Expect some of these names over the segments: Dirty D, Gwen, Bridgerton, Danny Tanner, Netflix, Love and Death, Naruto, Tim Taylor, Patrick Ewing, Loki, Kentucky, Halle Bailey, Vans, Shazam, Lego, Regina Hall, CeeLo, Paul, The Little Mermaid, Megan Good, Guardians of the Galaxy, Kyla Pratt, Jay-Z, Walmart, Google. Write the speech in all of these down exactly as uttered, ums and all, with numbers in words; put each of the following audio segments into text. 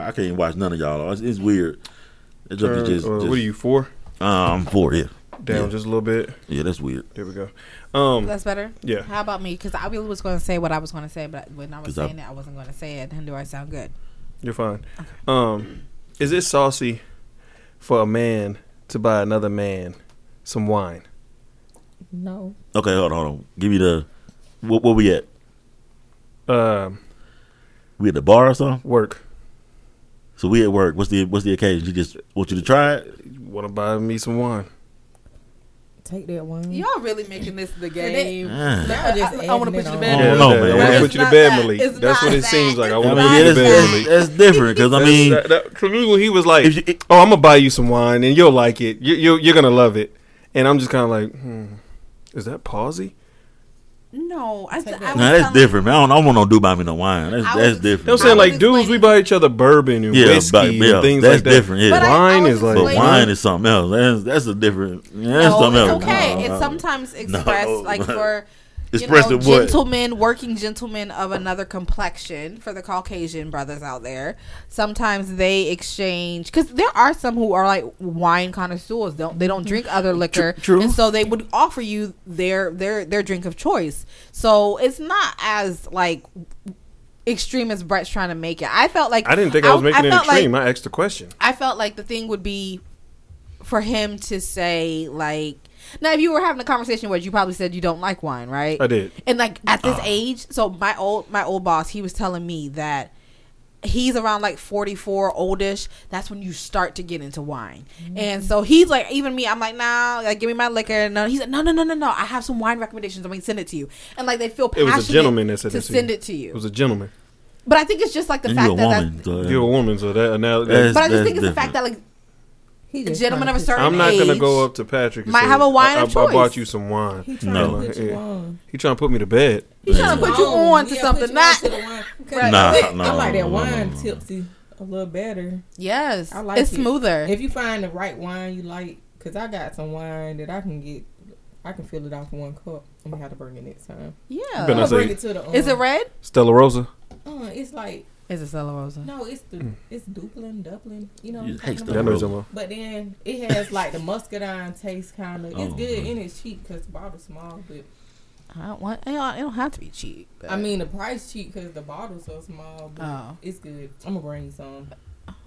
I can't even watch none of y'all. It's, it's weird. It's just, uh, just, uh, just, what are you, four? Um, four, yeah. Down yeah. just a little bit. Yeah, that's weird. There we go. Um, that's better? Yeah. How about me? Because I was going to say what I was going to say, but when I was saying I, it, I wasn't going to say it. And do I sound good? You're fine. Okay. Um, is it saucy for a man to buy another man some wine? No. Okay, hold on, hold on. Give me the, what, where we at? Um, we at the bar or something? Work. So we at work. What's the what's the occasion? You just want you to try it? You want to buy me some wine? Take that wine. Y'all really making this the game? That, uh, just I, I want to put you to bed. I don't know, man. I want to put you to bed, Malik. That's not what that. It seems like. I want to put you to bed, Malik. That's different because I mean, that, that, when he was like, you, it, "Oh, I'm gonna buy you some wine and you'll like it. You, you, you're gonna love it," and I'm just kind of like, hmm, "Is that palsy?" No, I, I nah, that's different, man. I don't, I don't want no dude buy me no wine. That's, was, that's different. You know what I'm saying? Like, dudes, we buy each other bourbon and yeah, whiskey by, yeah, and things that's like different, that. That's yeah. different. Wine I, I is like. But wine is something else. That's, that's a different. That's no, something it's else. Okay. No, it's sometimes expressed, no, like, for you know, gentlemen, working gentlemen of another complexion, for the Caucasian brothers out there. Sometimes they exchange, because there are some who are like wine connoisseurs. Don't they don't drink other liquor, true, true. And so they would offer you their their their drink of choice. So it's not as like extreme as Brett's trying to make it. I felt like I didn't think I, I was making I it extreme. Like, I asked the question. I felt like the thing would be for him to say like. Now, if you were having a conversation where you probably said you don't like wine, right? I did. And like at this uh. age, so my old my old boss, he was telling me that he's around like forty-four, oldish. That's when you start to get into wine. Mm-hmm. And so he's like, even me, I'm like, nah, like, give me my liquor. No, he's like, no, no, no, no, no. I have some wine recommendations. I'm going to send it to you. And like they feel passionate it was a gentleman that said to send it to you. It was a gentleman. But I think it's just like the and fact you're that, woman, that so, yeah. you're a woman, so that now. But I just think it's different. The fact that like. Gentlemen of a certain age. I'm not going to go up to Patrick and might say, have a wine I, I, I bought you some wine. He trying no. to put you yeah. on. He trying to put me to bed. He yeah. trying to put you on to yeah, something. Not. To right. nah, nah, I like that nah, wine nah, nah. tipsy a little better. Yes. I like it's it. Smoother. If you find the right wine you like, because I got some wine that I can get, I can fill it off in one cup. I'm going to have to bring it next time. Yeah. I'm going to bring it to the. Um, is it red? Stella Rosa. Uh, it's like. Is it Stella Rosa? No, it's the mm. it's Dublin, Dublin. You know, you hate Stella Rosa. But then it has like the muscadine taste, kind of. It's oh, good man. And it's cheap because the bottle's small. But I don't want. It don't have to be cheap. But. I mean, the price cheap because the bottle's so small. But oh. it's good. I'm gonna bring you some.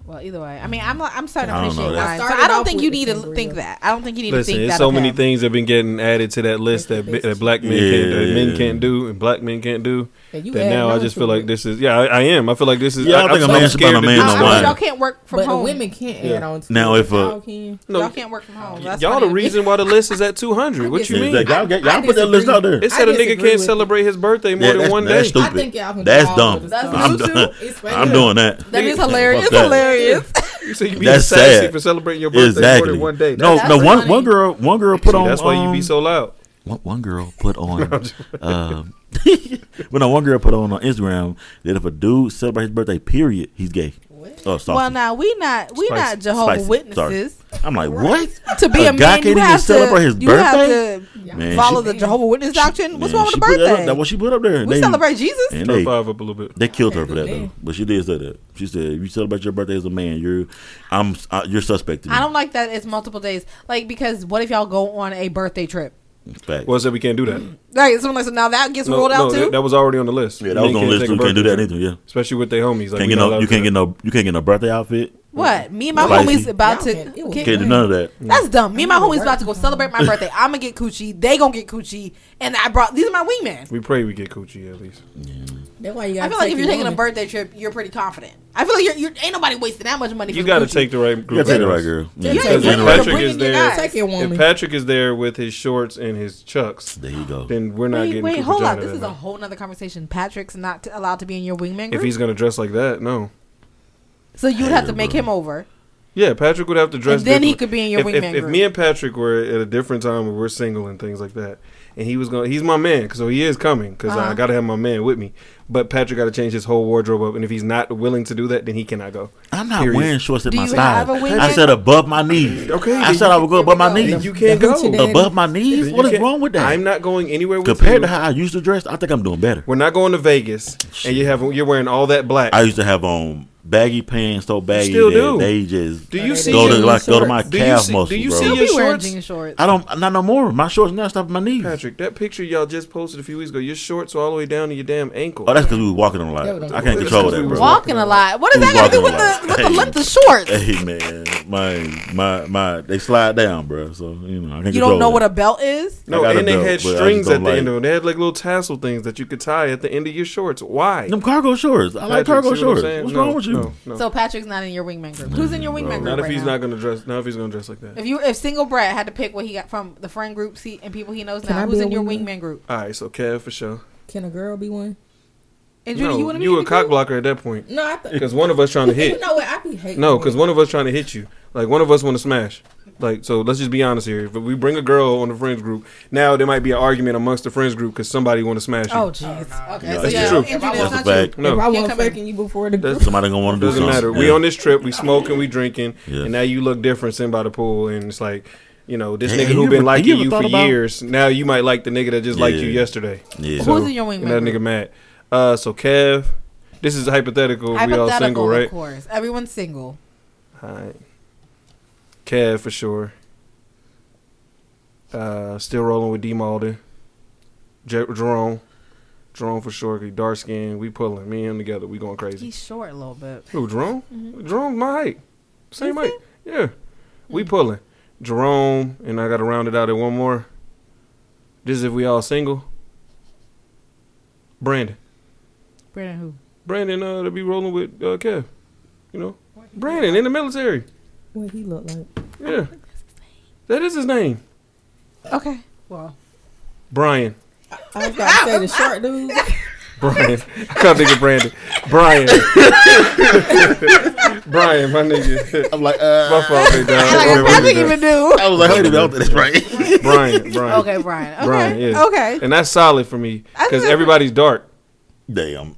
Well, either way, I mean, I'm I'm starting to appreciate wine. So I don't think you need to think that. I don't think you need Listen, to think that. There's so many things that have been getting added to that list that, that black men yeah, can't, that yeah, men yeah. can't do and black men can't do. That now I just feel like this is. Yeah, I, I am. I feel like this is. Yeah, I, I think I'm a man should buy a man on wine. Y'all can't work from but home. The women can't yeah. add on. To now if uh, y'all, can. No, y'all can't work from home. That's y'all the reason why the list is at two hundred. What you mean? Y'all put that list out there. It said a nigga can't celebrate his birthday more than one day. That's stupid. That's dumb. I'm doing that. That is hilarious. Hilarious. You say you be that's sassy sad. For celebrating your birthday exactly. more than one day. No, that's no one, one girl, one girl put See, on. That's why you be so loud. One, one girl put on. um, well, no, one girl put on on Instagram that if a dude celebrates his birthday, period, he's gay. What? Oh, well, now we not we Spicy. Not Jehovah's Spicy. Witnesses. Sorry. I'm like, right? What? To be a, a man, you have to celebrate his birthday. You have to follow the Jehovah's Witness doctrine. What's wrong with the birthday? That's what she put up there. We they, celebrate Jesus. And they, up a little bit. They killed her for that, though. But she did say that. She said, "If you celebrate your birthday as a man, you're, I'm, I, you're suspected." I don't like that. It's multiple days. Like, because what if y'all go on a birthday trip? Fact. Well, said so we can't do that. Right, someone like so now that gets no, rolled no, out too. That, that was already on the list. Yeah, that was on the list too. You can't do that either. Yeah, especially with their homies. Like, can't get no, you can't get no, you can't get no birthday outfit. What? Me and my Spicy. Homies about to can't, can't do none of that. That's dumb. Me and my homies about to go celebrate my birthday. I'm gonna get coochie. They gonna get coochie. And I brought these are my wingmen. We pray we get coochie at least. Yeah. That's why you gotta I feel like if you're taking woman. A birthday trip, you're pretty confident. I feel like you're, you're ain't nobody wasting that much money. For you got to take the right group. You got to take the right girl. Yeah. Yeah. If Patrick is there, take it, woman. If Patrick is there with his shorts and his chucks, there you go. Then we're not wait, getting. Wait, hold on. This is a whole nother conversation. Patrick's not t- allowed to be in your wingman group. If he's gonna dress like that, no. So you'd have to make him over. Yeah, Patrick would have to dress. And then he could be in your if, wingman if, group. If me and Patrick were at a different time where we're single and things like that. And he was going. He's my man, so he is coming because uh-huh. I got to have my man with me. But Patrick got to change his whole wardrobe up, and if he's not willing to do that, then he cannot go. I'm not Period. Wearing shorts at do my style. I said above my knees. Okay, I said I would go above my knees. You can't go above my knees. What is wrong with that? I'm not going anywhere with compared you. To how I used to dress. I think I'm doing better. We're not going to Vegas, and you have you're wearing all that black. I used to have on. Um, baggy pants so baggy still that do. They just do you see go, to, like, go to my do calf see, muscles. Do you bro. See your shorts? shorts? I don't, not no more. My shorts now stop at my knees. Patrick, that picture y'all just posted a few weeks ago, your shorts are all the way down to your damn ankle. Oh, that's because we were walking a lot. I can't control that, bro. Walking a lot. What does that got to do with the, with the length of shorts? Hey, man. My, my, my, they slide down, bro. So, you know, I can't You don't know that. What a belt is? No, and they belt, had strings at the end of it. They had like little tassel things that you could tie at the end of your shorts. Why? Them cargo shorts. I like cargo shorts. What's wrong with you? No, no. So Patrick's not in your wingman group. Who's in your wingman group? Not if right he's now? Not gonna dress. Not if he's gonna dress like that. If you, if single Brad had to pick what he got from the friend groups he, and people he knows Can now, I who's in your wingman? wingman group? All right, so Kev for sure. Can a girl be one? And Judy, no, you want to be you a cock blocker at that point? No, I because th- one of us trying to hit. You know what? I be hating. No, because one of us trying to hit you. Like one of us want to smash. Like so, let's just be honest here. If we bring a girl on the friends group, now there might be an argument amongst the friends group because somebody want to smash you. Oh jeez. Okay, that's yeah. the truth. That's the fact. No, if I wasn't fucking you before the group, somebody gonna want to do something. Doesn't matter. Yeah. We on this trip. We smoking. We drinking. Yeah. And now you look different sitting by the pool, and it's like, you know, this hey, nigga who been ever, liking you, you for about? years. Now you might like the nigga that just yeah. liked you yesterday. Yeah. So, who's in your wingman? That nigga mad. Uh, so Kev, this is hypothetical. hypothetical we all single, right? Of course, everyone's single. All right. Kev for sure. Uh, still rolling with D Malden. J- Jerome, Jerome for sure. He dark skin. We pulling me and him together. We going crazy. He's short a little bit. Who Jerome? Mm-hmm. Jerome's my height. Same height. Yeah. Mm-hmm. We pulling Jerome, and I got to round it out at one more. This is if we all single. Brandon. Brandon who? Brandon uh, to be rolling with uh, Kev. You know? Brandon in the military. What he look like? Yeah. That is his name. Okay. Well. Brian. I, I was going to say the short dude. Brian. I can't think of Brandon. Brian. Brian, my nigga. I'm like, uh. My fault, big dog. I, like, I didn't even do. I was like, wait a minute, that's right. Brian, Brian. Okay, Brian. Okay. Brian, yeah. Okay. And that's solid for me because everybody's dark. Damn.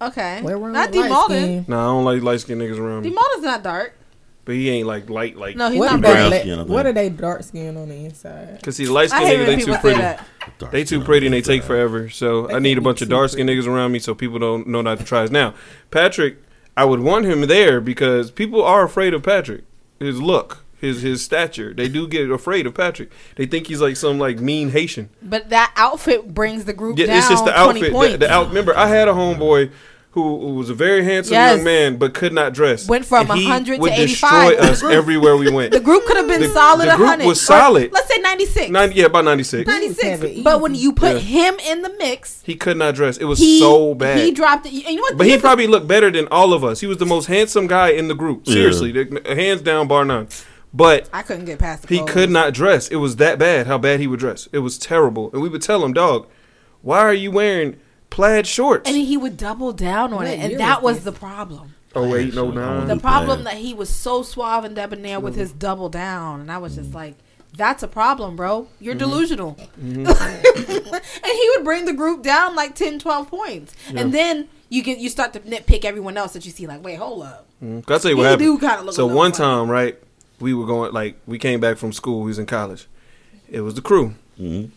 Okay. Not D Malden. No, nah, I don't like light skinned niggas around me. D Malden's not dark. But he ain't like light, like. No, he's what not brown skin. Like, what are they dark skin on the inside? Because see, light skin niggas, they too pretty. They too pretty and they take forever. So I need a bunch of dark skin niggas around me so people don't know not to try us. Now, Patrick, I would want him there because people are afraid of Patrick. His look, his his stature. They do get afraid of Patrick. They think he's like some like mean Haitian. But that outfit brings the group yeah, down. It's just the outfit. The, the out. Remember, I had a homeboy. Who, who was a very handsome yes. young man, but could not dress. Went from a hundred to eighty-five. He would destroy us everywhere we went. The group could have been the, solid. The group one hundred was solid. Or, let's say ninety-six. ninety, yeah, about ninety-six. ninety-six. But when you put yeah. him in the mix, he could not dress. It was he, so bad. He dropped it. You know what, but he probably looked better than all of us. He was the most handsome guy in the group. Seriously, yeah. the, hands down, bar none. But I couldn't get past. The he cold. could not dress. It was that bad. How bad he would dress. It was terrible. And we would tell him, "Dog, why are you wearing?" plaid shorts, and he would double down on what it, and that was, was the problem. Oh wait, no, no. The problem that he was so suave and debonair mm-hmm. with his double down, and I was just like, "That's a problem, bro. You're mm-hmm. delusional." Mm-hmm. And he would bring the group down like ten, twelve points, yeah. and then you get you start to nitpick everyone else that you see. Like, wait, hold up. Mm-hmm. I'll tell you what happened. Kind of so one like, time, right, we were going like we came back from school. We was in college. It was the crew, mm-hmm.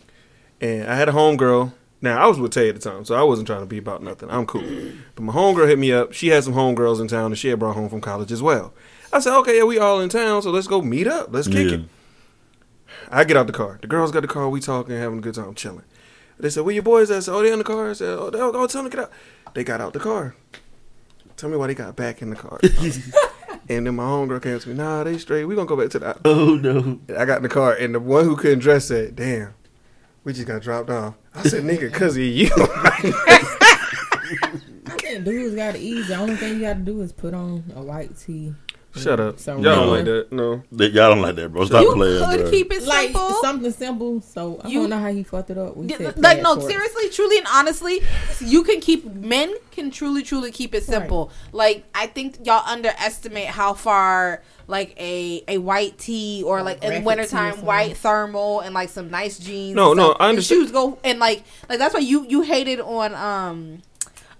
and I had a homegirl. Now, I was with Tay at the time, so I wasn't trying to be about nothing. I'm cool. But my homegirl hit me up. She had some homegirls in town that she had brought home from college as well. I said, okay, yeah, we all in town, so let's go meet up. Let's kick yeah. it. I get out the car. The girls got the car. We talking, having a good time, chilling. They said, where your boys at? I said, oh, they in the car. I said, oh, oh, tell them to get out. They got out the car. Tell me why they got back in the car. And then my homegirl came to me, nah, they straight. We going to go back to the... Oh, no. I got in the car, and the one who couldn't dress said, damn. We just got dropped off. I said, nigga, because of you. I think dudes got to ease. The only thing you got to do is put on a white tee. Shut up. Y'all don't like that. No. Y'all don't like that, bro. Stop you playing, bro. You could keep it simple. Like, something simple. So, I you, don't know how he fucked it up. We yeah, said like, no, shorts. Seriously, truly, and honestly, you can keep, men can truly, truly keep it simple. Right. Like, I think y'all underestimate how far... Like a, a white tee or like in wintertime white thermal and like some nice jeans. No, no, I understand. Shoes go and like like that's why you, you hated on um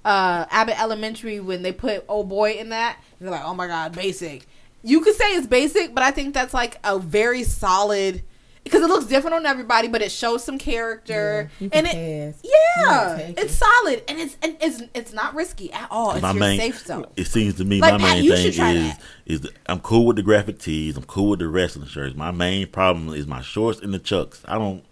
uh Abbott Elementary when they put old boy in that. You're like, oh my god, basic. You could say it's basic, but I think that's like a very solid. because it looks different on everybody, but it shows some character, yeah, and it pass. yeah, it's it. solid, and it's and it's it's not risky at all. It's my your main, safe zone. It seems to me, like, my Pat, main thing is that. is the, I'm cool with the graphic tees, I'm cool with the wrestling shirts. My main problem is my shorts and the Chucks. I don't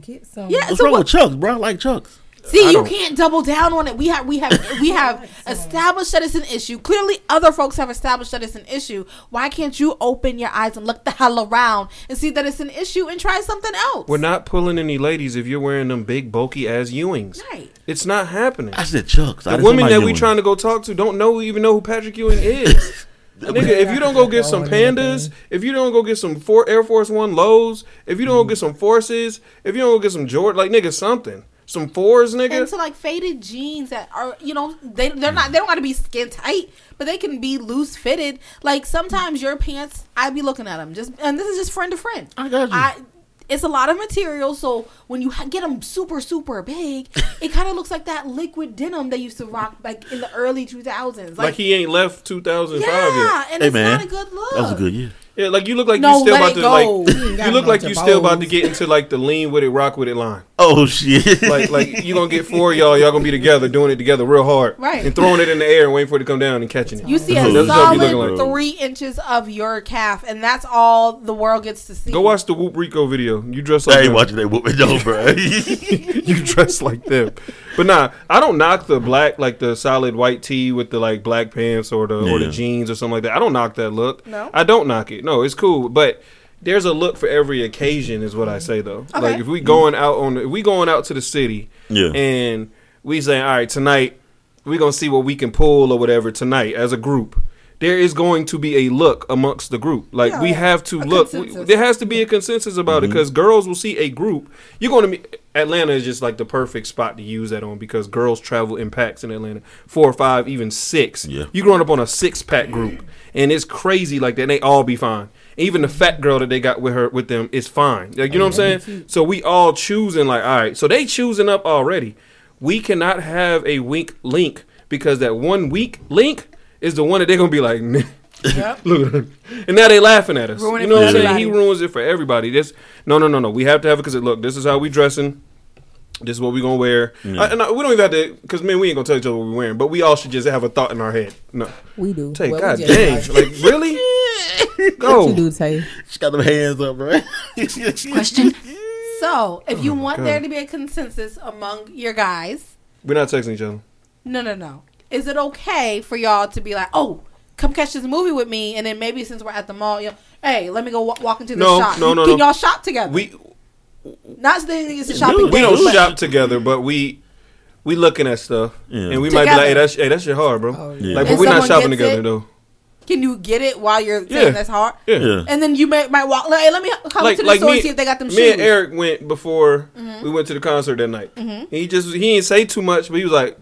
get some. Yeah, what's so wrong what, with Chucks, bro? I like Chucks. See, I you don't. can't double down on it. We have, we have, we have established that it's an issue. Clearly, other folks have established that it's an issue. Why can't you open your eyes and look the hell around and see that it's an issue and try something else? We're not pulling any ladies if you're wearing them big, bulky ass Ewings. Right. It's not happening. I said Chucks. The women that we trying to go talk to don't know even know who Patrick Ewing is. Nigga, if you don't go get some Pandas, if you don't go get some four Air Force One Lows, if you don't go get some Forces, if you don't go get some Jordan, like, nigga, something. Some fours, nigga. And to, like, faded jeans that are, you know, they they're not they don't got to be skin tight, but they can be loose fitted. Like, sometimes your pants, I be looking at them just, and this is just friend to friend. I got you. I, it's a lot of material, so when you get them super super big, it kind of looks like that liquid denim they used to rock like in the early two thousands. Like, like he ain't left two thousand five yet. Yeah, and hey, it's man. not a good look. That was a good year. Yeah, like you look like no, you still about to go. like you, you look like you bows. still about to get into like the lean with it, rock with it line. Oh shit! Like like you gonna get four of y'all, y'all gonna be together doing it together real hard, right? And throwing it in the air and waiting for it to come down and catching it. You see a oh. solid like. three inches of your calf, and that's all the world gets to see. Go watch the Whoop Rico video. You dress like I ain't them. watching that Whoop Rico, bro. You dress like them, but nah, I don't knock the black like the solid white tee with the like black pants or the yeah. or the jeans or something like that. I don't knock that look. No, I don't knock it. No, it's cool, but there's a look for every occasion, is what I say though. Okay. Like if we going out on, if we going out to the city, yeah, and we saying, all right, tonight we gonna see what we can pull or whatever tonight as a group. There is going to be a look amongst the group. Like yeah, we have to look. We, there has to be a consensus about mm-hmm. it because girls will see a group. You're going to be Atlanta is just like the perfect spot to use that on because girls travel in packs in Atlanta, four or five, even six. Yeah. You're growing up on a six pack group, and it's crazy like that. And they all be fine. Even the fat girl that they got with her with them is fine. Like you know what I'm saying? So we all choosing like all right. So they choosing up already. We cannot have a weak link because that one weak link. Is the one that they're going to be like, yep. Look at her. And now they laughing at us. Ruining you know what I'm saying? He ruins it for everybody. This, no, no, no, no. We have to have it because, look, this is how we dressing. This is what we going to wear. Yeah. I, and I, we don't even have to, because, man, we ain't going to tell each other what we're wearing. But we all should just have a thought in our head. No. We do. Tay, well, God dang. Like, like, really? Go. What you do, Tay? She got them hands up, right? Question. So, if you oh want God. there to be a consensus among your guys. We're not texting each other. No, no, no. Is it okay for y'all to be like, oh, come catch this movie with me, and then maybe since we're at the mall, you know, hey, let me go walk, walk into the no, shop. No, no, Can no. y'all shop together? We not saying it's a shopping. We don't but. shop together, but we we looking at stuff, yeah. and we together. might be like, hey, that's hey, that's your hard, bro. Oh, yeah. Like, but and we're not shopping together it, though. Can you get it while you're saying yeah. that's hard? Yeah. yeah. And then you may, might walk, like, hey, let me come like, to the like store me, and see if they got them me shoes. Me and Eric went before mm-hmm. we went to the concert that night. Mm-hmm. He just he didn't say too much, but he was like.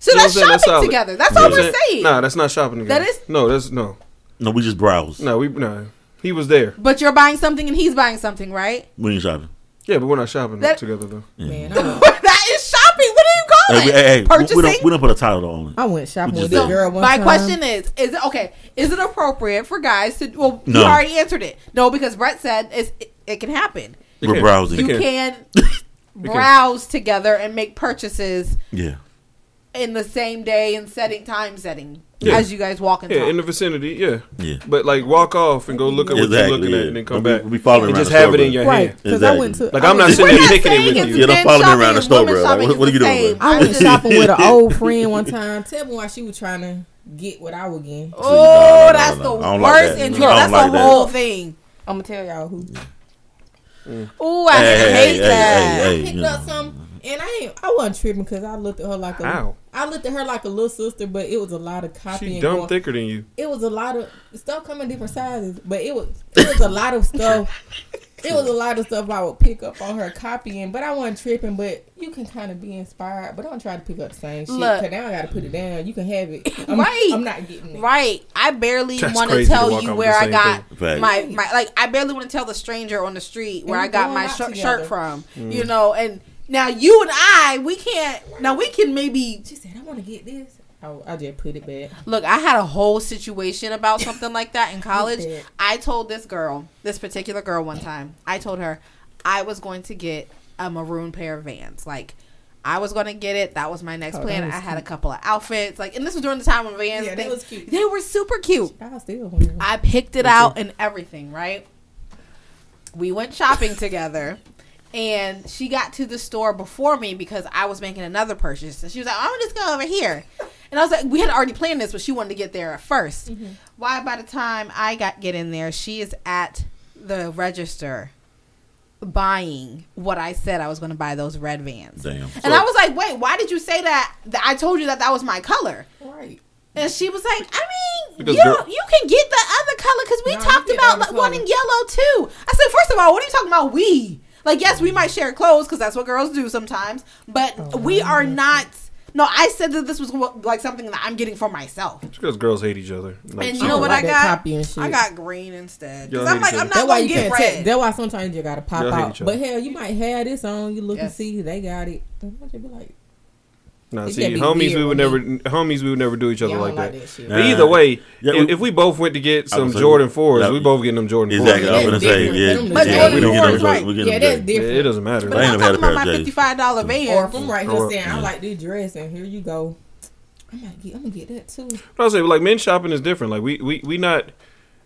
So you that's shopping that's together. That's yeah. all we're saying. Nah, that's not shopping together. That is no, that's no. No, we just browse. No, we no. He was there. But you're buying something and he's buying something, right? We ain't shopping. Yeah, but we're not shopping that, together though. Yeah. Man, that is shopping. What do you call hey, it? Hey, hey, Purchasing. We don't, we don't put a title on it. I went shopping with that girl one my time. My question is: Is it okay? Is it appropriate for guys to? Well, no. You already answered it. No, because Brett said it's, it, it can happen. It we're can. browsing. You it can, can browse can. together and make purchases. Yeah. In the same day and setting time setting yeah. as you guys walk and yeah, talk. In the vicinity, yeah. yeah. But like walk off and go look at exactly, what you're looking yeah. at and then come we, back. We follow and just have it in your right. hand. Because exactly. I went to like I I'm not sitting there picking it with you. You don't follow me around the store, bro. Like, what, what are you doing? Bro? I went shopping with an old friend one time. Tell me why she was trying to get what I was getting. Oh, that's the worst intro. That's the whole thing. I'm gonna tell y'all who. Oh, I hate that. I picked up some. And I ain't, I wasn't tripping because I looked at her like a Ow. I looked at her like a little sister, but it was a lot of copying. She dumb thicker than you. It was a lot of stuff coming different sizes, but it was it was a lot of stuff. It was a lot of stuff I would pick up on her copying, but I wasn't tripping. But you can kind of be inspired, but don't try to pick up the same shit. Look, cause now I got to put it down. You can have it. I'm, right. I'm not getting it. Right. I barely want to tell you where I got thing. my my like. I barely want to tell the stranger on the street where and I got my sh- shirt from. Mm. You know and. Now, you and I, we can't... Now, we can maybe... She said, I want to get this. I, I just put it back. Look, I had a whole situation about something like that in college. I told this girl, this particular girl one time, I told her I was going to get a maroon pair of Vans. Like, I was going to get it. That was my next oh, plan. I cute. had a couple of outfits. Like, and this was during the time when Vans. Yeah, they, they was cute. They were super cute. I, still I picked it out and everything, right? We went shopping together. And she got to the store before me because I was making another purchase. And she was like, I'm just going over here. And I was like, we had already planned this, but she wanted to get there first. Mm-hmm. Why, by the time I got get in there, she is at the register buying what I said I was going to buy, those red Vans. Damn. And so, I was like, wait, why did you say that? I told you that that was my color. Right. And she was like, I mean, you girl, you can get the other color because we no, talked about like, one in yellow, too. I said, first of all, what are you talking about, we? Like, yes, we might share clothes because that's what girls do sometimes. But oh, we are not. No, I said that this was like something that I'm getting for myself. It's because girls hate each other. Like, and you know what like I got? I got green instead. Because I'm like, I'm not going to get red. T- that's why sometimes you got to pop y'all out. But hell, you might have this on. You look yes. and see they got it. What you be like? Nah, see, homies, we would never, homies, we would never do each other like, like that. that nah. Either way, yeah, if, if we both went to get some Jordan fours, no, we both getting them Jordan fours. Exactly, I'm gonna say, yeah, yeah, we don't get them. Right. We get yeah, them. Yeah, it doesn't matter. But I ain't never had a pair of J's. fifty-five dollars Vans. Or if I'm right here saying, I like this dress, and here you go, I'm gonna get, I'm gonna get that too. But I was saying, like, men shopping is different. Like, we, we, we not.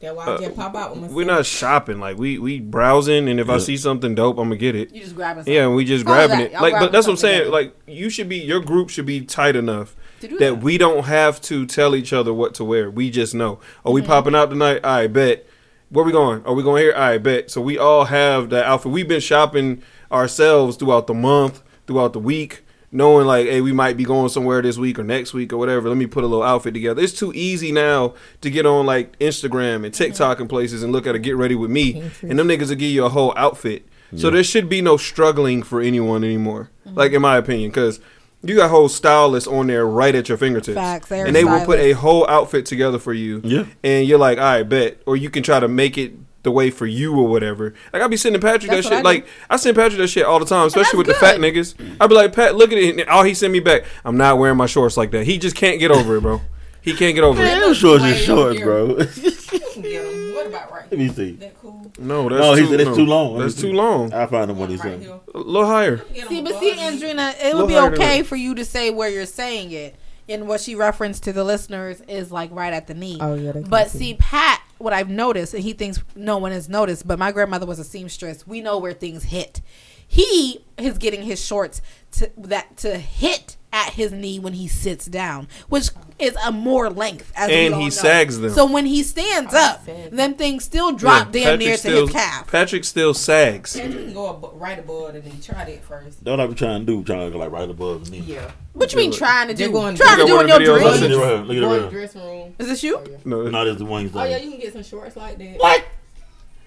That's why I uh, just pop out with myself. We're not shopping. Like, we, we browsing, and if yeah. I see something dope, I'm going to get it. You just grabbing something. Yeah, we just oh, grabbing that, it. Like, grab but that's what I'm saying. Together. Like, you should be, your group should be tight enough that, that we don't have to tell each other what to wear. We just know. Are we mm-hmm. popping out tonight? I bet. Where we going? Are we going here? I bet. So we all have that outfit. We've been shopping ourselves throughout the month, throughout the week, knowing like, hey, we might be going somewhere this week or next week or whatever. Let me put a little outfit together. It's too easy now to get on like Instagram and TikTok and places and look at a get ready with me. And them niggas will give you a whole outfit. Yeah. So there should be no struggling for anyone anymore. Mm-hmm. Like in my opinion, because you got whole stylists on there right at your fingertips. Facts, and they stylists. will put a whole outfit together for you. Yeah. And you're like, all right, bet. Or you can try to make it the way for you or whatever. Like I be sending Patrick that's that shit. I like I send Patrick that shit all the time, especially with good. the fat niggas. I be like, Pat, look at it, and all he send me back, I'm not wearing my shorts like that. He just can't get over it, bro. He can't get over Man, it. Those shorts are shorts, bro. What about right? Let me see. That cool? No, that's no, too, said, that's no. too long. That's too long. I find him what he's saying. A little higher. See, but see, Andrina, it would be okay for you to say where you're saying it, and what she referenced to the listeners is like right at the knee. Oh yeah. But see, Pat. What I've noticed, and he thinks no one has noticed, but my grandmother was a seamstress. We know where things hit. He is getting his shorts to that to hit at his knee when he sits down, which is a more length. As and he know. sags them. So when he stands oh, up, them things still drop yeah, damn Patrick near to still, his calf. Patrick still sags. Patrick can go ab- right above the knee. Tried it first. That's what I be trying to do. Trying to go like right above the knee. Yeah. What you mean trying to do? Going trying to do in your dress room. Look at the room. Dressing room. Is this you? Oh, yeah. No, no, that's the one. Oh yeah, you can get some shorts like that. What?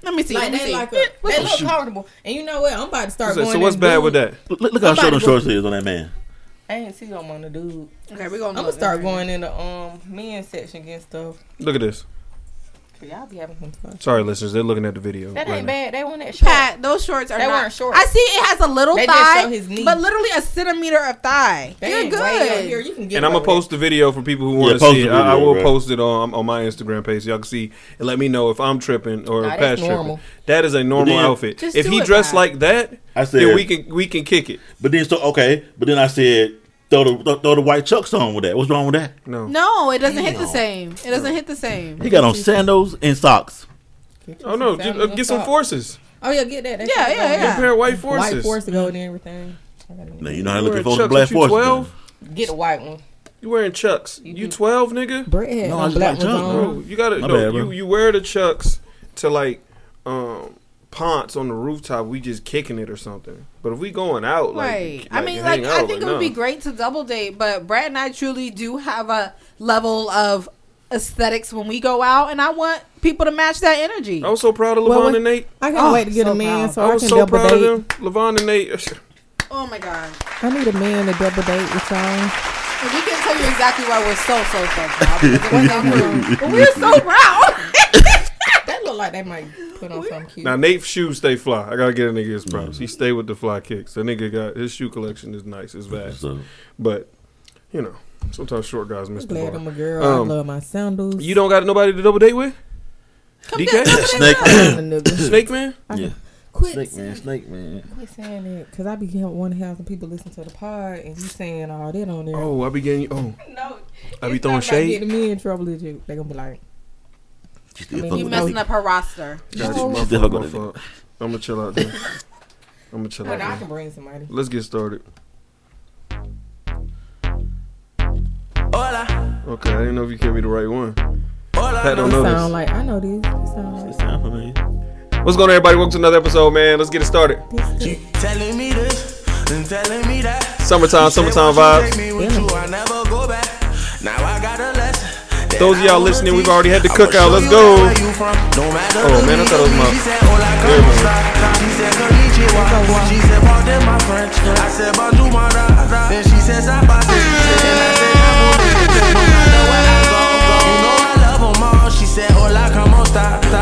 Let me see. Like, Let me they see. Like a, they look comfortable. And you know what? I'm about to start so going. So what's bad dude. with that? Look, look how short those shorts is on that man. I ain't see them on the dude. Okay, we're gonna. I'm gonna start going in the um men's section and stuff. Look at this. Y'all be having some fun. Sorry, listeners, they're looking at the video. That right ain't now. bad. They weren't that short. Pat, those shorts are they not. Weren't short. I see it has a little they thigh, just show his knee. But literally a centimeter of thigh. They You're good. Here. You can get and I'm gonna post the video for people who want to yeah, see it. Video, I, I will bro. post it on on my Instagram page. So y'all can see and let me know if I'm tripping or nah, Pat's tripping. That is a normal then, outfit. If he it, dressed Pat. like that, I said then we can we can kick it. But then so okay. But then I said. Throw the, throw, throw the white Chucks on with that. What's wrong with that? No, no, it doesn't Damn. hit the same. It doesn't hit the same. He got on sandals and socks. Oh no, just, uh, get some socks. Forces. Oh yeah, get that. That's yeah, yeah, yeah. Get a pair of white forces. White force to go and everything. Now you know how I'm looking for the black forces. twelve Get a white one. You wearing Chucks? You twelve, nigga? Brett no, I just black Chucks. No, you gotta. My no, bad, you you wear the Chucks to like. um Ponce on the rooftop, we just kicking it or something. But if we going out, like, right? Like, I mean, like, out, I think like, it would no. be great to double date. But Brad and I truly do have a level of aesthetics when we go out, and I want people to match that energy. I was so proud of well, Levon and Nate. I can't oh, wait to get so a man, proud. so I, I was can so double proud date. Of them. Levon and Nate. Oh my god! I need a man to double date with y'all. We can tell you exactly why we're so so so proud. But we're so proud. Like they might put on something cute. Now Nate's shoes stay fly. I gotta get a nigga his props. He stay with the fly kicks. That nigga got his shoe collection is nice. It's vast. But you know, Sometimes short guys miss I'm the glad bar. I'm a girl. Um, I love my sandals. You don't got nobody to double date with? Come D K? Snake. Snake Man? Yeah. Quit Snake saying, Man, Snake Man. Quit saying it, because I be one thousand people listen to the pod, and you saying all that on there. Oh, I be getting you. Oh, no, I be throwing shade. Getting me in trouble with you. They gonna be like, I mean, you messing up her roster. Got you, my fault, my fault. I'm gonna chill out there. I'm gonna chill out there. I can bring somebody. Let's get started. Hola. Okay, I didn't know if you gave me the right one. Hola. Pat don't know this. Sound like I know this. It sound like. Sound familiar. What's going on, everybody? Welcome to another episode, man. Let's get it started. You telling me this and telling me that. Summertime, summertime vibes. Yeah. Those of y'all listening, we've already had the cookout. Let's go. Oh, man, I thought it was my...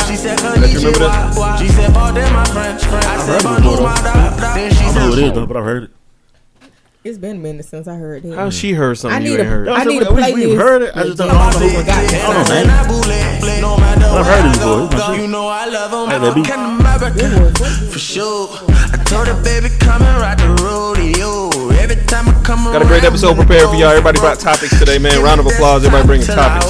She said, "Let you remember this." She said, "Oh, they're my French friends." I said, "I know what it is, though, but I've heard it." It's been a minute since I heard it. How she heard something I need you a, ain't heard? I need a playlist. We've heard it. I just don't know what I got. I've heard it before. You know I love them. I love them. For sure. I told her, baby, come and ride the rodeo. Every time I come around, got a great episode prepared for y'all. Everybody brought topics today, man. Round of applause. Everybody bringing topics.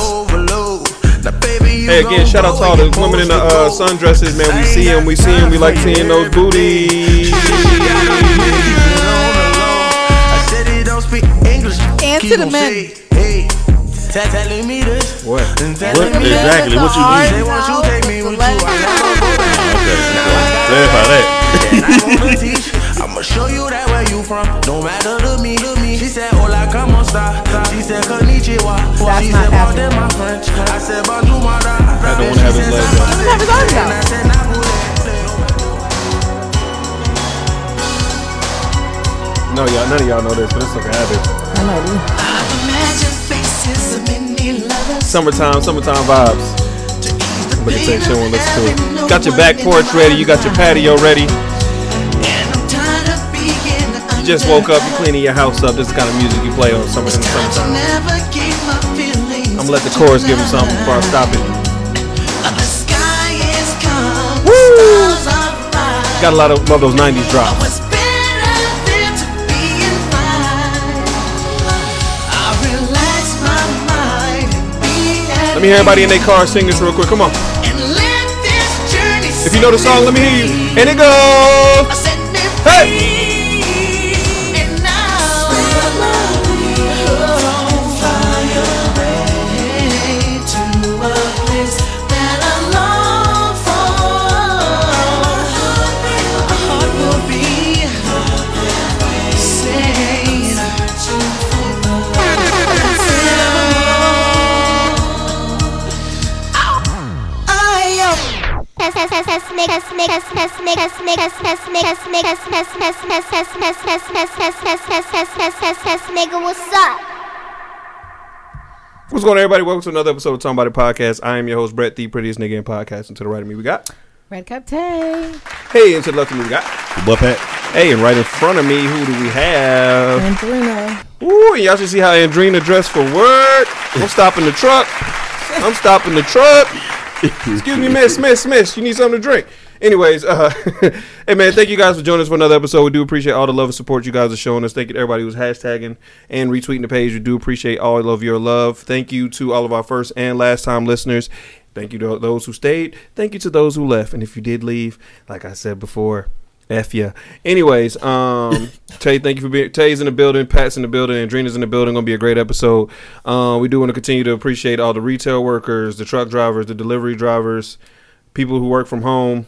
Hey, again, shout out to all the women in the uh, sundresses, man. We see them, we see them, we like seeing those booties. And to the men. What? What? Exactly, what you need? They want you to take me with you. Clarify that. I'ma show you that where you from. Don't matter to me, to me. She said, "Hola, come on, stop." She said, "Konnichiwa." She said, "Well, they're my French." I said, "Bonjour, my dad." I don't want to have his legs out. I don't want to have his legs out. No, y'all, none of y'all know this, but it's like a habit. I know this. Summertime, summertime vibes. But it's ain't showing. Let's do it. Got your back porch ready. You got your patio ready. Just woke up, you cleaning your house up. This is the kind of music you play on summer in the summertime. I'm gonna let the chorus give him something before I stop it. Woo! Got a lot of love those nineties drops. Let me hear everybody in their car sing this real quick. Come on. If you know the song, let me hear you. And it goes. Hey! What's going on, everybody? Welcome to another episode of Talking About It Podcast. I am your host, Brett, the prettiest nigga in podcast. And to the right of me, we got Red Cup Tay. Hey, and to the left of me, we got Butt Pat. Hey, and right in front of me, who do we have? Andrina. Ooh, y'all should see how Andrina dressed for work. I'm stopping the truck. I'm stopping the truck. Excuse me, miss, miss, miss. You need something to drink. Anyways, uh, hey, man, thank you guys for joining us for another episode. We do appreciate all the love and support you guys are showing us. Thank you to everybody who's hashtagging and retweeting the page. We do appreciate all of your love. Thank you to all of our first and last time listeners. Thank you to those who stayed. Thank you to those who left. And if you did leave, like I said before, F ya. Anyways, um, Tay, thank you for being. Tay's in the building, Pat's in the building, Andrina's in the building. Gonna be a great episode. Uh, we do want to continue to appreciate all the retail workers, the truck drivers, the delivery drivers, people who work from home,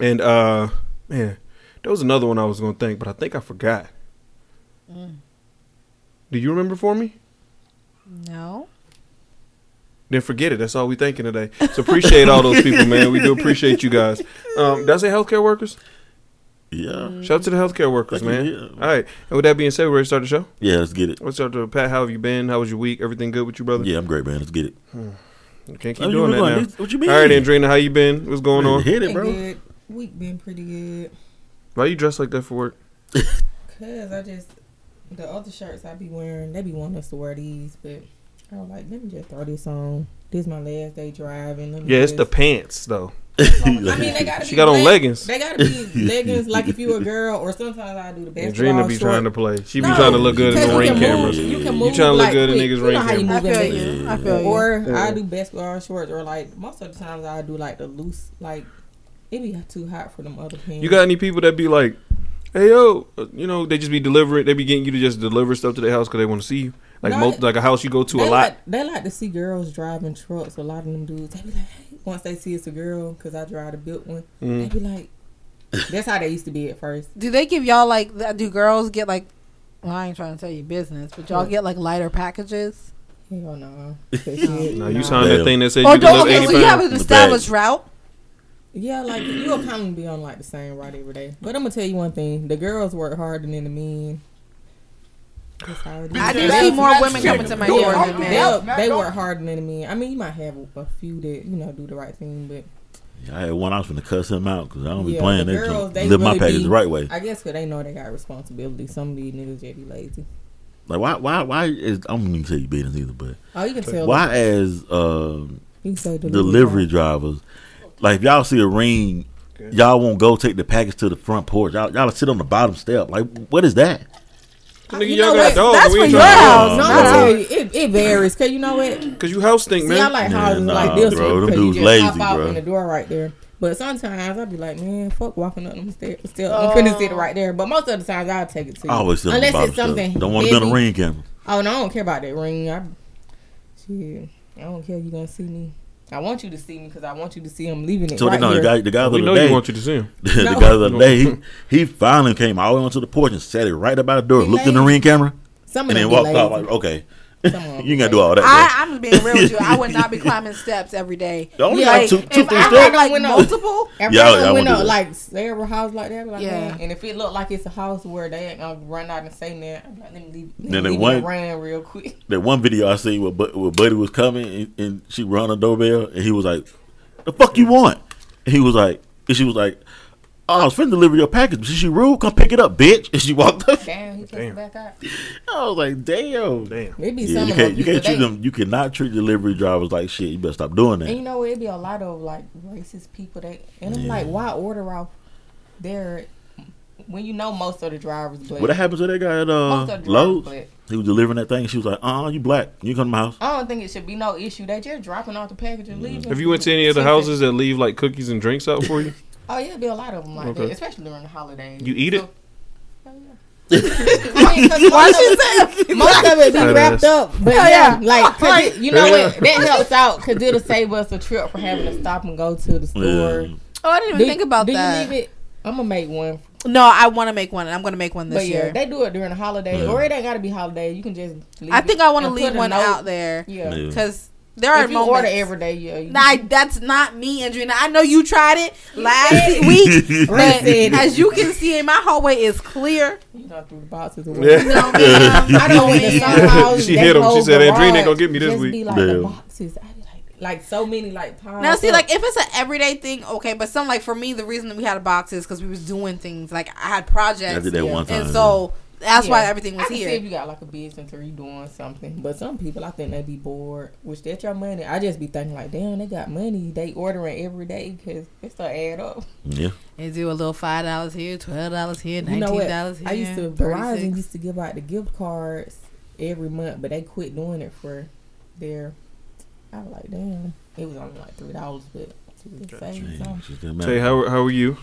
and uh, man, there was another one I was gonna think, but I think I forgot. Mm. Do you remember for me? No. Then forget it. That's all we thinking today. So appreciate all those people, man. We do appreciate you guys. Um, did I say healthcare workers? Yeah. Shout out to the healthcare workers, man. Yeah. All right. And with that being said, we're ready to start the show? Yeah, let's get it. What's up, Pat? How have you been? How was your week? Everything good with you, brother? Yeah, I'm great, man. Let's get it. Hmm. You can't keep oh, doing that now. This, what you mean? All right, Andrina, how you been? What's going man, on? Hit it, bro. Good. Week been pretty good. Why you dressed like that for work? Because I just The other shirts I be wearing, they be wanting us to wear these, but I was like, let me just throw this on. This is my last day driving. Let me yeah, just... it's the pants, though. I mean, they gotta she be got on leg- leggings. They gotta be leggings, like if you were a girl, or sometimes I do the basketball. Drina be short. Trying to play. She be no, trying to look good in the ring cameras. You can move. You trying to look like, good in niggas' ring cameras. I feel you. I feel you. Or yeah. I do basketball shorts, or like most of the times I do like the loose, like it be too hot for them other pants. You got any people that be like, hey yo, you know they just be delivering. They be getting you to just deliver stuff to their house because they want to see you. Like no, most, like a house you go to a lot. Like, they like to see girls driving trucks. A lot of them dudes, they be like, hey. Once they see it's a girl, because I drive a built one, mm. they be like, that's how they used to be at first. Do they give y'all like? Do girls get like? Well, I ain't trying to tell you business, but y'all get like lighter packages. Hell no. No, you signed that thing that said or you don't. Okay, so you have an established route. Yeah, like you'll kind of be on like the same route every day. But I'm gonna tell you one thing: the girls work harder than the men. I do see more women coming to my door than men. They work harder than me. I mean, you might have a few that, you know, do the right thing, but I had one I was finna cuss him out because I don't be yeah, playing that. Girls, they live really my package be, the right way. I guess because they know they got responsibility. Some of these niggas just be lazy. Like why? Why? Why is I don't even tell you business either, but oh, you can tell. Why as uh, delivery, delivery drivers, like if y'all see a ring, y'all won't go take the package to the front porch. Y'all, y'all sit on the bottom step. Like what is that? Nigga, you know got dogs, that's for your house. No, it, it varies. Cause you know what? Cause you house stink, man. See, I like houses yeah, nah, like this bro, one. Them dudes you just lazy, hop out bro. In the door right there. But sometimes I be like, man, fuck walking up them stairs. Still, uh, I'm finna sit right there. But most of the times I will take it to you. I always sit unless it's something. Stuff. Don't want to be on a ring camera. Oh no, I don't care about that ring. I, shit, I don't care. You gonna see me? I want you to see me because I want you to see him leaving it. So right no, here. the guy, the guy the know day, you want you to see him. the no. guy the day, he, he finally came all the way onto the porch and sat it right about the door, he looked lazy. in the ring camera, Some and then walked lazy. Off. Like, okay, you ain't gotta do all that. I, I'm just being real with you. I would not be climbing steps every day. Only like, like two, two, if three I steps. Like went multiple. Every yeah, time I went up like every house like that. Like, yeah. Man. And if it looked like it's a house where they ain't gonna run out and say that, I'm like, let me leave. Let me leave one, ran real quick. That one video I seen where, where Buddy was coming and, and she rang the doorbell and he was like, "The fuck you want?" And he was like, and she was like, "Oh, I was finna deliver your package, but she rude. Come pick it up, bitch." And she walked up. Damn, he came back out. I was like, damn, damn. Maybe yeah, some you can't, you can't treat them. You cannot treat delivery drivers like shit. You better stop doing that. And you know, it'd be a lot of like racist people that, and I'm yeah. like, why order off there when you know most of the drivers? But what happened to that guy at uh, Lowe's? He was delivering that thing. She was like, "Uh, you black. You come to my house." I don't think it should be no issue. They just dropping off the package and mm-hmm. leaving. Have you went to any of the houses that leave like cookies and drinks out for you? Oh, yeah, be a lot of them like okay. that, especially during the holidays. You eat so, it? Oh, yeah. Why she said most of it be wrapped up, but oh, yeah, like, cause it, you know yeah. what? That helps out because it'll save us a trip for having to stop and go to the store. Yeah. Oh, I didn't even do, think about do that. Do you leave it? I'm going to make one. No, I want to make one, and I'm going to make one this but, yeah, year. They do it during the holidays, yeah. or it ain't got to be holidays. You can just leave I think I want to leave one note. out there. Yeah. Because... There are if you moments. Order every day, yeah. You nah, that's not me, Andrea. I know you tried it last week, but as you can see, in my hallway is clear. You not through the boxes. Or yeah. You know, um, I know when the house, she hit him. She said, "Andrea ain't gonna get me this just week." Be like yeah. the boxes. I be like, like so many like piles. Now see, up. Like if it's an everyday thing, okay. But some like for me, the reason that we had a box is because we was doing things. Like I had projects. I did that yeah. one time, and so. That's yeah. why everything was I can here. See if you got like a business or you doing something, but some people I think they be bored. Which that's your money. I just be thinking like, damn, they got money. They ordering every day because it's gonna add up. Yeah, and do a little five dollars here, twelve dollars here, nineteen dollars you know here. I used to Verizon used to give out the gift cards every month, but they quit doing it for their. I was like, damn, it was only like three dollars, but she was saving something. Tay, how how are you?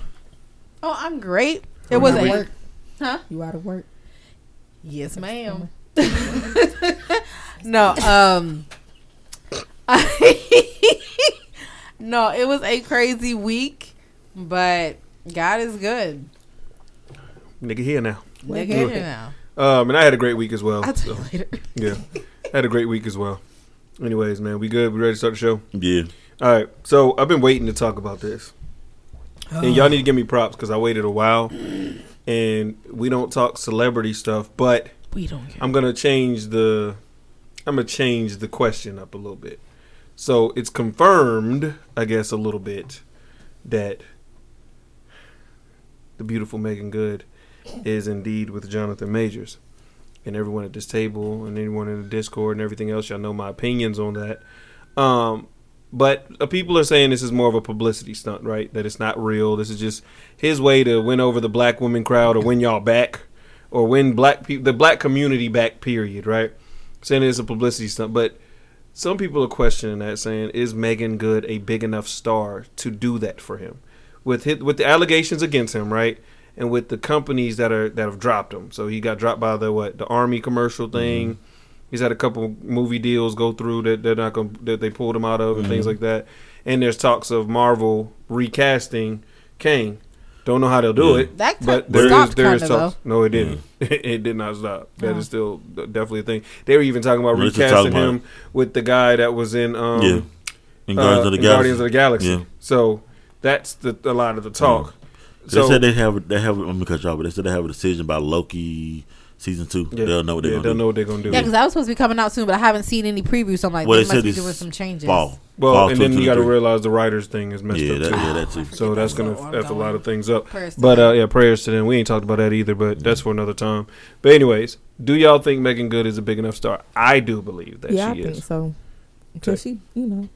Oh, I'm great. It was at work, huh? You out of work? Yes, ma'am. no, um, no, it was a crazy week, but God is good. Nigga here now. Nigga here now. Um, and I had a great week as well. I'll tell you later. Yeah, I had a great week as well. Anyways, man, we good? We ready to start the show? Yeah. All right. So I've been waiting to talk about this, oh. and y'all need to give me props because I waited a while. And we don't talk celebrity stuff, but we don't care. I'm gonna change the, I'm gonna change the question up a little bit. So it's confirmed, I guess, a little bit that the beautiful Megan Good is indeed with Jonathan Majors. and everyone at this table and anyone in the Discord and everything else, y'all know my opinions on that. Um, but uh, people are saying this is more of a publicity stunt, right? That it's not real. This is just his way to win over the black women crowd, or win y'all back, or win black people, the black community back, period, right? Saying it's a publicity stunt. But some people are questioning that, saying, is Megan Good a big enough star to do that for him? With his, with the allegations against him, right? And with the companies that are that have dropped him. So he got dropped by the what the Army commercial thing. Mm-hmm. He's had a couple movie deals go through that they're not gonna, that they pulled him out of, and mm-hmm. things like that. And there's talks of Marvel recasting Kang. Don't know how they'll do yeah. it. That t- but there stopped is there is talks. Though. No, it didn't. Yeah. It did not stop. That yeah. is still definitely a thing. They were even talking about We're recasting talking about him with the guy that was in um yeah. in Guardians, uh, of, the in Guardians of the Galaxy. Yeah. So that's the, a lot of the talk. Yeah. So they said they have they have. I'm gonna cut you off, but they said they have a decision by Loki season two. Yeah. They'll know what they're yeah, gonna they'll do. know what they're gonna do. Yeah, because that was supposed to be coming out soon, but I haven't seen any previews. So I'm like, well, they, they must be doing some changes. Fall. Well, fall and two, then two, you got to realize the writers thing is messed yeah, up. That, yeah, that too. So that's gonna f- f- f- a lot of things up. Prayers but uh, yeah, prayers to them. We ain't talked about that either, but that's for another time. But anyways, do y'all think Megan Good is a big enough star? I do believe that yeah, she I is. Think so because she, you know,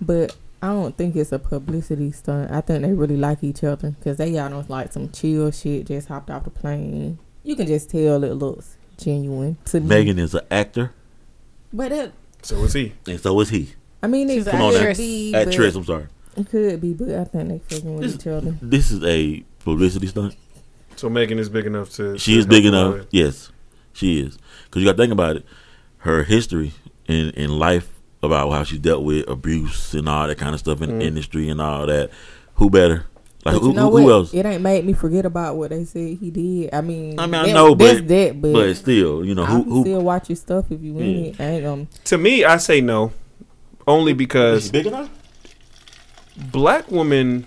but. I don't think it's a publicity stunt. I think they really like each other because they y'all know it's like some chill shit. Just hopped off the plane. You can just tell it looks genuine. To Megan me. is an actor, but it, so is he, and so is he. I mean, it Come could on, be actress. I'm sorry, it could be, but I think they fucking with this, each other. This is a publicity stunt. So Megan is big enough to. She to is big enough. Away. Yes, she is. Because you got to think about it. Her history in in life. About how she dealt with abuse and all that kind of stuff in mm. the industry and all that. Who better? Like who, who, who else? It ain't made me forget about what they said he did. I mean, I mean, I know, but, that, but but still, you know, who, I can who still watch your stuff if you win yeah. it. I ain't, um, to me, I say no, only because is big enough? Black woman.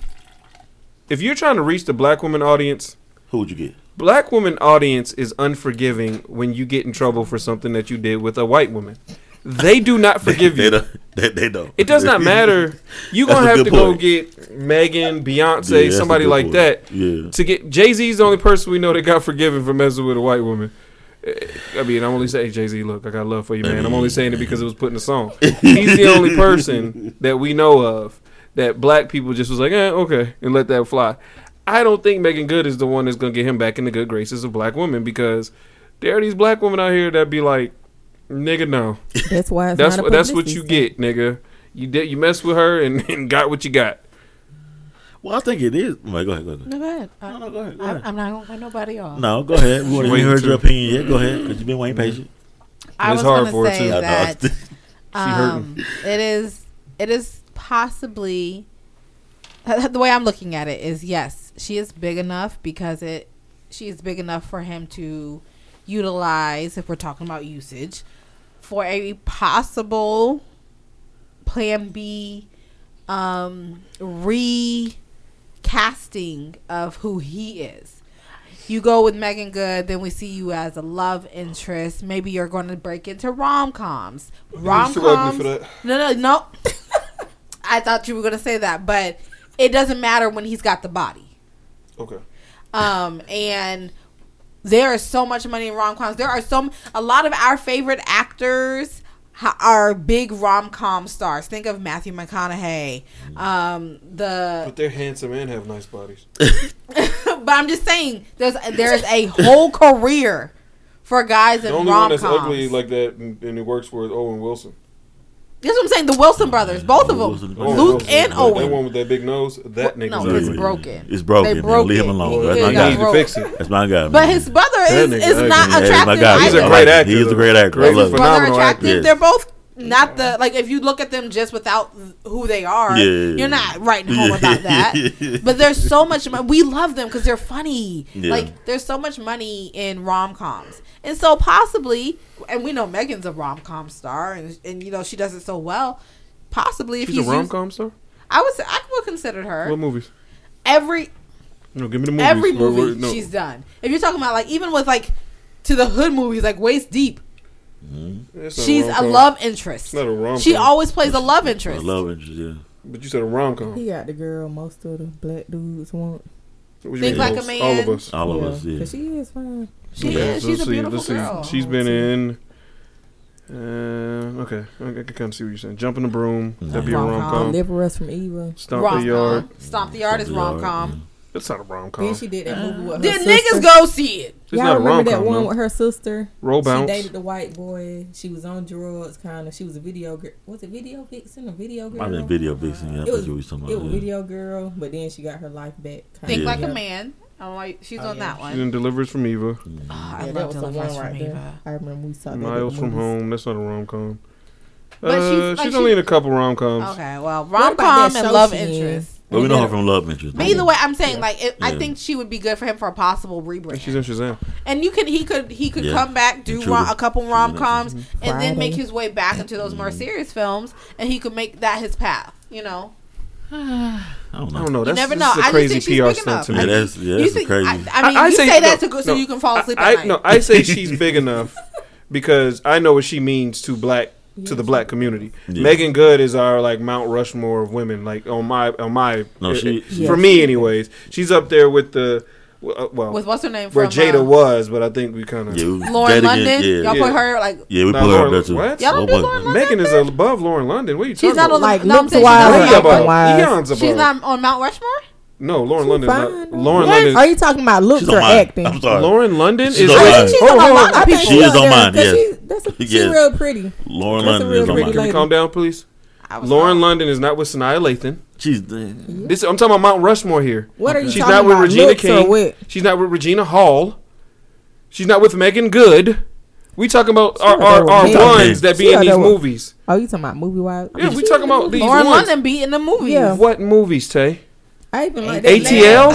If you're trying to reach the black woman audience, who would you get? Black woman audience is unforgiving when you get in trouble for something that you did with a white woman. They do not forgive they, you. They don't, they, they don't. It does not matter. You're going to have to point. go get Megan, Beyonce, yeah, somebody like point. that. Yeah. To get Jay-Z's the only person we know that got forgiven for messing with a white woman. I mean, I'm only saying, Jay-Z, look, I got love for you, man. I'm only saying it because it was put in the song. He's the only person that we know of that black people just was like, eh, okay, and let that fly. I don't think Megan Good is the one that's going to get him back in the good graces of black women, because there are these black women out here that be like, nigga, no. That's why it's that's not what, a that's what you get, nigga. You did you mess with her and, and got what you got. Well, I think it is. Right, go ahead, go ahead. No, go ahead. I, no, no, go ahead. Go ahead. I, I'm not gonna cut nobody off. No, go ahead. We haven't heard your opinion yet. Go ahead, because you've been waiting patient. I and it's was hard for her too. That, she um, it is. It is possibly the way I'm looking at it is yes, she is big enough because it. She is big enough for him to utilize, if we're talking about usage, for a possible plan B um, recasting of who he is. You go with Megan Good, then we see you as a love interest. Maybe you're going to break into rom-coms. Rom-coms. You're too ugly for that. No, no, no. I thought you were going to say that, but it doesn't matter when he's got the body. Okay. Um, and there is so much money in rom-coms. There are so a lot of our favorite actors are big rom-com stars. Think of Matthew McConaughey. Um, the but they're handsome and have nice bodies. But I'm just saying, there's there's a whole career for guys in rom-coms. The only one that's ugly like that and, and it works for Owen Wilson. That's what I'm saying. The Wilson brothers, both of them, Owen Luke Wilson. and Owen. That one with that big nose, that nigga. No, it's broken. It's broken. They broke leave him alone. He, That's my guy. Need to fix it. That's my guy. But man. his brother is, is not yeah, attractive. He's, he's a great actor. He's a great actor. Great, his brother attractive. Yes. They're both not the like. If you look at them just without who they are, yeah. you're not writing home about that. But there's so much. Mo- we love them because they're funny. Yeah. Like there's so much money in rom coms. And so possibly, and we know Megan's a rom-com star, and, and you know, she does it so well. Possibly if she's he's a rom-com used, star? I would say, I would consider her. What movies? Every, no, give me the movies. Every movie we're, we're, no. she's done. If you're talking about, like, even with, like, to the hood movies, like Waist Deep, mm-hmm. she's a, a love interest. It's not a rom-com. She always plays a love interest. A love interest, yeah. But you said a rom-com. He got the girl most of the black dudes want. Think like a man. All of us. All of us, yeah. Because yeah. she is fine. She okay. is. So she's a beautiful see, girl. See. She's been in. Uh, okay, I can kind of see what you're saying. Jump in the Broom. Mm-hmm. That'd be rom-com. a rom-com. Deliver Us from Evil. Stomp rom-com. the Yard. Stomp the Yard is rom-com. Mm-hmm. It's not a rom-com. Then she did that movie with her Then sister. Niggas go see it. It's Y'all not a rom-com. Remember that one no. with her sister? Roll Bounce. She dated the white boy. She was on drugs, kind of. She was a video girl. Was it Video Vixen or Video Girl? I mean, Video Vixen. Yeah, I it was, you was talking about. It was yeah. Video Girl, but then she got her life back. Think yeah. Like a Man. I'm like, she's oh, on yeah. that one. She's in Deliver Us from Evil. Mm-hmm. Oh, I yeah, love Deliver Us from Evil. Right I remember we saw that. Miles from Home. That's not a rom-com. But uh, she's, like, she's only in a couple rom-coms. Okay, well, rom-com and love interest. But we know her from Love and Death. But either way, I'm saying yeah. like it, yeah. I think she would be good for him for a possible rebrand. She's in Shazam. And you could he could he could yeah. come back, do rom, a couple rom coms, and Friday. then make his way back into those more serious films, and he could make that his path. You know. I don't know. I don't know. That's, you never know. Is a crazy I just think P R stunt to me. Yeah, that's, yeah, that's think, crazy. I, I mean, I, I you say, say no, that to, no, so you can fall asleep. I, at I, night. No, I say she's big enough because I know what she means to black. Yes. To the black community, yeah. Megan Good is our like Mount Rushmore of women. Like on my on my no, she, it, yes. for me anyways, she's up there with the uh, well with what's her name where from, Jada uh, was, but I think we kind of yeah, Lauren London. Again, yeah. Y'all yeah. put her like yeah we nah, put her up there too. What? Y'all don't do Lauren London? Megan is above Lauren London. What are you talking she's about? Not like no, she's not above. She's not on Mount Rushmore. No, Lauren London. Not, Lauren yes. London. Are you talking about looks or acting? I'm sorry. Lauren London is. She's like, she's oh, oh, I think she is on mine. Yes, that's a, yes. She's real pretty. Lauren that's London real is pretty on mine. Can we calm down, please? Lauren not. London is not with Sanaa Lathan. She's. Mm-hmm. This I'm talking about Mount Rushmore here. What are you? She's talking not with about Regina King. She's not with Regina Hall. She's not with Megan Good. We talking about she our our, our ones that be she in these movies. Oh, you talking about movie wise? Yeah, we talking about these Lauren London be in the movies. What movies, Tay? I even like that A T L.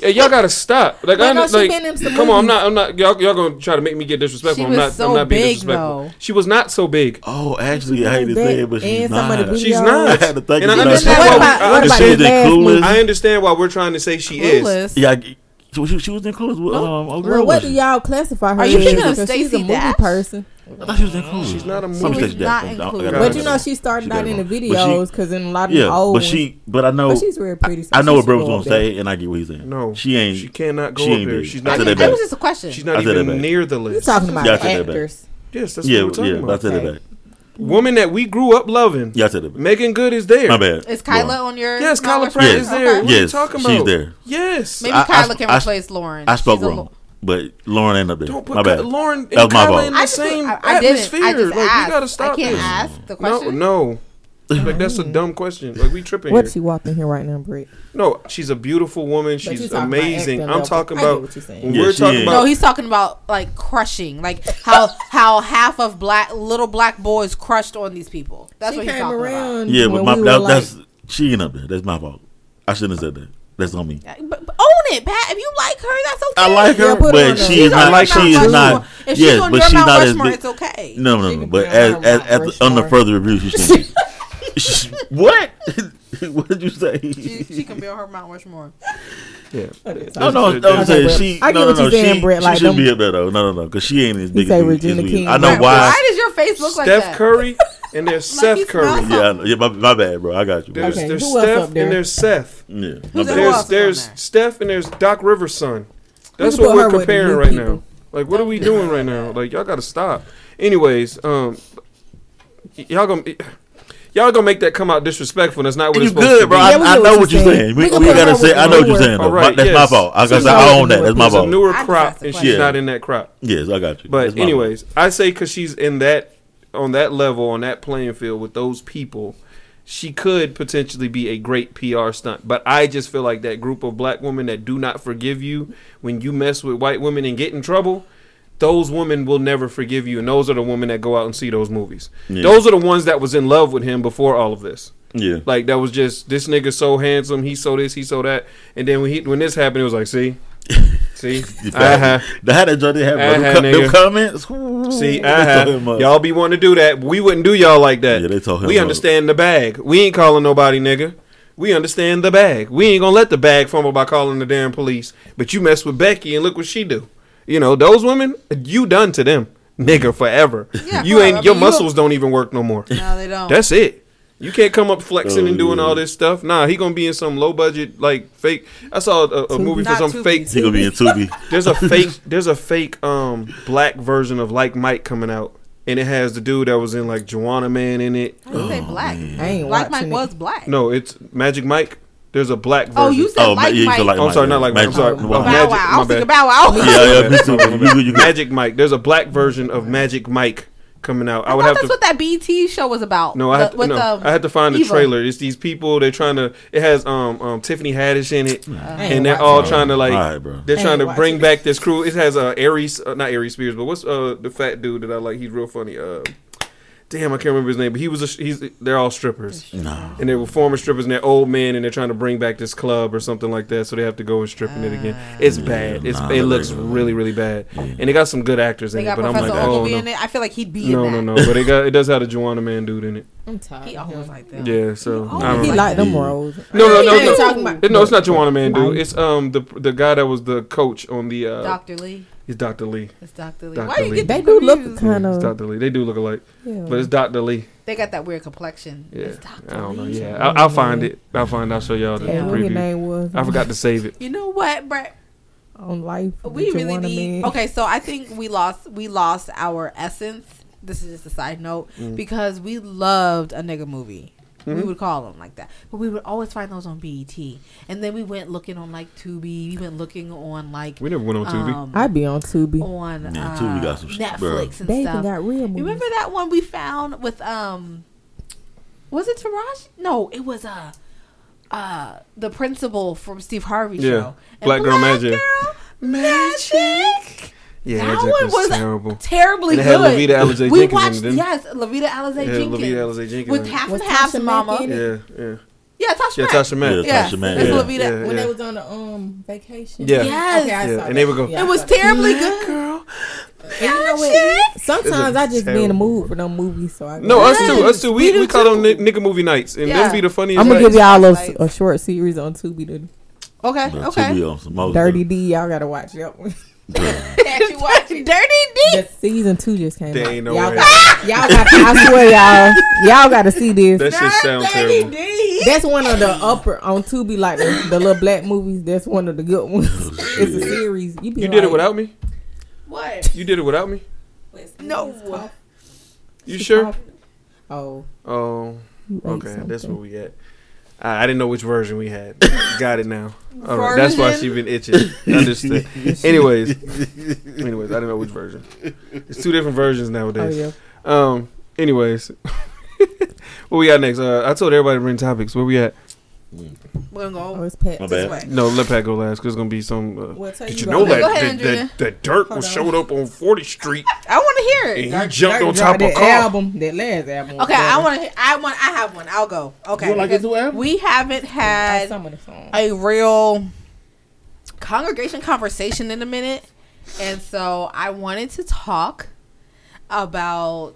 Hey, y'all gotta stop. Like, I, no, like come movies. on, I'm not, I'm not. Y'all, y'all gonna try to make me get disrespectful. I'm not, so I'm not being big, disrespectful. Though. She was not so big. Oh, actually, I hate to say it, but she's not. She's not. I had to think. And I understand why. About, I, understand about I understand why we're trying to say she Clueless. is. Yeah. I, So she, she was in Clueless with um, a girl. Well, what do y'all classify her as? Are you thinking of Stacey? She's a movie Dash? person. I thought she was in Clueless. She's not a movie. She's not in Clueless. But you know, she started she out in the videos because in a lot of yeah, the old. But she, but I know. But she's real pretty. So I know what Brett was gonna say, and I get what he's saying. No, she ain't. She cannot go she up there. She's not. That was just a question. She's not even near the list. You're talking about actors. Yes, that's what we're talking about. Yeah, I said that. Woman that we grew up loving. Yeah, I said it. Megan Good is there. My bad. Is Kyla Lauren. on your? Yes, Kyla Pratt yes. is there. Okay. What yes, are you talking about? She's there. Yes. Maybe I, Kyla I, can I, replace I, Lauren. I spoke she's wrong, lo- but Lauren ain't up there. Don't put my bad. Lauren and Kyla fault. in the I just, same I, I atmosphere. I just like, asked. We gotta stop. I can't this. ask the question. No, no. Like that's a dumb question. Like we tripping. What's she walking here right now, Britt? No, she's a beautiful woman. She's amazing. I'm talking about. When yeah, we're talking is. about. No, he's talking about like crushing, like how how half of black little black boys crushed on these people. That's she what he's talking about. Yeah, but my, we that, like, that's she ain't up there. That's my fault. I shouldn't have said that. That's on me. But, but own it, Pat. If you like her, that's okay. I like her, yeah, but she is not. Like she is not. If she's on your Mount Rushmore, it's okay. No, no, no. But as on the further review, she should be. What? What did you say? She, she can be on her Mount Rushmore. Yeah. No, no, no. I'm saying she. I get no, what no, you're saying, Brett. Like she shouldn't be up there though. No, no, no. Because she ain't as big as we. I know why. Why does your face look Steph like that? Steph Curry and there's Seth Curry. Yeah, I know. yeah. My, my bad, bro. I got you. There's, okay, there's who Steph else up there? And there's Seth. Yeah. Who's there's there's there? Steph and there's Doc Rivers' son. That's what we're comparing right people. now. Like, what are we doing right now? Like, y'all got to stop. Anyways, um, y'all gonna. Y'all gonna make that come out disrespectful. That's not what it's, it's supposed good, to be. Bro. I, yeah, I know what you're saying. saying. We, we, we gotta say, I know what you're saying. Though. Right, that's yes. my fault. I gotta say, I own that. That's my fault. It's a newer crop, and she's yeah. not in that crop. Yes, I got you. But anyways, fault. I say because she's in that on that level, on that playing field with those people, she could potentially be a great P R stunt. But I just feel like that group of black women that do not forgive you when you mess with white women and get in trouble. Those women will never forgive you, and those are the women that go out and see those movies. Yeah. Those are the ones that was in love with him before all of this. Yeah, like that was just this nigga so handsome, he so this, he so that, and then when he when this happened, it was like, see, see, uh-huh. that enjoyed it happening. Uh-huh, them, them comments, Ooh. see, uh-huh. y'all be wanting to do that. We wouldn't do y'all like that. Yeah, they told him we understand up. the bag. We ain't calling nobody, nigga. We understand the bag. We ain't gonna let the bag fumble by calling the damn police. But you mess with Becky, and look what she do. You know, those women, you done to them, nigga, forever. Yeah, you ain't, your muscles don't even work no more. No, they don't. That's it. You can't come up flexing oh, and doing yeah. all this stuff. Nah, he gonna be in some low budget like fake. I saw a, a movie for some Tubi. fake. He gonna be in Tubi. There's a fake. There's a fake um black version of Like Mike coming out, and it has the dude that was in like Juana Man in it. I oh, say black. Man. I ain't Like Mike it. was black. No, it's Magic Mike. There's a black version. Oh, you said oh, Like yeah, Mike. Like I'm Mike, sorry, yeah. not Like Mike. I'm sorry. Bow Wow. I was thinking Bow Wow. Yeah, yeah. Magic Mike. There's a black version of Magic Mike coming out. I, I would have that's to, what that B E T show was about. No, I had to, with, no, um, I had to find the Eva. trailer. It's these people. They're trying to. It has um, um Tiffany Haddish in it, uh, and they're all it. trying to like. Right, they're I trying to bring it. back this crew. It has uh, Aries, uh, not Aries Spears, but what's uh the fat dude that I like? He's real funny. Uh, damn, I can't remember his name, but he was. A, he's. They're all strippers. No, and they were former strippers, and they're old men, and they're trying to bring back this club or something like that. So they have to go and stripping uh, it again. It's yeah, bad. It's nah, it looks really, really bad. Yeah. And they got some good actors in they it, but Professor I'm like, Ogilvy oh no. In it. I feel like he'd be no, in no, no, no. But it got. It does have the Juana Man dude in it. I'm tired. He always like that. Yeah, so he, I don't he like them roles. No, no, no, no. Talking about it, no, it's not Juana Man dude. It's um the the guy that was the coach on the uh, Doctor Lee. It's Doctor Lee. It's Doctor Lee. Doctor Why you get they do look kind of. It's Doctor Lee. They do look alike, yeah. But it's Doctor Lee. They got that weird complexion. Yeah, it's Doctor I don't know. Lee. Yeah, I'll, I'll find it. I'll find. I'll show y'all the yeah, preview. Name was. I forgot to save it. You know what, Brett? On life, we really need. Okay, so I think we lost. We lost our essence. This is just a side note mm. because we loved a nigga movie. Mm-hmm. We would call them like that, but we would always find those on B E T, and then we went looking on like Tubi. We went looking on like we never went on Tubi. Um, I'd be on Tubi on yeah, uh, Tubi got some Netflix bro. and they stuff. Got real movies. Remember that one we found with um, was it Taraji? No, it was uh, uh the principal from Steve Harvey yeah. show. And Black, Black Girl Magic. Girl Magic. Magic. Yeah, that one was, was terrible. terribly and it had good. Had Levita Alizé Jenkins watched, in it. Yes, Levita Alizé Jenkins. Yeah, Levita Alizé Jenkins. With half and half mama. Yeah, yeah. Yeah, Tasha. Yeah, Tasha Mann. Yeah, Tasha Mann. Yeah, yeah. yeah. yeah. When they was on the um vacation. Yeah. Yes. Okay, I yeah. saw and that. They would go. Yeah, it was terribly yeah. good, girl. You know what? Sometimes I just terrible. be in the mood for no movies, so I. No, us too. Us too. We we, we call them nigga movie nights, and yeah. them be the funniest. I'm gonna give y'all a, a short series on Tubi then. Okay. Okay. Dirty D, y'all gotta watch that one. That you watching Dirty D. The season two just came. There out. Ain't no y'all way. Got, y'all got. To, I swear, y'all, y'all got to see this. That shit sounds terrible. D. That's one of the upper on Tubi, like the, the little black movies. That's one of the good ones. It's a series. You, be you like, did it without me. What? You did it without me. No. You sure? Oh. Oh. Okay. Something. That's what we got. I didn't know which version we had. Got it now. All right, that's why she been itching. Understood. anyways, anyways, I didn't know which version. It's two different versions nowadays. Oh, yeah. Um. Anyways, what we got next? Uh, I told everybody to bring topics. Where we at? We're gonna go. Oh, it's Pat. My bad. Way. No, let Pat go last because it's gonna be some. Uh, we'll tell you did you know that ahead, that, that, that Dirk was showed up on fortieth street? I want to hear it. And Dirk, he jumped Dirk on top of car. Album, that last album. Okay, I want to. I want. I have one. I'll go. Okay. You like his new album? We haven't had a real congregation conversation in a minute, and so I wanted to talk about.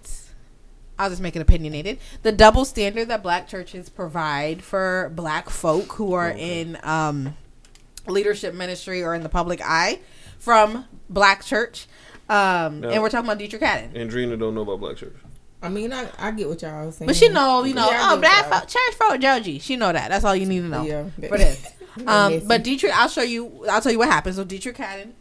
I'll just make it opinionated. The double standard that black churches provide for black folk who are okay. in um, leadership ministry or in the public eye from black church. Um, now, and we're talking about Deitrick Haddon. Andrina don't know about black church. I mean, I, I get what y'all are saying. But she know, you know, yeah, oh, black folk, church folk, Joji. She know that. That's all you need to know yeah, for this. Um, but Deitrick, I'll show you, I'll tell you what happened. So Deitrick Haddon.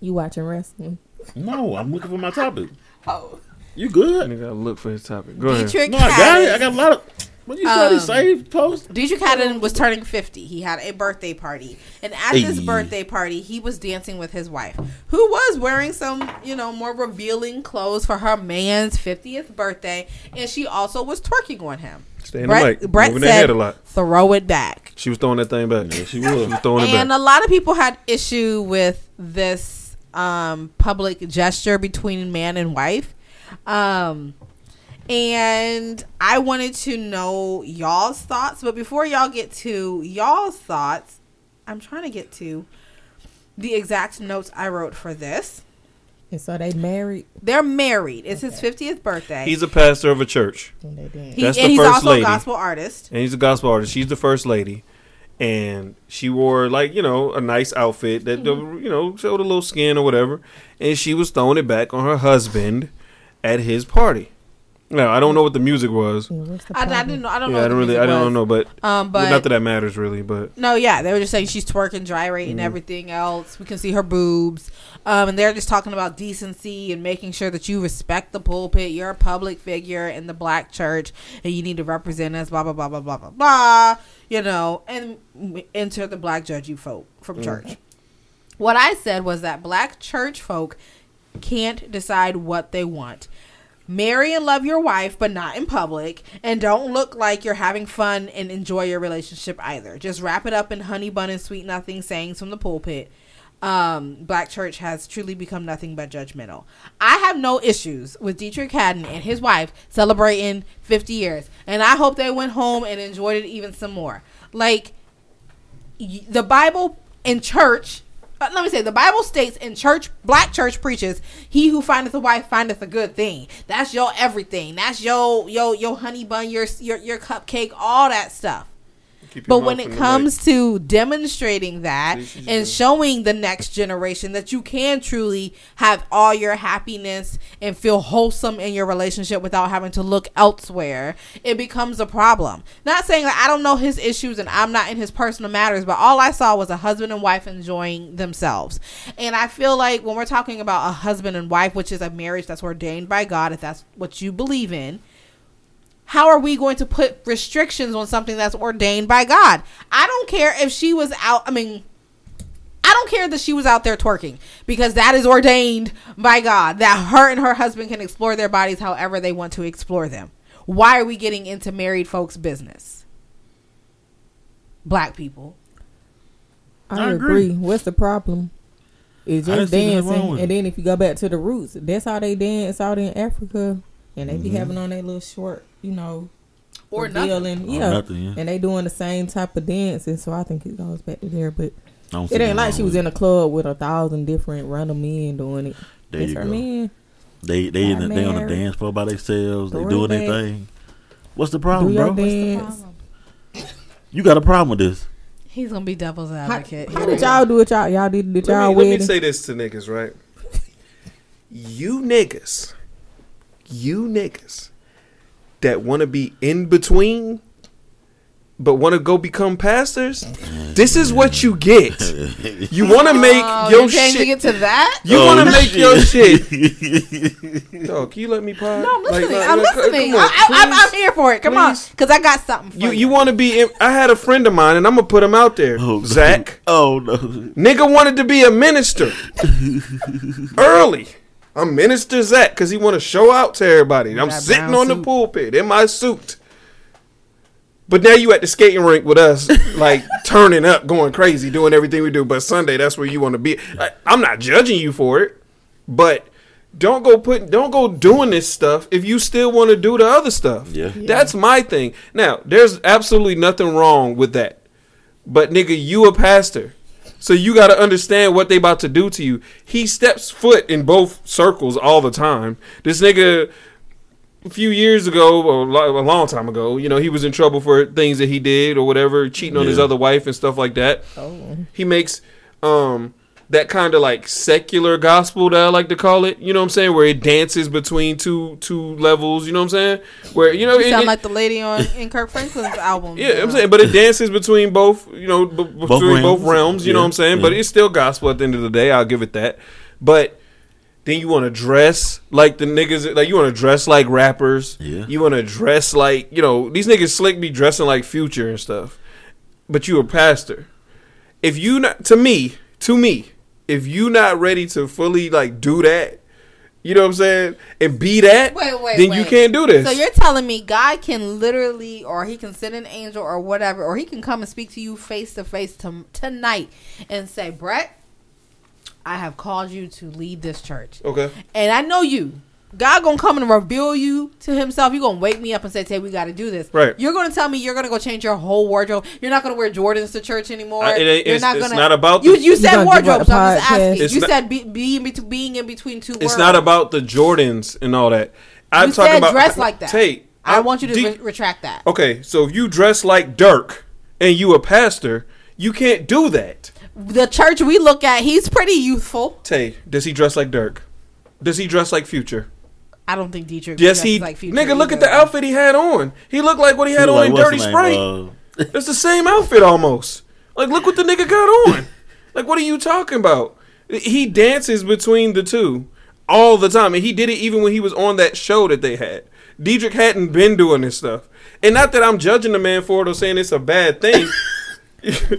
You watching wrestling? No, I'm looking for my topic. Oh, you good? Nigga, I look for his topic. Go Deitrick ahead. No, I got it. I got a lot of. What you um, saved post? Deitrick Haddon was turning fifty. He had a birthday party, and at hey. this birthday party, he was dancing with his wife, who was wearing some, you know, more revealing clothes for her man's fiftieth birthday, and she also was twerking on him. Stay in Brett, the mic. Brett moving said, head a lot. "Throw it back." She was throwing that thing back. Yeah, she was. She was throwing it back. And a lot of people had issue with this. Um, public gesture between man and wife, um, and I wanted to know y'all's thoughts. But before y'all get to y'all's thoughts, I'm trying to get to the exact notes I wrote for this. And so they married. They're married. It's okay. his fiftieth birthday. He's a pastor of a church. And, they did. He, That's and the he's first also lady. a gospel artist. And he's a gospel artist. She's the first lady. And she wore, like, you know, a nice outfit that, you know, showed a little skin or whatever. And she was throwing it back on her husband at his party. No, I don't know what the music was. I, I didn't know. I don't yeah, know. I don't really. I don't know, but, um, but not that that matters really. But no, yeah, they were just saying she's twerking, gyrating, mm-hmm. everything else. We can see her boobs, um, and they're just talking about decency and making sure that you respect the pulpit. You're a public figure in the black church, and you need to represent us. Blah blah blah blah blah blah blah. You know, and enter the black judgy folk from mm-hmm. church. What I said was that black church folk can't decide what they want. Marry and love your wife, but not in public, and don't look like you're having fun and enjoy your relationship either. Just wrap it up in honey bun and sweet nothing sayings from the pulpit. Um, black church has truly become nothing but judgmental. I have no issues with Deitrick Haddon and his wife celebrating fifty years, and I hope they went home and enjoyed it even some more. Like, the Bible and church... Let me say, the Bible states in church, black church preaches, he who findeth a wife findeth a good thing. That's your everything. That's your, your, your honey bun, your, your, your cupcake, all that stuff. But when it comes to demonstrating that and showing the next generation that you can truly have all your happiness and feel wholesome in your relationship without having to look elsewhere, it becomes a problem. Not saying that I don't know his issues and I'm not in his personal matters, but all I saw was a husband and wife enjoying themselves. And I feel like when we're talking about a husband and wife, which is a marriage that's ordained by God, if that's what you believe in, how are we going to put restrictions on something that's ordained by God? I don't care if she was out. I mean, I don't care that she was out there twerking because that is ordained by God, that her and her husband can explore their bodies however they want to explore them. Why are we getting into married folks' business? Black people. I, I agree. agree. What's the problem? It's just dancing. And then if you go back to the roots, that's how they dance out in Africa. And they mm-hmm. be having on their little short, you know, or nothing. Yeah. Or nothing, yeah. And they doing the same type of dance. And so I think it goes back to there. But it ain't like she was in a club with a thousand different random men doing it. There it's you her go. Men. They, they, in the, they on the dance floor by themselves. They doing their thing. What's the problem, bro? Dance. What's the problem? You got a problem with this. He's going to be devil's advocate. How, how did y'all do it? Y'all, y'all did, did y'all let me, wedding? Let me say this to niggas, right? You niggas. You niggas that want to be in between but want to go become pastors, this is what you get. You want to make oh, your shit. You get to that? You oh, want to make your shit. Dog, can you let me pause? No, I'm listening. Like, I'm like, listening. On, I, I, I'm here for it. Come please. On. Because I got something for you. You, you want to be in, I had a friend of mine, and I'm going to put him out there. Oh, Zach. Oh, no. Nigga wanted to be a minister. Early. I'm Minister Zach because he want to show out to everybody. I'm sitting on suit. The pulpit in my suit. But now you at the skating rink with us, like turning up, going crazy, doing everything we do. But Sunday, that's where you want to be. Like, I'm not judging you for it, but don't go putting, don't go doing this stuff if you still want to do the other stuff. Yeah. yeah, that's my thing. Now, there's absolutely nothing wrong with that. But nigga, you a pastor. So you got to understand what they about to do to you. He steps foot in both circles all the time. This nigga, a few years ago, or a long time ago, you know, he was in trouble for things that he did or whatever, cheating yeah. on his other wife and stuff like that. Oh. He makes um, that kind of like secular gospel that I like to call it. You know what I'm saying? Where it dances between two two levels. You know what I'm saying? Where you know you sound it, like it, the lady on in Kirk Franklin's album. Yeah, you know? I'm saying, but it dances between both. You know, b- both between realms. both realms. You yeah, know what I'm saying? Yeah. But it's still gospel at the end of the day. I'll give it that. But then you want to dress like the niggas. Like you want to dress like rappers. Yeah. You want to dress like you know these niggas slick be dressing like Future and stuff. But you a pastor. If you not to me to me. If you not ready to fully like do that, you know what I'm saying, and be that, wait, wait, then wait. You can't do this. So you're telling me God can literally, or He can send an angel, or whatever, or He can come and speak to you face to face tonight and say, Brett, I have called you to lead this church. Okay, and I know you. God gonna come and reveal you to Himself. You gonna wake me up and say, "Hey, we gotta do this." Right? You're gonna tell me you're gonna go change your whole wardrobe. You're not gonna wear Jordans to church anymore. I, it, it, you're it's, not gonna. It's not about. You, you said wardrobe. So I'm just asking. It's you not, said be, be in between, being in between two. It's worlds. Not about the Jordans and all that. I'm you talking said about dress like that. Tate, I, I want you to de- re- retract that. Okay, so if you dress like Dirk and you a pastor, you can't do that. The church we look at, he's pretty youthful. Tate, does he dress like Dirk? Does he dress like Future? I don't think Deitrick. Yes, he like future nigga. Either. Look at the outfit he had on. He looked like what he had he on like, in Dirty Sprite. Name, it's the same outfit almost. Like, look what the nigga got on. Like, what are you talking about? He dances between the two all the time, and he did it even when he was on that show that they had. Deitrick hadn't been doing this stuff, and not that I'm judging the man for it or saying it's a bad thing.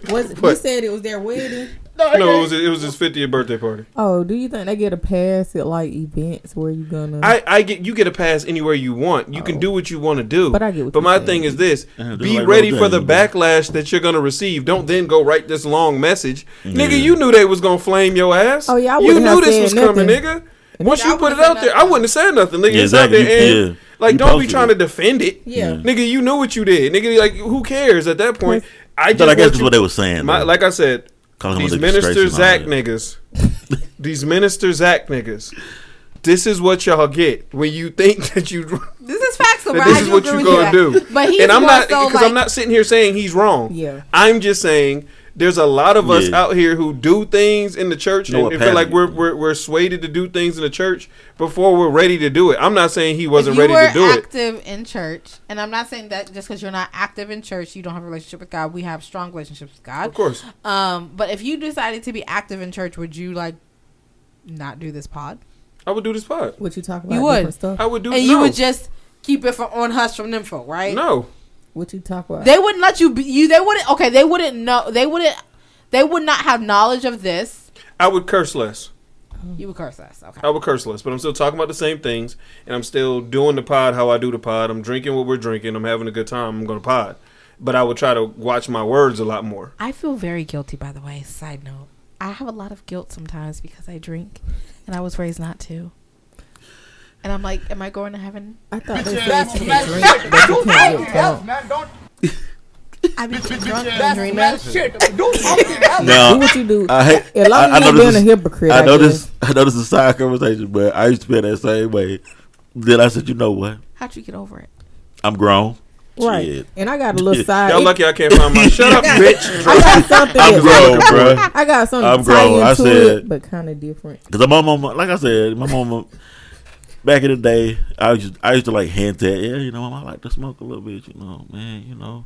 Was but, you said it was their wedding? No, no, it was it was his fiftieth birthday party. Oh, do you think they get a pass at like events where you gonna? I, I get you get a pass anywhere you want. You oh. can do what you want to do. But I get. What but my saying. thing is this: uh, be like ready for the backlash that you're gonna receive. Don't then go write this long message, yeah. nigga. You knew they was gonna flame your ass. Oh yeah, I you knew this was nothing. coming, nigga. Once you put it out there, I wouldn't have said nothing, nigga. Yeah, exactly. It's out there, and yeah. like, you don't be trying it. to defend it. Yeah. yeah, nigga, you knew what you did, nigga. Like, who cares at that point? I but I guess that's what they were saying. My, like I said. These minister Zach niggas. These minister Zach niggas. This is what y'all get when you think that you. This is facts. That this I is what you gonna do. But he's and I'm not because so like, I'm not sitting here saying he's wrong. Yeah. I'm just saying there's a lot of us yeah. out here who do things in the church no, and feel like we're we're we're swayed to do things in the church before we're ready to do it. I'm not saying he wasn't ready to do it. You were active in church, and I'm not saying that just because you're not active in church, you don't have a relationship with God. We have strong relationships with God, of course. Um, but if you decided to be active in church, would you like not do this pod? I would do this pod. Would you talk about you different would. stuff? I would do, and no. you would just keep it for on hush from them folk, right? No. What you talk about? They wouldn't let you be. You they wouldn't. Okay, they wouldn't know. They wouldn't. They would not have knowledge of this. I would curse less. You would curse less. Okay. I would curse less, but I'm still talking about the same things, and I'm still doing the pod how I do the pod. I'm drinking what we're drinking. I'm having a good time. I'm gonna pod, but I would try to watch my words a lot more. I feel very guilty, by the way. Side note: I have a lot of guilt sometimes because I drink, and I was raised not to. And I'm like, am I going to heaven? I thought they said you can't drink. I be drunk and dreaming. Do what you do. I hate, as long I, as you're being a hypocrite. I, I noticed I noticed a side conversation, but I used to be that same way. Then I said, you know what? How'd you get over it? I'm grown. Right. Shit. And I got a little side. Y'all lucky I can't find my shut up, bitch. I got something. I'm grown, bro. I got something I'm grown. I said, it, but kind of different. Because my mama, like I said, my mama... Back in the day, I used I used to like hint at, yeah, you know, I like to smoke a little bit, you know, man, you know,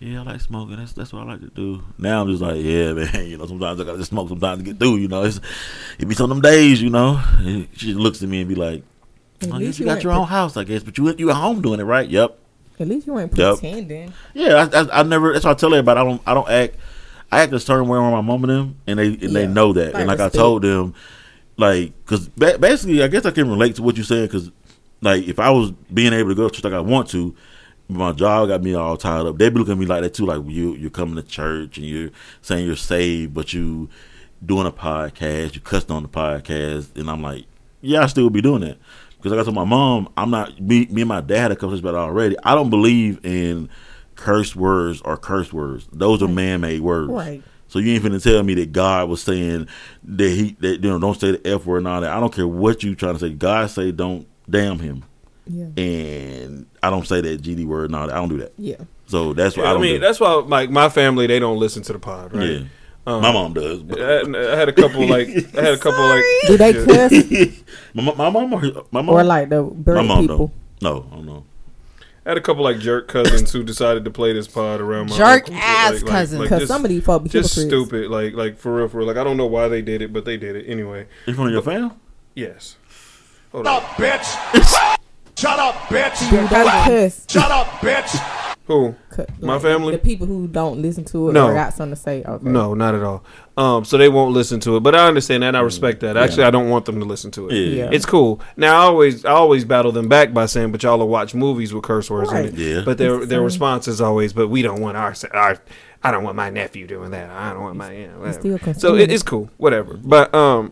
yeah, I like smoking. That's that's what I like to do. Now I'm just like, yeah, man, you know, sometimes I gotta just smoke, sometimes to get through, you know. It's, it be some of them days, you know. And she looks at me and be like, oh, you, you got your own pre- house, I guess, but you you at home doing it, right? Yep. At least you ain't pretending. Yep. Yeah, I, I I never. That's what I tell everybody. I don't I don't act. I act a certain way around my mom and them, and they and yeah, they know that. And like respect. I told them. Like, because ba- basically, I guess I can relate to what you're saying, because, like, if I was being able to go to church like I want to, my job got me all tied up. They be looking at me like that, too, like, you, you're coming to church, and you're saying you're saved, but you doing a podcast, you cussing on the podcast, and I'm like, yeah, I still be doing that. Because like I told my mom, I'm not, me, me and my dad have come to this about already, I don't believe in curse words or curse words. Those are man-made words. Right. So you ain't finna tell me that God was saying that he that you know don't say the F word and all that. I don't care what you trying to say. God say don't damn him, yeah. And I don't say that G D word and all that. I don't do that. Yeah. So that's why yeah, I, I mean do. That's why like my family they don't listen to the pod, right? Yeah. Um, my mom does. I, I had a couple like I had a couple like. Do they cuss? my, my mom or my mom or like the bird people? Though. No, I don't know. I had a couple like jerk cousins who decided to play this pod around my jerk uncle. ass like, like, cousins because like somebody fucked just stupid like like for real for real like I don't know why they did it but they did it anyway. You from your family? Yes. Hold Shut up, bitch! Shut up, bitch! Dude, that's Shut up, bitch! Who? My family. The people who don't listen to it no. or got something to say. Okay. No, not at all. Um, so they won't listen to it, but I understand that. And I respect that. Yeah. Actually, I don't want them to listen to it. Yeah. Yeah. It's cool. Now I always, I always battle them back by saying, "But y'all will watch movies with curse words right. in it." Yeah. But their their response is always, "But we don't want our our. I don't want my nephew doing that. I don't want my you know, still so it, it's cool, whatever." But um,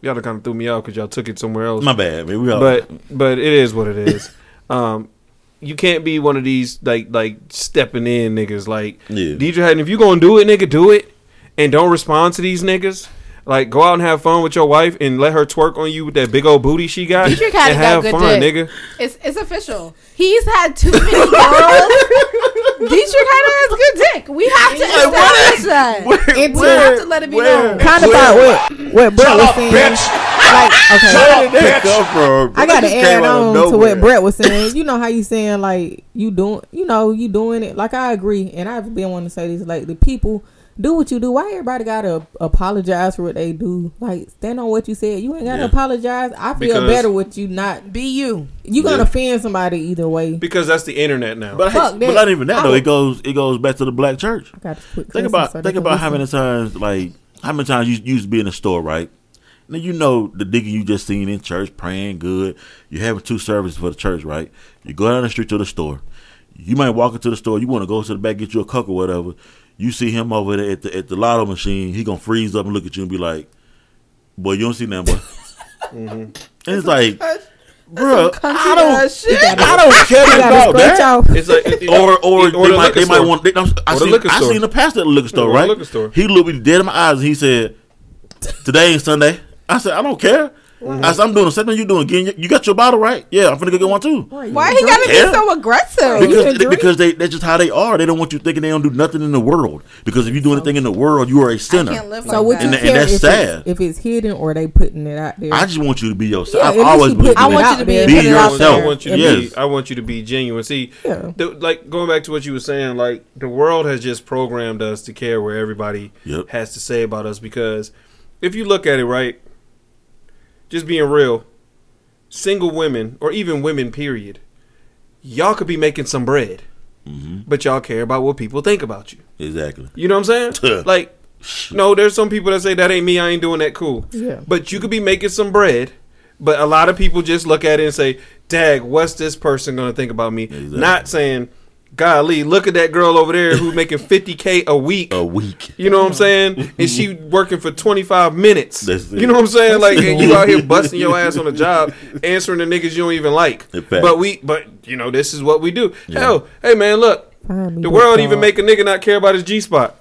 y'all kind of threw me out because y'all took it somewhere else. My bad, man. We all but but it is what it is. um. You can't be one of these like like stepping in niggas like yeah. Deitrick Haddon. If you gonna do it, nigga, do it, and don't respond to these niggas. Like go out and have fun with your wife and let her twerk on you with that big old booty she got. Deitrick Haddon got good fun, dick. Nigga. It's it's official. He's had too many girls. Deitrick Haddon has good dick. We have to establish that. Where, we where, have to let it be where, known. Kind of about what what bro was saying. like, okay. Up, I gotta add on to what Brett was saying. You know how you saying like you doing, you know, you doing it. Like I agree, and I've been wanting to say this. Like the people do what you do. Why everybody gotta apologize for what they do? Like stand on what you said. You ain't gotta yeah. apologize. I feel because better with you not be you. You gonna yeah. offend somebody either way because that's the internet now. But Fuck I, that. but not even that though. It goes it goes back to the black church. I gotta quit think about so think about listen. how many times like how many times you, you used to be in a store, right? Now you know the nigga you just seen in church praying good. You having two services for the church, right? You go down the street to the store. You might walk into the store. You want to go to the back, get you a cup or whatever. You see him over there at the at the lotto machine. He gonna freeze up and look at you and be like, "Boy, you don't see that boy." mm-hmm. And it's like, bro, I don't, shit. I don't care about that. Out. It's like, it, or or it, they, the might, they might want. They, I, seen, the I seen the pastor at the liquor store, or right? Liquor store. He looked me dead in my eyes and he said, "Today ain't Sunday." I said, "I don't care." Mm-hmm. I said, I'm doing the same thing you're doing again. You got your bottle, right? Yeah, I'm finna go get one too. Why, Why he gotta be yeah. so aggressive? Because, they, because they, that's just how they are. They don't want you thinking they don't do nothing in the world. Because if you do anything in the world, you are a sinner. I can't live like so that. And, and that's if sad. It's, if it's hidden or they putting it out there. I just want you to be yourself. Yeah, I've always believed I want you to be, be yourself. I want you to yes. be. I want you to be genuine. See, yeah. the, like going back to what you were saying, like the world has just programmed us to care what everybody yep. has to say about us. Because if you look at it right. Just being real, single women or even women, period, y'all could be making some bread, mm-hmm. but y'all care about what people think about you. Exactly. You know what I'm saying? Like, no, there's some people that say that ain't me. I ain't doing that. Cool. Yeah. But you could be making some bread, but a lot of people just look at it and say, "Dag, what's this person gonna think about me?" Exactly. Not saying, "Golly, look at that girl over there who's making fifty K a week." A week. You know what I'm saying? And she working for twenty-five minutes. That's it. You know what I'm saying? Like, and you out here busting your ass on a job, answering the niggas you don't even like. But we, but you know, this is what we do. Yeah. Hell, hey man, look, the world even make a nigga not care about his G spot.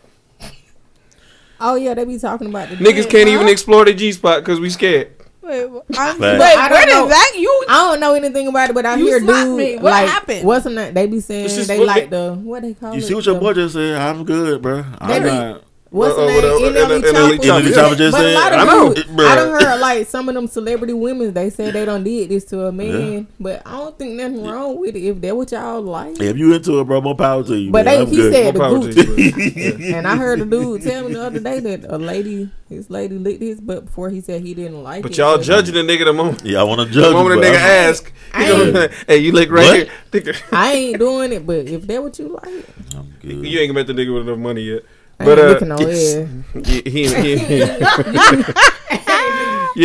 Oh yeah, they be talking about the niggas can't huh? even explore the G spot because we scared. Wait, wait, where did that you? I don't know anything about it, but I hear dude. What like, happened? What's in that? They be saying just, they like the what they call. You it, see what your boy just said? I'm good, bro. I'm not. What's uh, the uh, name? N L E Chopper just said. I know. I done heard like some of them celebrity women. They said they done did this to a man, yeah. but I don't think nothing wrong with it if that what y'all like. If you into it, bro, more power to you. But man, they, he good. said more the dude, yeah. and I heard a dude tell me the other day that a lady, his lady licked his butt before he said he didn't like but it. But y'all judging the nigga the moment. Yeah, I want to judge. The moment the nigga ask, "Hey, you lick right what? here." I ain't doing it, but if that what you like, I'm good. You ain't met the nigga with enough money yet. But uh, looking over here. He, he, he, he. You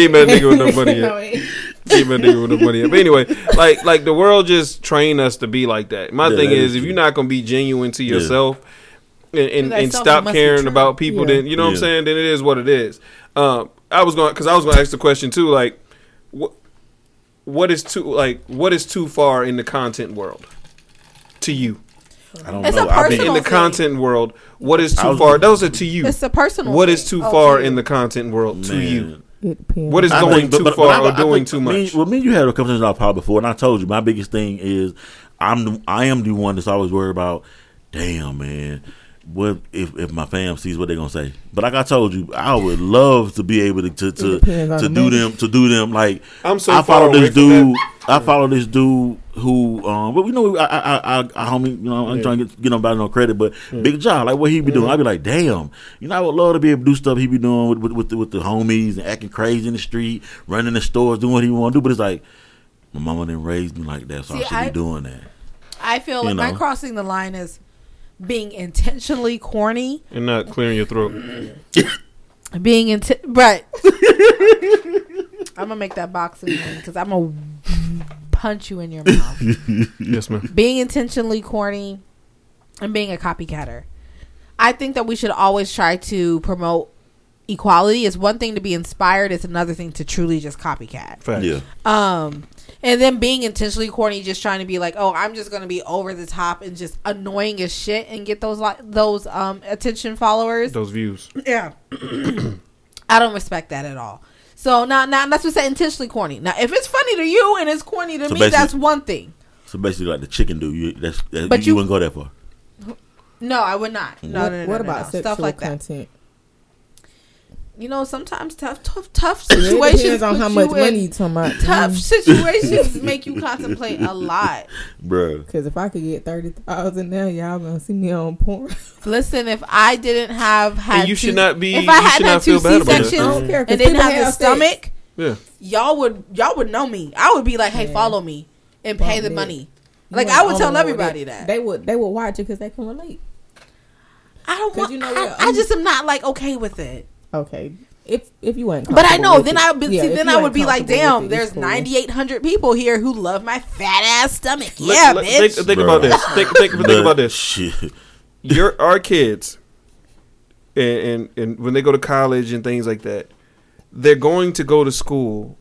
ain't mad nigga with no money yet. You ain't mad nigga with no money yet. But anyway, like like the world just trained us to be like that. My yeah, thing that is, is if you're not gonna be genuine to yourself yeah. and, and, and stop caring about people, yeah. then you know yeah. what I'm saying. Then it is what it is. Um, I was going because I was gonna ask the question too. Like, what what is too like what is too far in the content world to you? I don't it's know. I mean, in the content thing. world, what is too far? Those are to you. It's a personal. What is too thing. far oh, in the content world man. to you? What is I going think, too but, but, far but I, or I doing too much? Me, well, me, you had a conversation about power before, and I told you my biggest thing is I'm the, I am the one that's always worried about. Damn, man, what if if my fam sees what they're gonna say? But like I told you, I would love to be able to to to, to do them to do them like I'm so I follow this dude. I follow this dude who, um, but we know, I, I, I, I homie, you know, I'm yeah. trying to get, get nobody no credit, but yeah. Big John, like what he be doing, yeah. I be like, damn, you know, I would love to be able to do stuff he be doing with with, with, the, with the homies and acting crazy in the street, running the stores, doing what he want to do, but it's like, my mama didn't raise me like that, so See, I should I, be doing that. I feel you like know? my crossing the line is being intentionally corny. And not clearing your throat. being, inti- right. I'm going to make that boxing thing, because I'm a punch you in your mouth. Yes, ma'am. Being intentionally corny and being a copycatter. I think that we should always try to promote equality. It's one thing to be inspired. It's another thing to truly just copycat. Fact. Yeah. Um, and then being intentionally corny, just trying to be like, oh, I'm just going to be over the top and just annoying as shit and get those li- those um attention followers. Those views. Yeah. I don't respect that at all. So now, now that's what's intentionally corny. Now, if it's funny to you and it's corny to so me, that's one thing. So basically, like the chicken dude, you that's, that's but you, you wouldn't go that far. No, I would not. No, what, no, no. What no, about no. sexual stuff like content? That. you know, sometimes tough, tough, tough situations. It depends on how much money you talking about. Tough situations make you contemplate a lot, bro. Because if I could get thirty thousand now, y'all gonna see me on porn. Listen, if I didn't have had, and you two, should not be. If I had had two C sections and didn't have the stomach, yeah, y'all would y'all would know me. I would be like, hey, yeah. follow me and pay the money. Like I would tell everybody that they would they would watch it because they can relate. I don't want. You know, I, I just am not like okay with it. Okay, if if you weren't, but I know then I would yeah, see, then I would be like, damn, it, there's cool. ninety-eight hundred people here who love my fat ass stomach. Let, yeah, let, bitch. Think, think about this. Think, think, think about this. Shit. Your our kids, and, and and when they go to college and things like that, they're going to go to school,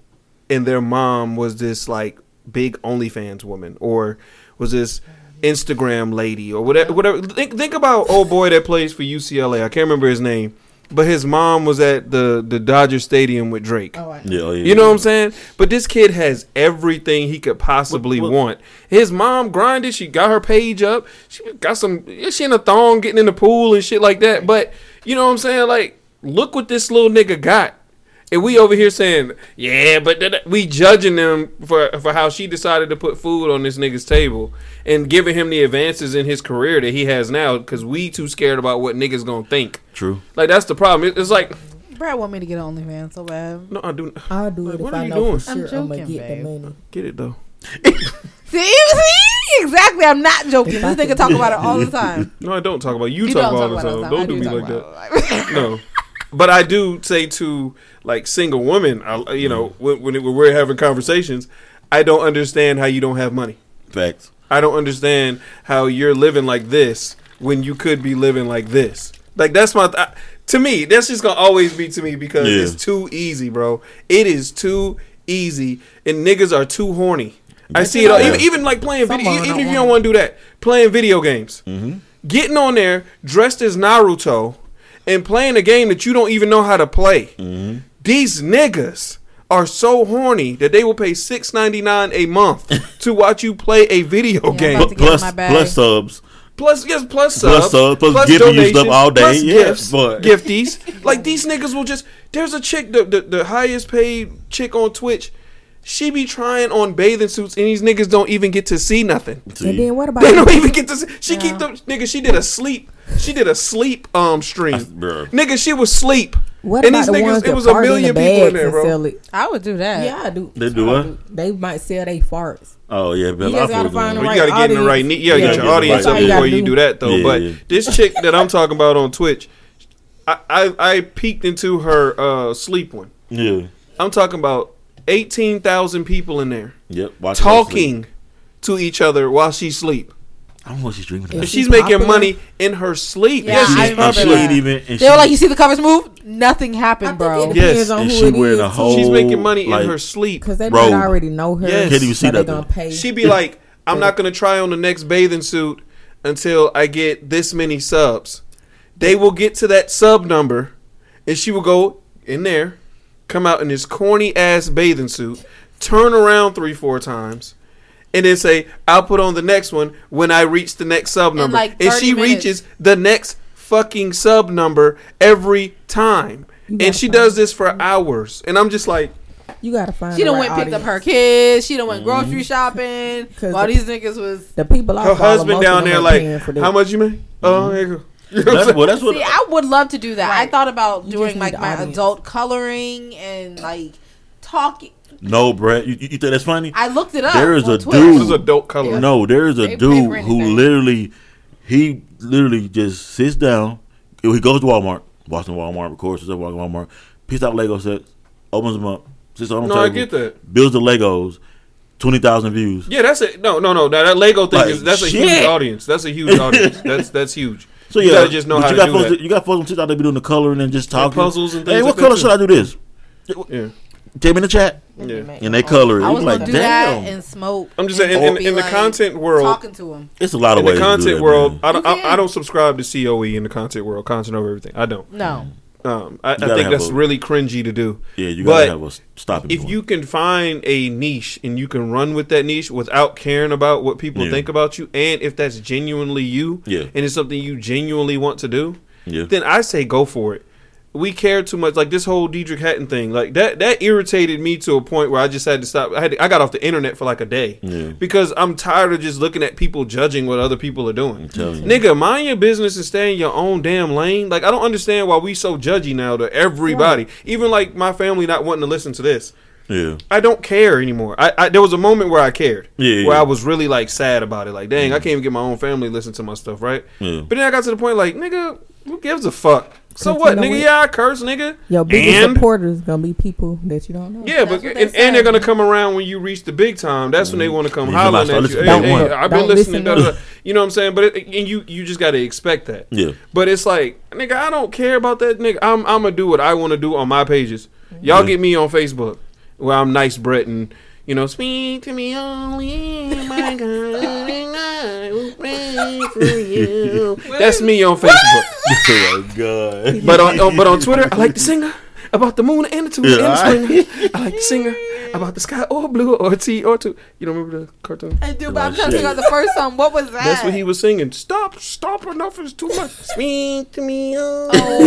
and their mom was this like big OnlyFans woman, or was this Instagram lady, or whatever. Whatever. Think think about old boy that plays for U C L A. I can't remember his name. But his mom was at the, the Dodger Stadium with Drake. Oh, I know. Yeah, oh, yeah, you know yeah. what I'm saying? But this kid has everything he could possibly what, what? want. His mom grinded. She got her page up. She got some. She in a thong getting in the pool and shit like that. But you know what I'm saying? Like, look what this little nigga got. And we over here saying, yeah, but da, da. we judging them for, for how she decided to put food on this nigga's table and giving him the advances in his career that he has now because we too scared about what niggas gonna think. True. Like, that's the problem. It, it's like... Brad want me to get OnlyFans so bad. No, I do not. I'll do like, it what if are I you know doing? For sure I'm joking, I'm gonna get babe. The money. Get it, though. See? See? Exactly. I'm not joking. This nigga talk about it all the time. No, I don't talk about it. You, you talk about it all the time. Don't do, do me like that. No. But I do say to, like, single women, I, you know, when, when, it, when we're having conversations, I don't understand how you don't have money. Facts. I don't understand how you're living like this when you could be living like this. Like, that's my... Th- to me, that's just going to always be to me because yeah. it's too easy, bro. It is too easy, and niggas are too horny. I that's see it all. Even, even, like, playing video... Even if you don't want to do that, playing video games. Mm-hmm. Getting on there, dressed as Naruto... And playing a game that you don't even know how to play. Mm-hmm. These niggas are so horny that they will pay six ninety-nine a month to watch you play a video yeah, game. Plus, plus subs. Plus, yes, plus subs. Plus subs. Plus, plus gifting you stuff all day. Plus yeah, gifts. But. Gifties. Like, these niggas will just... There's a chick, the, the, the highest paid chick on Twitch... She be trying on bathing suits, and these niggas don't even get to see nothing. And then what about they don't even get to see. She yeah. keep them niggas. She did a sleep. She did a sleep um stream. Nigga, she was sleep. What and about these the niggas? Ones it was a million in the people in there, bro. I would do that. Yeah, I do. They do what? Do. They might sell they farts. Oh yeah, but you, I gotta find the right you gotta get audience. In the right. Need. You gotta yeah, get your audience up before you do. do that though. Yeah, but yeah. this chick that I'm talking about on Twitch, I I, I peeked into her uh, sleep one. Yeah, I'm talking about. eighteen thousand people in there. Yep. Talking to each other while she sleep. I don't know what she's drinking. She's, she's making money in her sleep. Yeah, yeah she's popular. Even, they she, were like, you see the covers move? Nothing happened, bro. Yes. On and who she wearing a whole... She's making money like, in her sleep. Because they might already know her. Yes. Can't even see that. She be like, I'm not going to try on the next bathing suit until I get this many subs. They will get to that sub number and she will go in there. Come out in this corny ass bathing suit, turn around three, four times, and then say, I'll put on the next one when I reach the next sub number. Like and she minutes. reaches the next fucking sub number every time. And she does this for hours. And I'm just like, you gotta find. She done right went audience. Picked up her kids. She done went mm-hmm. grocery shopping. While the, these niggas was. The people her husband down there, like, how much you make? Mm-hmm. Oh, here you go. That's what, that's what See, I would love to do that. Right. I thought about doing like my audience. Adult coloring and like talking. No, Brad, you, you think that's funny? I looked it up. There is a Twitter. dude. This is adult coloring. No, there is a they dude who literally, he literally just sits down. He goes to Walmart, walks to Walmart, records himself, walks to Walmart, picks out Lego sets, opens them up, sits on them. No, table, I get that. Builds the Legos. twenty thousand views. Yeah, that's it. No, no, no. That, that Lego thing like, is that's shit. a huge audience. That's a huge audience. that's that's huge. So yeah, you gotta just know how you to do that. To, you got folks on TikTok that be doing the coloring and just talking. And puzzles and things. Hey, what like color should I do this? Yeah. Take me in the chat. Yeah. And they color it. I was like, gonna do damn. That and smoke. I'm just saying, in, in, in like the content world, talking to them. It's a lot of in ways. In the content world, I don't, I, I don't subscribe to C O E in the content world. Content over everything. I don't. No. Um, I, I think that's a, really cringy to do. Yeah, you gotta but have a stopping point. If you can find a niche and you can run with that niche without caring about what people yeah. think about you, and if that's genuinely you, yeah. and it's something you genuinely want to do, yeah. then I say go for it. we care too much. Like this whole Deitrick Haddon thing, like that that irritated me to a point where I just had to stop. I had to, I got off the internet for like a day yeah. because I'm tired of just looking at people judging what other people are doing. Nigga, mind your business and stay in your own damn lane. Like I don't understand why we so judgy now to everybody. Yeah. Even like my family not wanting to listen to this. Yeah, I don't care anymore. I, I there was a moment where I cared. Yeah, where yeah. I was really like sad about it. Like, dang, mm. I can't even get my own family to listen to my stuff, right? Yeah. But then I got to the point like, nigga, who gives a fuck? So Continue what, nigga? With, yeah, I curse, nigga. Your biggest and, supporters gonna be people that you don't know. Yeah, but they and, and they're gonna come around when you reach the big time. That's mm. when they want to come hollering at you. Hey, hey, I've been don't listening. Listen to you know what I'm saying? But it, and you you just gotta expect that. Yeah. But it's like, nigga, I don't care about that, nigga. I'm I'm gonna do what I want to do on my pages. Y'all yeah. get me on Facebook. Well, I'm nice, Brett, and you know, speak to me only, my God, and I will pray for you. That's me on Facebook. Oh my God! But on, on but on Twitter, I like the singer about the moon and the two yeah, and the spring. I, I like the singer about the sky or blue or tea or two. You don't remember the cartoon? I do, but I'm trying to think of the first song. What was that? That's what he was singing. Stop, stop, enough is too much. Speak to me. Oh, oh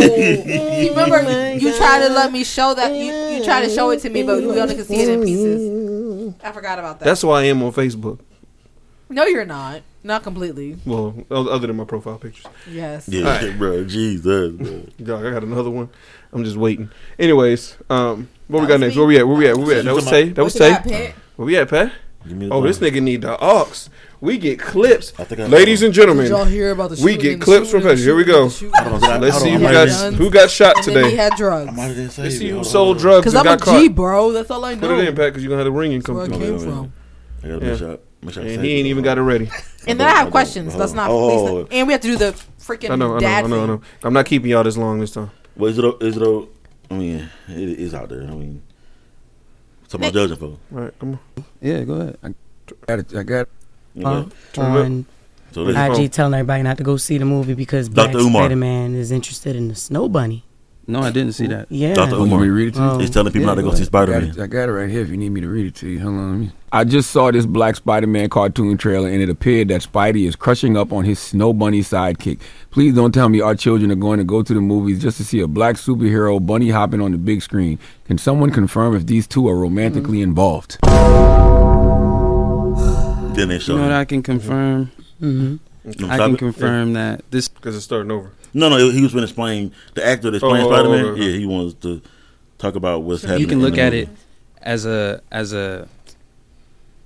you remember you tried to let me show that you, you tried to show it to me, but we only could see it in pieces. I forgot about that. That's why I am on Facebook. No, you're not. Not completely. Well, other than my profile pictures. Yes. Yeah, right. Bro. Jesus. Dog, I got another one. I'm just waiting. Anyways, um, what that we got next? Me. Where we at? Where we at? Where we at? That was Tay. That was Tay. Where we at, Pat? Oh, this nigga need the aux. We get clips. I think I Ladies know. and gentlemen, did y'all hear about the we get clips from Pat. Here we go. Let's see who got, who got shot and today. He had drugs. Let's see who sold drugs and got caught. Because I'm a G, bro. That's all I know. Put it in, Pat, because you're going to have the ring and come through. I got to be shot. And he ain't it. even got it ready. And then I have questions. Let's not. Oh. And we have to do the freaking I know, I know, dad I know, thing. I know, I know. I'm not keeping y'all this long this time. Well, is it? A, is it? A, I mean, it is out there. I mean, what's about judging for? All right, come on. Yeah, go ahead. I got it. I got it. Yeah. On so I G phone. Telling everybody not to go see the movie because Black Spider-Man is interested in the snow bunny. No, I didn't see that. Yeah. Doctor Umar. Read it to you? Um, He's telling people yeah, not to go see Spider-Man. I got, I got it right here if you need me to read it to you. Hold on. I just saw this Black Spider-Man cartoon trailer, and it appeared that Spidey is crushing up on his Snow Bunny sidekick. Please don't tell me our children are going to go to the movies just to see a black superhero bunny hopping on the big screen. Can someone confirm if these two are romantically mm-hmm. involved? Then they show you know what I can confirm? Mm-hmm. Mm-hmm. I can confirm yeah. that. This because it's starting over. No, no, he was going to explain the actor that's playing oh, Spider-Man. Oh, oh, oh, oh. Yeah, he wants to talk about what's so happening. You can look at movie. it as a as a.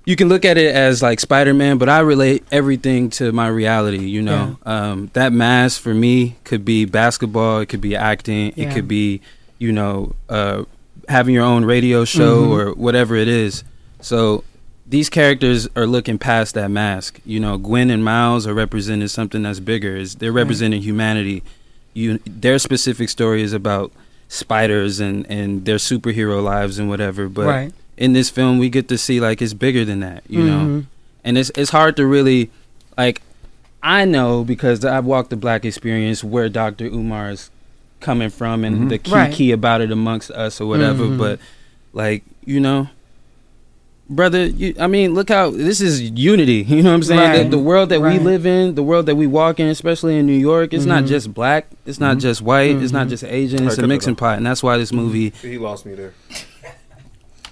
You can look at it as like Spider-Man, but I relate everything to my reality. You know, yeah. um, that mask for me could be basketball, it could be acting, yeah. it could be you know uh, having your own radio show mm-hmm. or whatever it is. So these characters are looking past that mask. You know, Gwen and Miles are representing something that's bigger. It's, they're representing right. humanity. You, their specific story is about spiders and, and their superhero lives and whatever. But right. in this film, we get to see, like, it's bigger than that, you mm-hmm. know? And it's it's hard to really, like, I know because I've walked the black experience where Doctor Umar is coming from and mm-hmm. the key right. key about it amongst us or whatever. Mm-hmm. But, like, you know... Brother, you, I mean, look how this is unity. You know what I'm saying? Right. The, the world that right. we live in, the world that we walk in, especially in New York, it's mm-hmm. not just black, it's not mm-hmm. just white, mm-hmm. it's not just Asian, it's right, a mixing pot, and that's why this movie. He lost me there.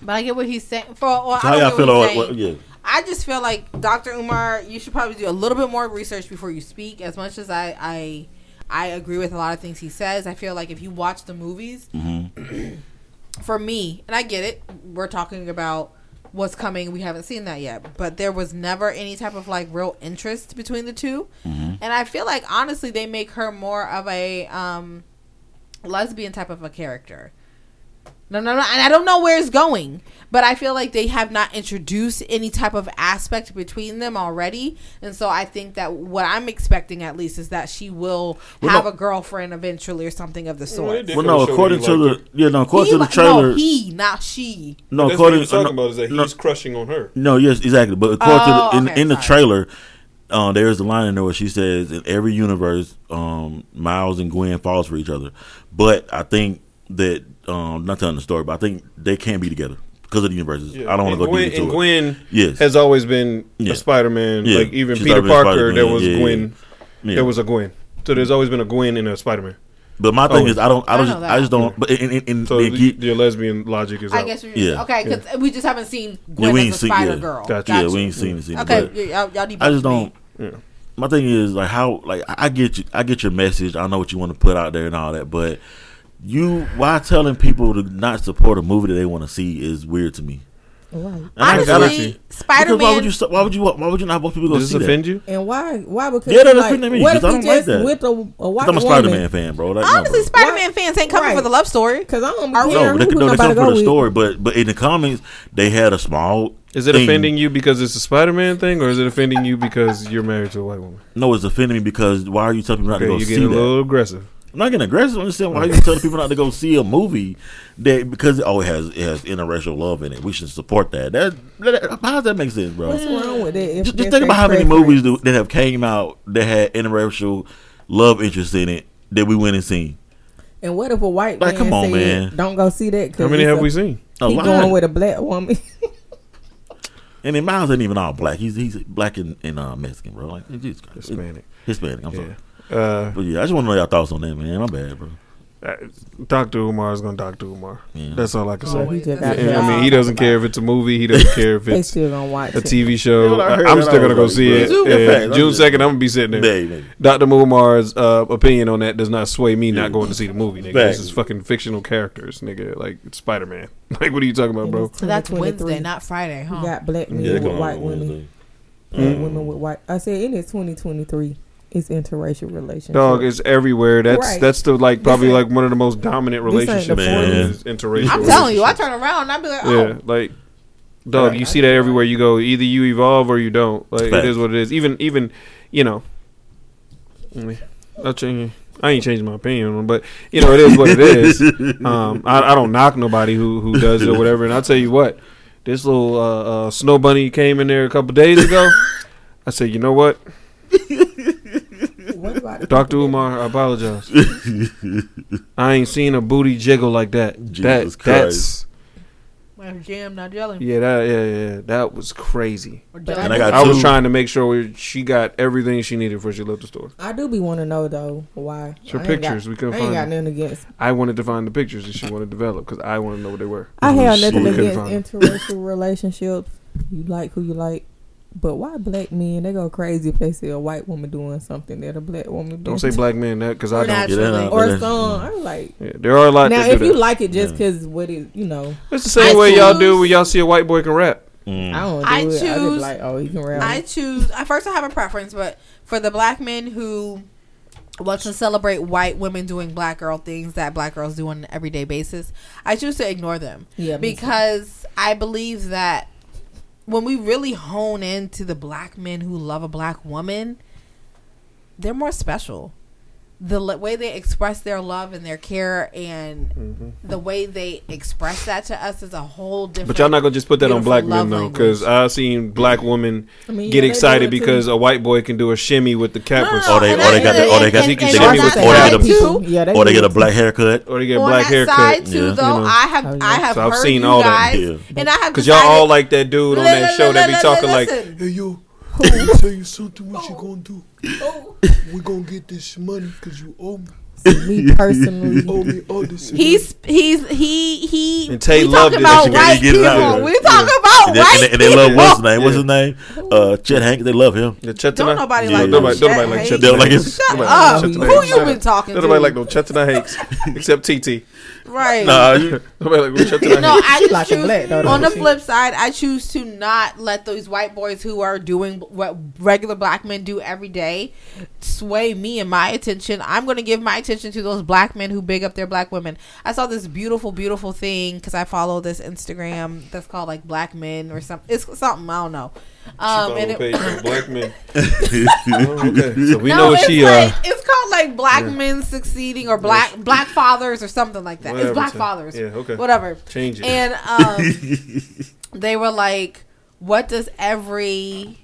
But I get what he's saying. For well, so I don't how get what feel what, yeah. I just feel like Doctor Umar, you should probably do a little bit more research before you speak. As much as I, I, I agree with a lot of things he says, I feel like if you watch the movies, mm-hmm. for me, and I get it, we're talking about. What's coming, we haven't seen that yet, but there was never any type of like real interest between the two mm-hmm. and I feel like honestly they make her more of a um lesbian type of a character. No, no, no, and I don't know where it's going, but I feel like they have not introduced any type of aspect between them already, and so I think that what I'm expecting at least is that she will well, have no. a girlfriend eventually or something of the sort. Well, well no, according to like the yeah, no, according he, to the trailer, no, he, not she. No, that's according what he's talking uh, no, about is that he's no, crushing on her. No, yes, exactly, but according oh, to the, in, okay, in the trailer. Uh, there's a line in there where she says, "In every universe, um, Miles and Gwen falls for each other," but I think that. Um, not telling the story, but I think they can be together because of the universes. Yeah. I don't want to go deep into it. And Gwen yes. has always been yeah. a Spider-Man. Yeah. Like even She's Peter Parker, there was yeah, Gwen. Yeah. There was a Gwen. So there's always been a Gwen and a Spider-Man. But my thing oh. is, I don't, I don't, I, just, I just don't. But in, in, in, so in, the, your lesbian logic is, I out. guess, you're, yeah, okay, because yeah. we just haven't seen Gwen yeah, as a see, Spider yeah. Girl. Gotcha. Yeah, we ain't seen it. Yeah. Okay, yeah, y'all, y'all need. I just don't. Yeah. My thing is like how like I get you, I get your message. I know what you want to put out there and all that, but you why telling people to not support a movie that they want to see is weird to me. Right. Honestly, Spider-Man. Why would you? Why would you? Why would you not want people to go see that? Does this offend you? And why? Why? Because yeah, that offends like, me. What if I don't like that? With a, a white I'm a Spider-Man woman. fan, bro. Like, honestly, no, Spider-Man fans ain't coming right. for the love story. Because I don't. No, they, no, they come for the with. story, but but in the comics they had a small. Is it thing. offending you because it's a Spider-Man thing, or is it offending you because you're married to a white woman? No, it's offending me because why are you telling people not okay, to go see that? You're getting a little aggressive. I'm not getting aggressive. I'm just saying, why are you telling people not to go see a movie that because oh it has it has interracial love in it? We should support that. That, that how does that make sense, bro? What's wrong with it? Just, just think about how many movies do, that have came out that had interracial love interest in it that we went and seen. And what if a white like, man come on, said, man. don't go see that? How many have a, we seen? A he lot. Going with a black woman. And then Miles ain't even all black. He's he's black and, and uh, Mexican, bro. Like Jesus Christ. Hispanic. Hispanic. I'm yeah. sorry. Uh, but yeah, I just want to know your thoughts on that, man. My bad, bro. Uh, Doctor Umar is gonna Doctor Umar. Yeah. That's all I can oh, say. Yeah, I mean, he doesn't care if it's a movie. He doesn't care if it's still gonna watch a T V show. I I, I'm still gonna go see it. Uh, June second, I'm gonna be sitting there. Day, day. Doctor Umar's uh, opinion on that does not sway me yeah. not going to see the movie, nigga. Back. This is fucking fictional characters, nigga. Like it's Spider-Man. Like what are you talking about, bro? So that's Wednesday, not Friday, huh? You got black men yeah, with white women. Black um, women with white. I said it is twenty twenty-three. It's interracial relationships. Dog, it's everywhere. That's right. that's the like probably like one of the most dominant relationships. Man. Interracial. I'm telling you, I turn around and I be like, oh, yeah, like, dog, right, you I see that everywhere you go. Either you evolve or you don't. Like Fact. it is what it is. Even even you know, I change. I ain't changing my opinion, but you know it is what it is. um, I, I don't knock nobody who who does it or whatever. And I will tell you what, this little uh, uh, snow bunny came in there a couple days ago. I said, you know what. Doctor Umar, I apologize. I ain't seen a booty jiggle like that. Jesus that, Christ. That's well, jam, not jelly. Yeah, that, yeah, yeah. That was crazy. And I, got I was trying to make sure we, she got everything she needed before she left the store. I do be want to know though why. It's her I pictures. Got, we couldn't I find. I ain't got nothing against. I wanted to find the pictures that she wanted to develop because I wanted to know what they were. I had nothing against interracial relationships. You like who you like. But why black men? They go crazy if they see a white woman doing something that a black woman do. Don't say black men that because I don't get that. Or some, I'm like, yeah, there are a lot. Now, if you that. like it just because yeah. what is you know, it's the same I way choose, y'all do when y'all see a white boy can rap. Mm. I don't. Do I it. choose. I just like, oh, he can rap. I choose. I first I have a preference, but for the black men who want to celebrate white women doing black girl things that black girls do on an everyday basis, I choose to ignore them. Yeah, because I believe that. When we really hone into the black men who love a black woman, they're more special. The le- way they express their love and their care and mm-hmm. the way they express that to us is a whole different. But y'all not going to just put that on black men, though, because I've seen black women I mean, get yeah, excited because a white boy can do a shimmy with the cap. Or they got a Or they get a black haircut. Or they get a black haircut. On that side, too, though, I have heard you guys. And I have Because y'all all like that dude on that show that be talking like, hey, yo. Let me tell you something. What you gonna do? Oh. We're gonna get this money because you owe me. Me personally, owe me all this. He's he's he he. And Tay loved it. About right get it out. We talking yeah. about and right. They, and, they, and they love what's his name? Yeah. What's his name? Uh, Chet Hank. They love him. Yeah, Chet don't nobody yeah. like yeah. nobody, nobody like Chet. They don't like him. Shut up. Who you been talking to? Nobody like no Chet Hanks except T T. Right. Nah, you, nobody like Chet Hanks. No, I just choose. On the flip side, I choose to not let those white boys who are doing what regular black men do every day sway me and my attention. I'm gonna give my attention. To those black men who big up their black women. I saw this beautiful, beautiful thing because I follow this Instagram that's called like Black Men or something. It's something I don't know. Um, and it, Black Men. Okay, so we no, know what she. Like, uh, it's called like Black yeah. Men Succeeding or Black Black Fathers or something like that. Whatever it's Black time. Fathers. Yeah. Okay. Whatever. Change it. And um, they were like, "What does every?"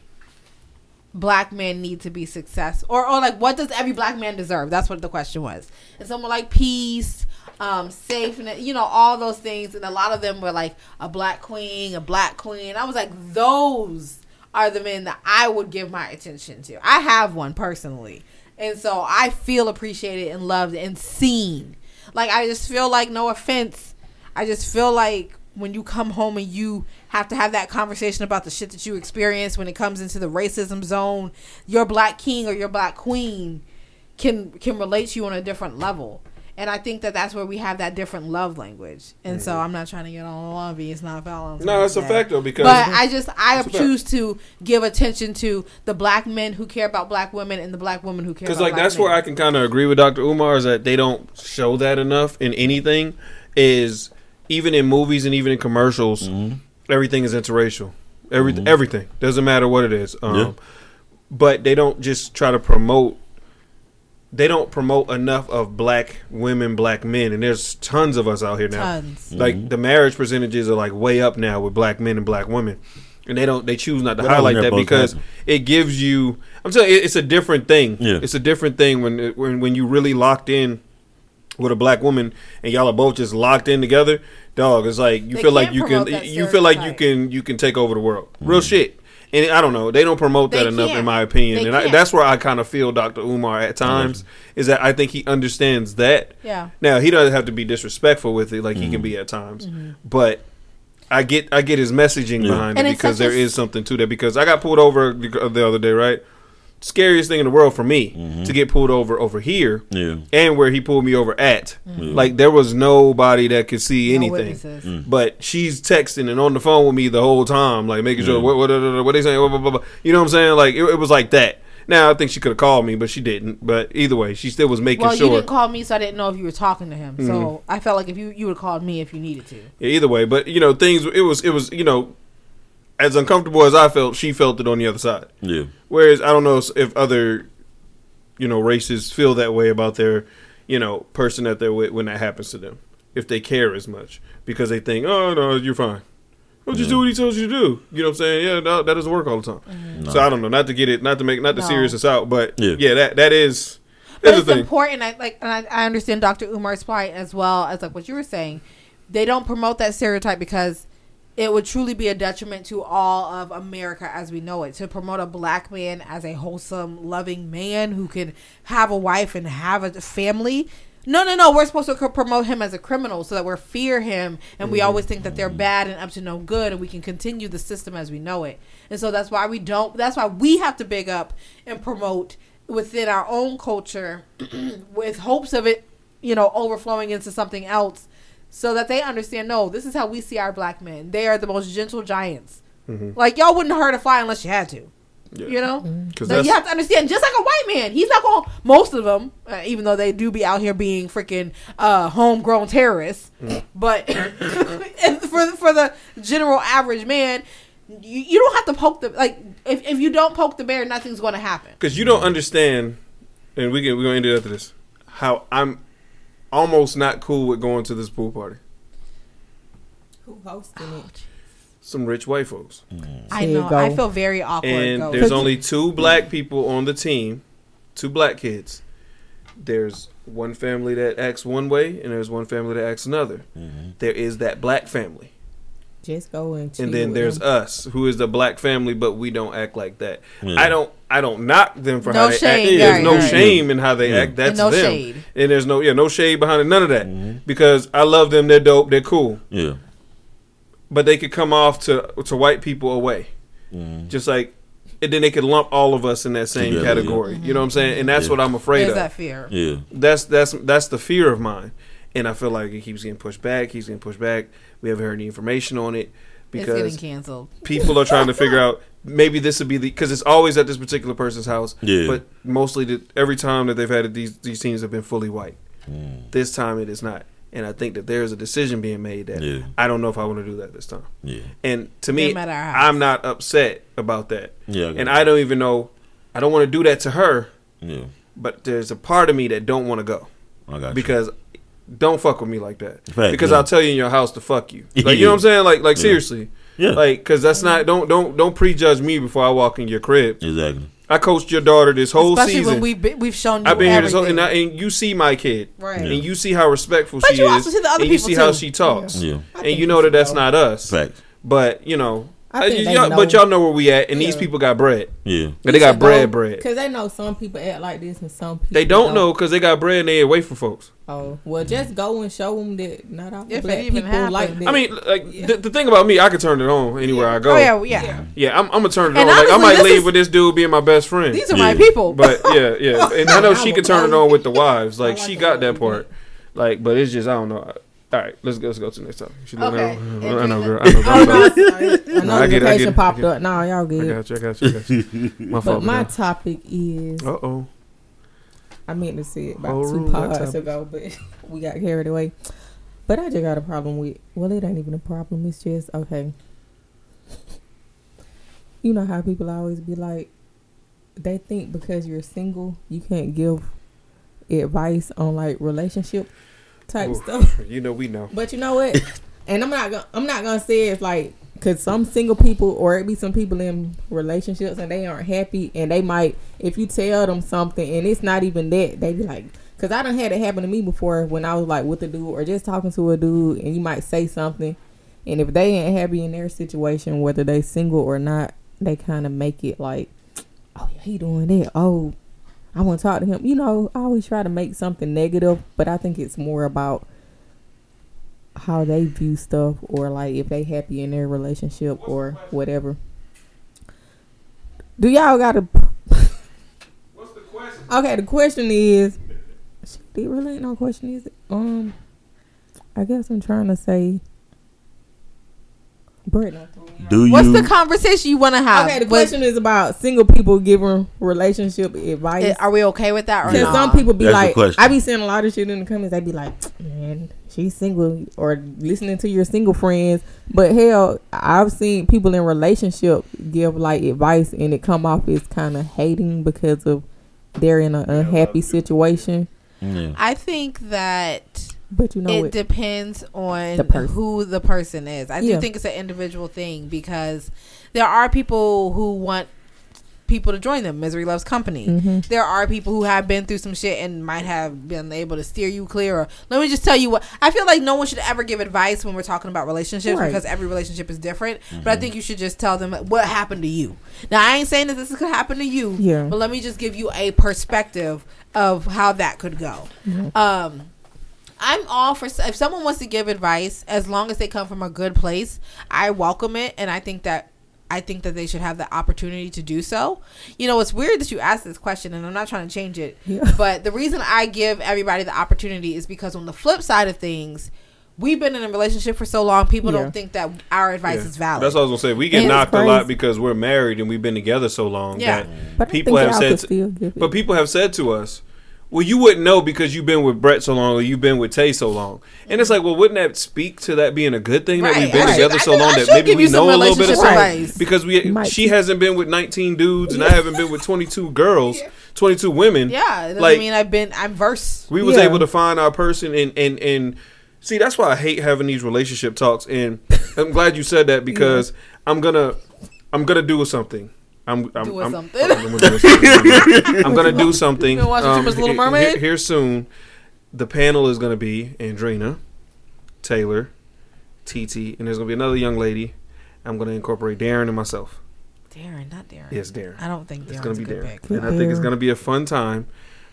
black man need to be successful or, or like what does every black man deserve? That's what the question was. And someone like peace, um safeness, you know, all those things. And a lot of them were like a black queen, a black queen. I was like, those are the men that I would give my attention to. I have one personally And so I feel appreciated and loved and seen. Like, I just feel like, no offense, I just feel like when you come home and you have to have that conversation about the shit that you experience when it comes into the racism zone, your black king or your black queen can can relate to you on a different level. And I think that that's where we have that different love language. And mm-hmm. so I'm not trying to get on Lumpy. It's not foul. No, it's like a fact, though. Because but I just, I choose to give attention to the black men who care about black women and the black women who care about like, black women. Because, like, that's men. Where I can kind of agree with Doctor Umar is that they don't show that enough in anything. Is even in movies and even in commercials, mm-hmm. everything is interracial. Every, mm-hmm. Everything. Doesn't matter what it is. Um, yeah. But they don't just try to promote. They don't promote enough of black women, black men, and there's tons of us out here now. Tons. Like mm-hmm. the marriage percentages are like way up now with black men and black women, and they don't they choose not to but highlight that because happen. It gives you. I'm telling you, it's a different thing. Yeah. It's a different thing when when when you really locked in with a black woman and y'all are both just locked in together. Dog, it's like you they feel like you can you feel like you can you can take over the world. Mm-hmm. Real shit. And I don't know. They don't promote that they enough, can't. In my opinion. They and I, that's where I kind of feel Doctor Umar at times mm-hmm. is that I think he understands that. Yeah. Now he doesn't have to be disrespectful with it, like mm-hmm. he can be at times. Mm-hmm. But I get, I get his messaging yeah. behind and it because there a, is something to that. Because I got pulled over the other day, right? Scariest thing in the world for me mm-hmm. to get pulled over over here yeah. and where he pulled me over at. Mm-hmm. Like there was nobody that could see no anything. Mm-hmm. But she's texting and on the phone with me the whole time, like making mm-hmm. sure what, what what what they saying. Blah, blah, blah. You know what I'm saying? Like it, it was like that. Now I think she could have called me, but she didn't. But either way, she still was making well, sure. Well, you didn't call me, so I didn't know if you were talking to him. Mm-hmm. So I felt like if you you would have called me if you needed to. Yeah, either way, but you know things. It was it was you know. As uncomfortable as I felt, she felt it on the other side. Yeah. Whereas I don't know if other, you know, races feel that way about their, you know, person that they're with when that happens to them. If they care as much because they think, oh no, you're fine. Well, just mm-hmm. do what he tells you to do. You know what I'm saying? Yeah, no, that doesn't work all the time. Mm-hmm. No. So I don't know. Not to get it, not to make, not to no. serious this out, but yeah, yeah that that is. But it's thing. important. I like, and I, I understand Doctor Umar's point as well as like what you were saying. They don't promote that stereotype because it would truly be a detriment to all of America as we know it. To promote a black man as a wholesome, loving man who can have a wife and have a family. No, no, no. We're supposed to promote him as a criminal so that we fear him. And we always think that they're bad and up to no good. And we can continue the system as we know it. And so that's why we don't. That's why we have to big up and promote within our own culture with hopes of it, you know, overflowing into something else. So that they understand, no, this is how we see our black men. They are the most gentle giants. Mm-hmm. Like, y'all wouldn't hurt a fly unless you had to. Yeah. You know? Mm-hmm. Like, you have to understand, just like a white man, he's not going to, most of them, uh, even though they do be out here being freaking uh, homegrown terrorists, mm-hmm. but and for, the, for the general average man, you, you don't have to poke the, like, if, if you don't poke the bear, nothing's going to happen. Because you don't understand, and we can, we're going to end it after this, how I'm almost not cool with going to this pool party. Who hosted it? Some rich white folks. Mm. I know. I feel very awkward. And going. There's only two black people on the team, two black kids. There's one family that acts one way, and there's one family that acts another. Mm-hmm. There is that black family. Just go and. And then there's them. Us, who is the black family, but we don't act like that. Yeah. I don't. I don't knock them for no how they shade, act. There's right, no right. shame in how they yeah. act. That's no them. Shade. And there's no yeah, no shade behind it. None of that. Mm-hmm. Because I love them. They're dope. They're cool. Yeah. But they could come off to to white people away, mm-hmm. just like, and then they could lump all of us in that same yeah, category. Yeah. You know what I'm saying? And that's yeah. what I'm afraid there's of. That fear. Yeah. That's that's that's the fear of mine, and I feel like it keeps getting pushed back. Keeps getting pushed back. We haven't heard any information on it because it's getting canceled. People are trying to figure out. Maybe this would be the because it's always at this particular person's house. Yeah. But mostly the, every time that they've had it, these these teams have been fully white. Mm. This time it is not, and I think that there is a decision being made that yeah. I don't know if I want to do that this time. Yeah. And to me, I'm not upset about that. Yeah. I and I don't even know. I don't want to do that to her. Yeah. But there's a part of me that don't want to go. I got because. You. Don't fuck with me like that. Fact, because yeah. I'll tell you in your house to fuck you. Like you know what I'm saying? Like like yeah. seriously. Yeah. Like cuz that's not don't don't don't prejudge me before I walk in your crib. Exactly. I coached your daughter this whole Especially season. Especially when we we've shown you I've been everything. Here this whole and, I, and you see my kid. Right. Yeah. And you see how respectful but she you is. Also see the other and you see too. How she talks. Yeah. yeah. And you know that that's not us. Fact. But, you know, I think y'all, but y'all know where we at, and yeah. these people got bread. Yeah, but they got bread, bread. Because they know some people act like this, and some people they don't, don't. know because they got bread and they away from folks. Oh well, just go and show them that not all if black people happen. Like that. I mean, like yeah. the, the thing about me, I can turn it on anywhere yeah. I go. Oh yeah, yeah, yeah. yeah I'm, I'm gonna turn it and on. Honestly, like I might leave is, with this dude being my best friend. These are yeah. my people. But yeah, yeah, and I know she could turn it on with the wives. Like, like she got that part. Like, but it's just I don't know. All right, let's go. Let's go to the next topic. Okay. Know, I know, girl. I know. Girl. I know. I know. I get it. I get it. Popped up. Nah, y'all good. I got you. I got you. I got you. My fault. But my girl. Topic is. Uh oh. I meant to say it about oh, two podcasts ago, but we got carried away. But I just got a problem with. Well, it ain't even a problem. It's just okay. You know how people always be like, they think because you're single, you can't give advice on like relationship. Type Ooh, stuff, you know we know. But you know what? And I'm not gonna, I'm not gonna say it's like because some single people or it be some people in relationships and they aren't happy and they might if you tell them something and it's not even that they be like because I done had it happen to me before when I was like with a dude or just talking to a dude and you might say something and if they ain't happy in their situation whether they single or not they kind of make it like oh yeah he doing that oh. I want to talk to him. You know, I always try to make something negative, but I think it's more about how they view stuff or like if they happy in their relationship or whatever. Do y'all got a... What's the question? Okay, the question is... There really ain't no question, is it? Um, I guess I'm trying to say... Brittany. Do you, what's the conversation you want to have? Okay, the question is about single people giving relationship advice. Are we okay with that or not? Because some people be that's like, I be seeing a lot of shit in the comments. They be like, man, she's single or listening to your single friends. But hell, I've seen people in relationship give like advice and it come off as kind of hating because of they're in an unhappy situation. Yeah. I think that... But you know, it, it depends on the who the person is. I do yeah. think it's an individual thing because there are people who want people to join them. Misery loves company. Mm-hmm. There are people who have been through some shit and might have been able to steer you clear. Or let me just tell you what I feel like. No one should ever give advice when we're talking about relationships right. because every relationship is different. Mm-hmm. But I think you should just tell them what happened to you. Now I ain't saying that this could happen to you, yeah. but let me just give you a perspective of how that could go. Mm-hmm. Um. I'm all for if someone wants to give advice, as long as they come from a good place, I welcome it, and I think that I think that they should have the opportunity to do so. You know, it's weird that you asked this question, and I'm not trying to change it, yeah. but the reason I give everybody the opportunity is because on the flip side of things, we've been in a relationship for so long, people yeah. don't think that our advice yeah. is valid. That's what I was gonna say. We get and knocked a lot because we're married and we've been together so long yeah. that but people have said, to, but people have said to us. Well, you wouldn't know because you've been with Brett so long or you've been with Tay so long. And it's like, well, wouldn't that speak to that being a good thing right, that we've been right. together so I long that maybe we know a little bit of something? Right. Because we, Mike. she hasn't been with nineteen dudes and I haven't been with twenty-two girls, yeah. twenty-two women. Yeah, that like, I mean, I've been, I'm versed. We was yeah. able to find our person and, and, and see, that's why I hate having these relationship talks. And I'm glad you said that because yeah. I'm going to, I'm going to do something. I'm, I'm, doing I'm, something. I'm, I'm gonna do something. You been watching um, too much Little Mermaid? Here, here soon, the panel is gonna be Andrina, Taylor, T T, and there's gonna be another young lady. I'm gonna incorporate Darren and myself. Darren, not Darren. Yes, Darren. I don't think Darren's it's gonna be a good Darren, pick. And I think it's gonna be a fun time.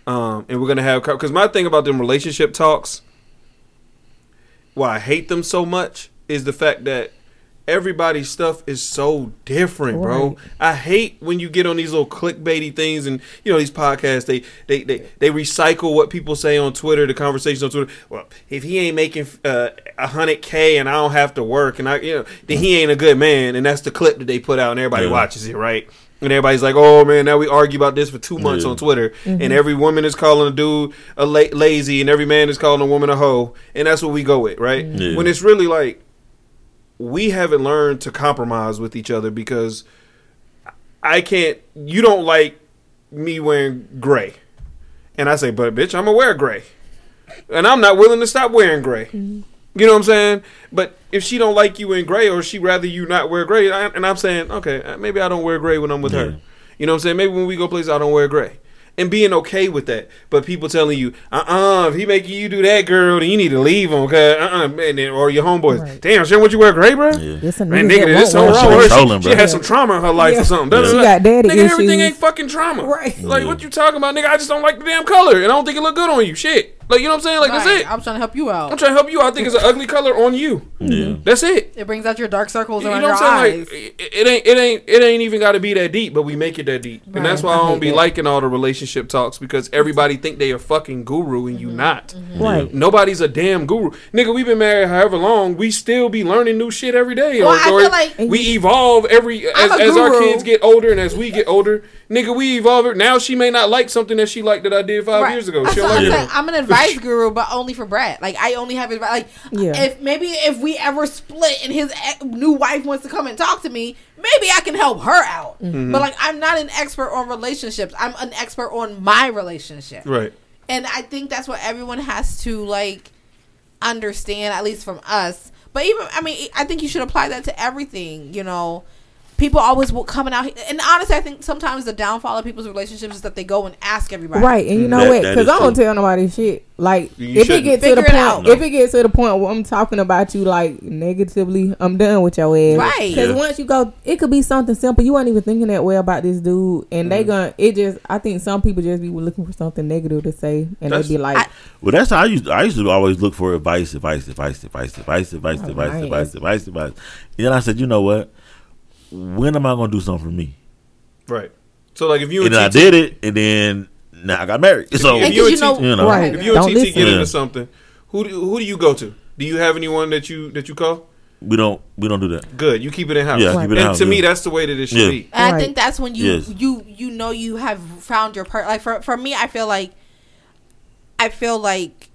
Um, and we're gonna have because my thing about them relationship talks, why I hate them so much is the fact that. Everybody's stuff is so different, bro. Right. I hate when you get on these little clickbaity things and, you know, these podcasts, they they, they, they recycle what people say on Twitter, the conversations on Twitter. Well, if he ain't making uh, one hundred K and I don't have to work, and I, you know, then he ain't a good man. And that's the clip that they put out and everybody yeah. watches it, right? And everybody's like, oh, man, now we argue about this for two months yeah. on Twitter. Mm-hmm. And every woman is calling a dude a la- lazy and every man is calling a woman a hoe. And that's what we go with, right? Yeah. When it's really like, we haven't learned to compromise with each other because I can't, you don't like me wearing gray. And I say, but bitch, I'm going to wear gray. And I'm not willing to stop wearing gray. Mm-hmm. You know what I'm saying? But if she don't like you in gray or she rather you not wear gray, I, and I'm saying, okay, maybe I don't wear gray when I'm with yeah. her. You know what I'm saying? Maybe when we go places, I don't wear gray. and being okay with that. But people telling you, uh-uh, if he making you do that, girl, then you need to leave him, cause uh-uh, and then, or your homeboys, right. Damn, shit, what you wear gray, bro? Yeah. Man, nigga, this whole she, rolling, she, she had some trauma in her life yeah. or something. She got daddy nigga, issues. Everything ain't fucking trauma. Right. Like, yeah. what you talking about, nigga? I just don't like the damn color, and I don't think it look good on you. Shit. Like, you know what I'm saying? Like, right. that's it. I'm trying to help you out. I'm trying to help you out. I think it's an ugly color on you. Yeah. That's it. It brings out your dark circles around your eyes. You know what I'm saying? Like, it ain't, it ain't, it ain't even got to be that deep, but we make it that deep. Right. And that's why I, I don't be it. liking all the relationship talks, because everybody think they a fucking guru and you mm-hmm. not. Mm-hmm. Right. Nobody's a damn guru. Nigga, we've been married however long. We still be learning new shit every day. Well, or, I or feel like we evolve every, as, as our kids get older and as we get older. Nigga, we evolve. Her. Now she may not like something that she liked that I did five right. years ago. She don't like that. I'm an advice guru, but only for Brad. Like, I only have advice. Like, yeah. if maybe if we ever split and his e- new wife wants to come and talk to me, maybe I can help her out. Mm-hmm. But, like, I'm not an expert on relationships. I'm an expert on my relationship. Right. And I think that's what everyone has to, like, understand, at least from us. But even, I mean, I think you should apply that to everything, you know. People always will coming out, and honestly, I think sometimes the downfall of people's relationships is that they go and ask everybody. Right, and you know what? Because I don't tell nobody shit. Like, you if it gets to the point, out, if it gets to the point where I'm talking about you like negatively, I'm done with your ass. Right, because yeah. once you go, it could be something simple. You weren't even thinking that way about this dude, and mm. they gonna. It just, I think some people just be looking for something negative to say, and that's, they be like, I, "Well, that's how I used. To, I used to always look for advice, advice, advice, advice, advice, advice, oh, advice, right. advice, advice, advice." And then I said, "You know what? When am I gonna do something for me?" Right. So like if you and, and I T T did it, and then now nah, I got married. If, so if you, you, T T, know, you know, right. if you and T T listen. get into yeah. something, who do, who do you go to? Do you have anyone that you that you call? We don't we don't do that. Good, you keep it in house. Yeah, right. keep it in and house, to yeah. me, that's the way that it should yeah. be. And right. I think that's when you yes. you you know you have found your part. Like for for me, I feel like I feel like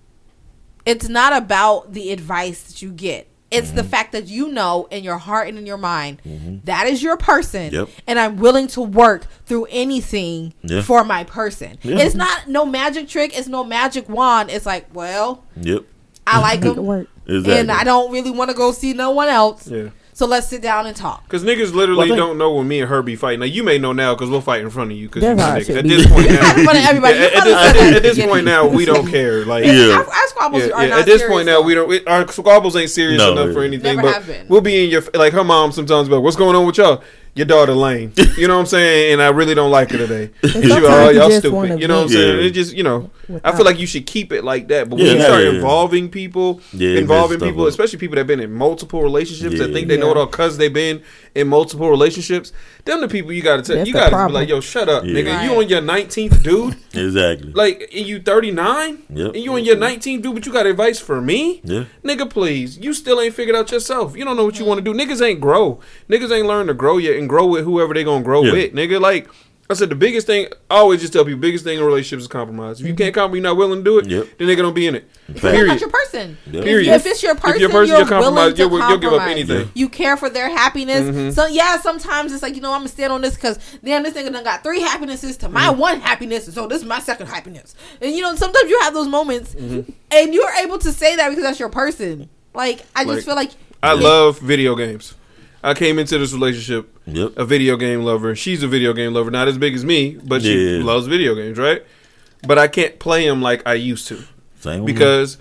it's not about the advice that you get. It's mm-hmm. the fact that you know in your heart and in your mind mm-hmm. that is your person, yep. and I'm willing to work through anything yeah. for my person. Yeah. It's not no magic trick. It's no magic wand. It's like, well, yep. I like him, exactly. and I don't really want to go see no one else. Yeah. So let's sit down and talk. Because niggas literally well, don't know when me and her be fighting. Now, you may know now because we'll fight in front of you. Cause you niggas. At this point now. Everybody, everybody, yeah, at, this, at, this, at this point now, we don't care. Like, yeah. Yeah. Our, our squabbles yeah, are yeah. not At this point now, we don't. It, our squabbles ain't serious no, enough really. for anything. Never but have been. We'll be in your, like her mom sometimes, but what's going on with y'all? Your daughter lame. You know what I'm saying? And I really don't like her today. She like, oh, y'all stupid. You know what I'm saying? Yeah. It just, you know, without. I feel like you should keep it like that. But when yeah, you start yeah, involving yeah. people, yeah, involving people, up. especially people that have been in multiple relationships yeah. that think they yeah. know it all because they've been in multiple relationships, them the people you got to tell. That's you got to be like, yo, shut up, yeah. nigga. Right. You on your nineteenth dude? Exactly. Like, and you thirty-nine? Yep. And you on your nineteenth dude, but you got advice for me? Yeah. Nigga, please. You still ain't figured out yourself. You don't know what you want to do. Niggas ain't grow. Niggas ain't learn to grow yet. And grow with whoever they gonna grow yeah. with, nigga. Like I said, the biggest thing I always just tell people, biggest thing in relationships is compromise. If you can't compromise, you're not willing to do it, yep. then they're gonna be in it. If it's not your person. Yep. Period. If it's your person, if your person you're, you're willing to you're, compromise. You'll give up anything. Yeah. You care for their happiness. Mm-hmm. So yeah, sometimes it's like, you know, I'm gonna stand on this because damn, this nigga done got three happinesses to my mm-hmm. one happiness, and so this is my second happiness. And you know, sometimes you have those moments, mm-hmm. and you're able to say that because that's your person. Like I just like, feel like I yeah. love video games. I came into this relationship yep. a video game lover. She's a video game lover. Not as big as me, but yeah. she loves video games, right? But I can't play them like I used to. Same because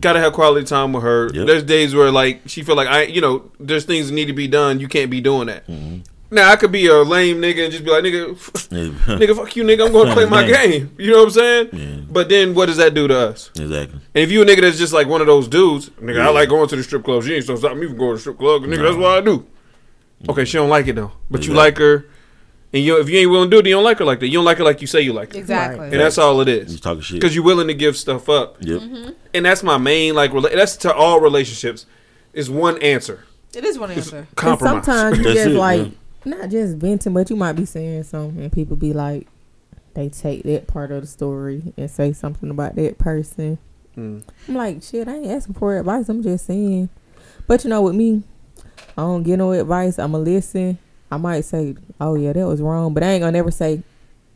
got to have quality time with her. Yep. There's days where like she feel like, I, you know, there's things that need to be done. You can't be doing that. Mm-hmm. Now, I could be a lame nigga and just be like, nigga, nigga, fuck you, nigga. I'm going to play my game. You know what I'm saying? Yeah. But then what does that do to us? Exactly. And if you a nigga that's just like one of those dudes, nigga, yeah. I like going to the strip club. She ain't so stop me from going to the strip club. Nigga, no. that's what I do. Okay, she don't like it though, but exactly. you like her, and you if you ain't willing to do it, you don't like her like that. You don't like her like you say you like her. Exactly, right. And that's all it is. You talking shit because you're willing to give stuff up. Yep, mm-hmm. and that's my main like. Rela- that's to all relationships is one answer. It is one answer. It's compromise. Sometimes you just it, like yeah. not just venting, but you might be saying something, and people be like, they take that part of the story and say something about that person. Mm. I'm like, shit, I ain't asking for advice. I'm just saying. But you know, with me. I don't get no advice. I'ma listen. I might say, "Oh yeah, that was wrong," but I ain't gonna never say.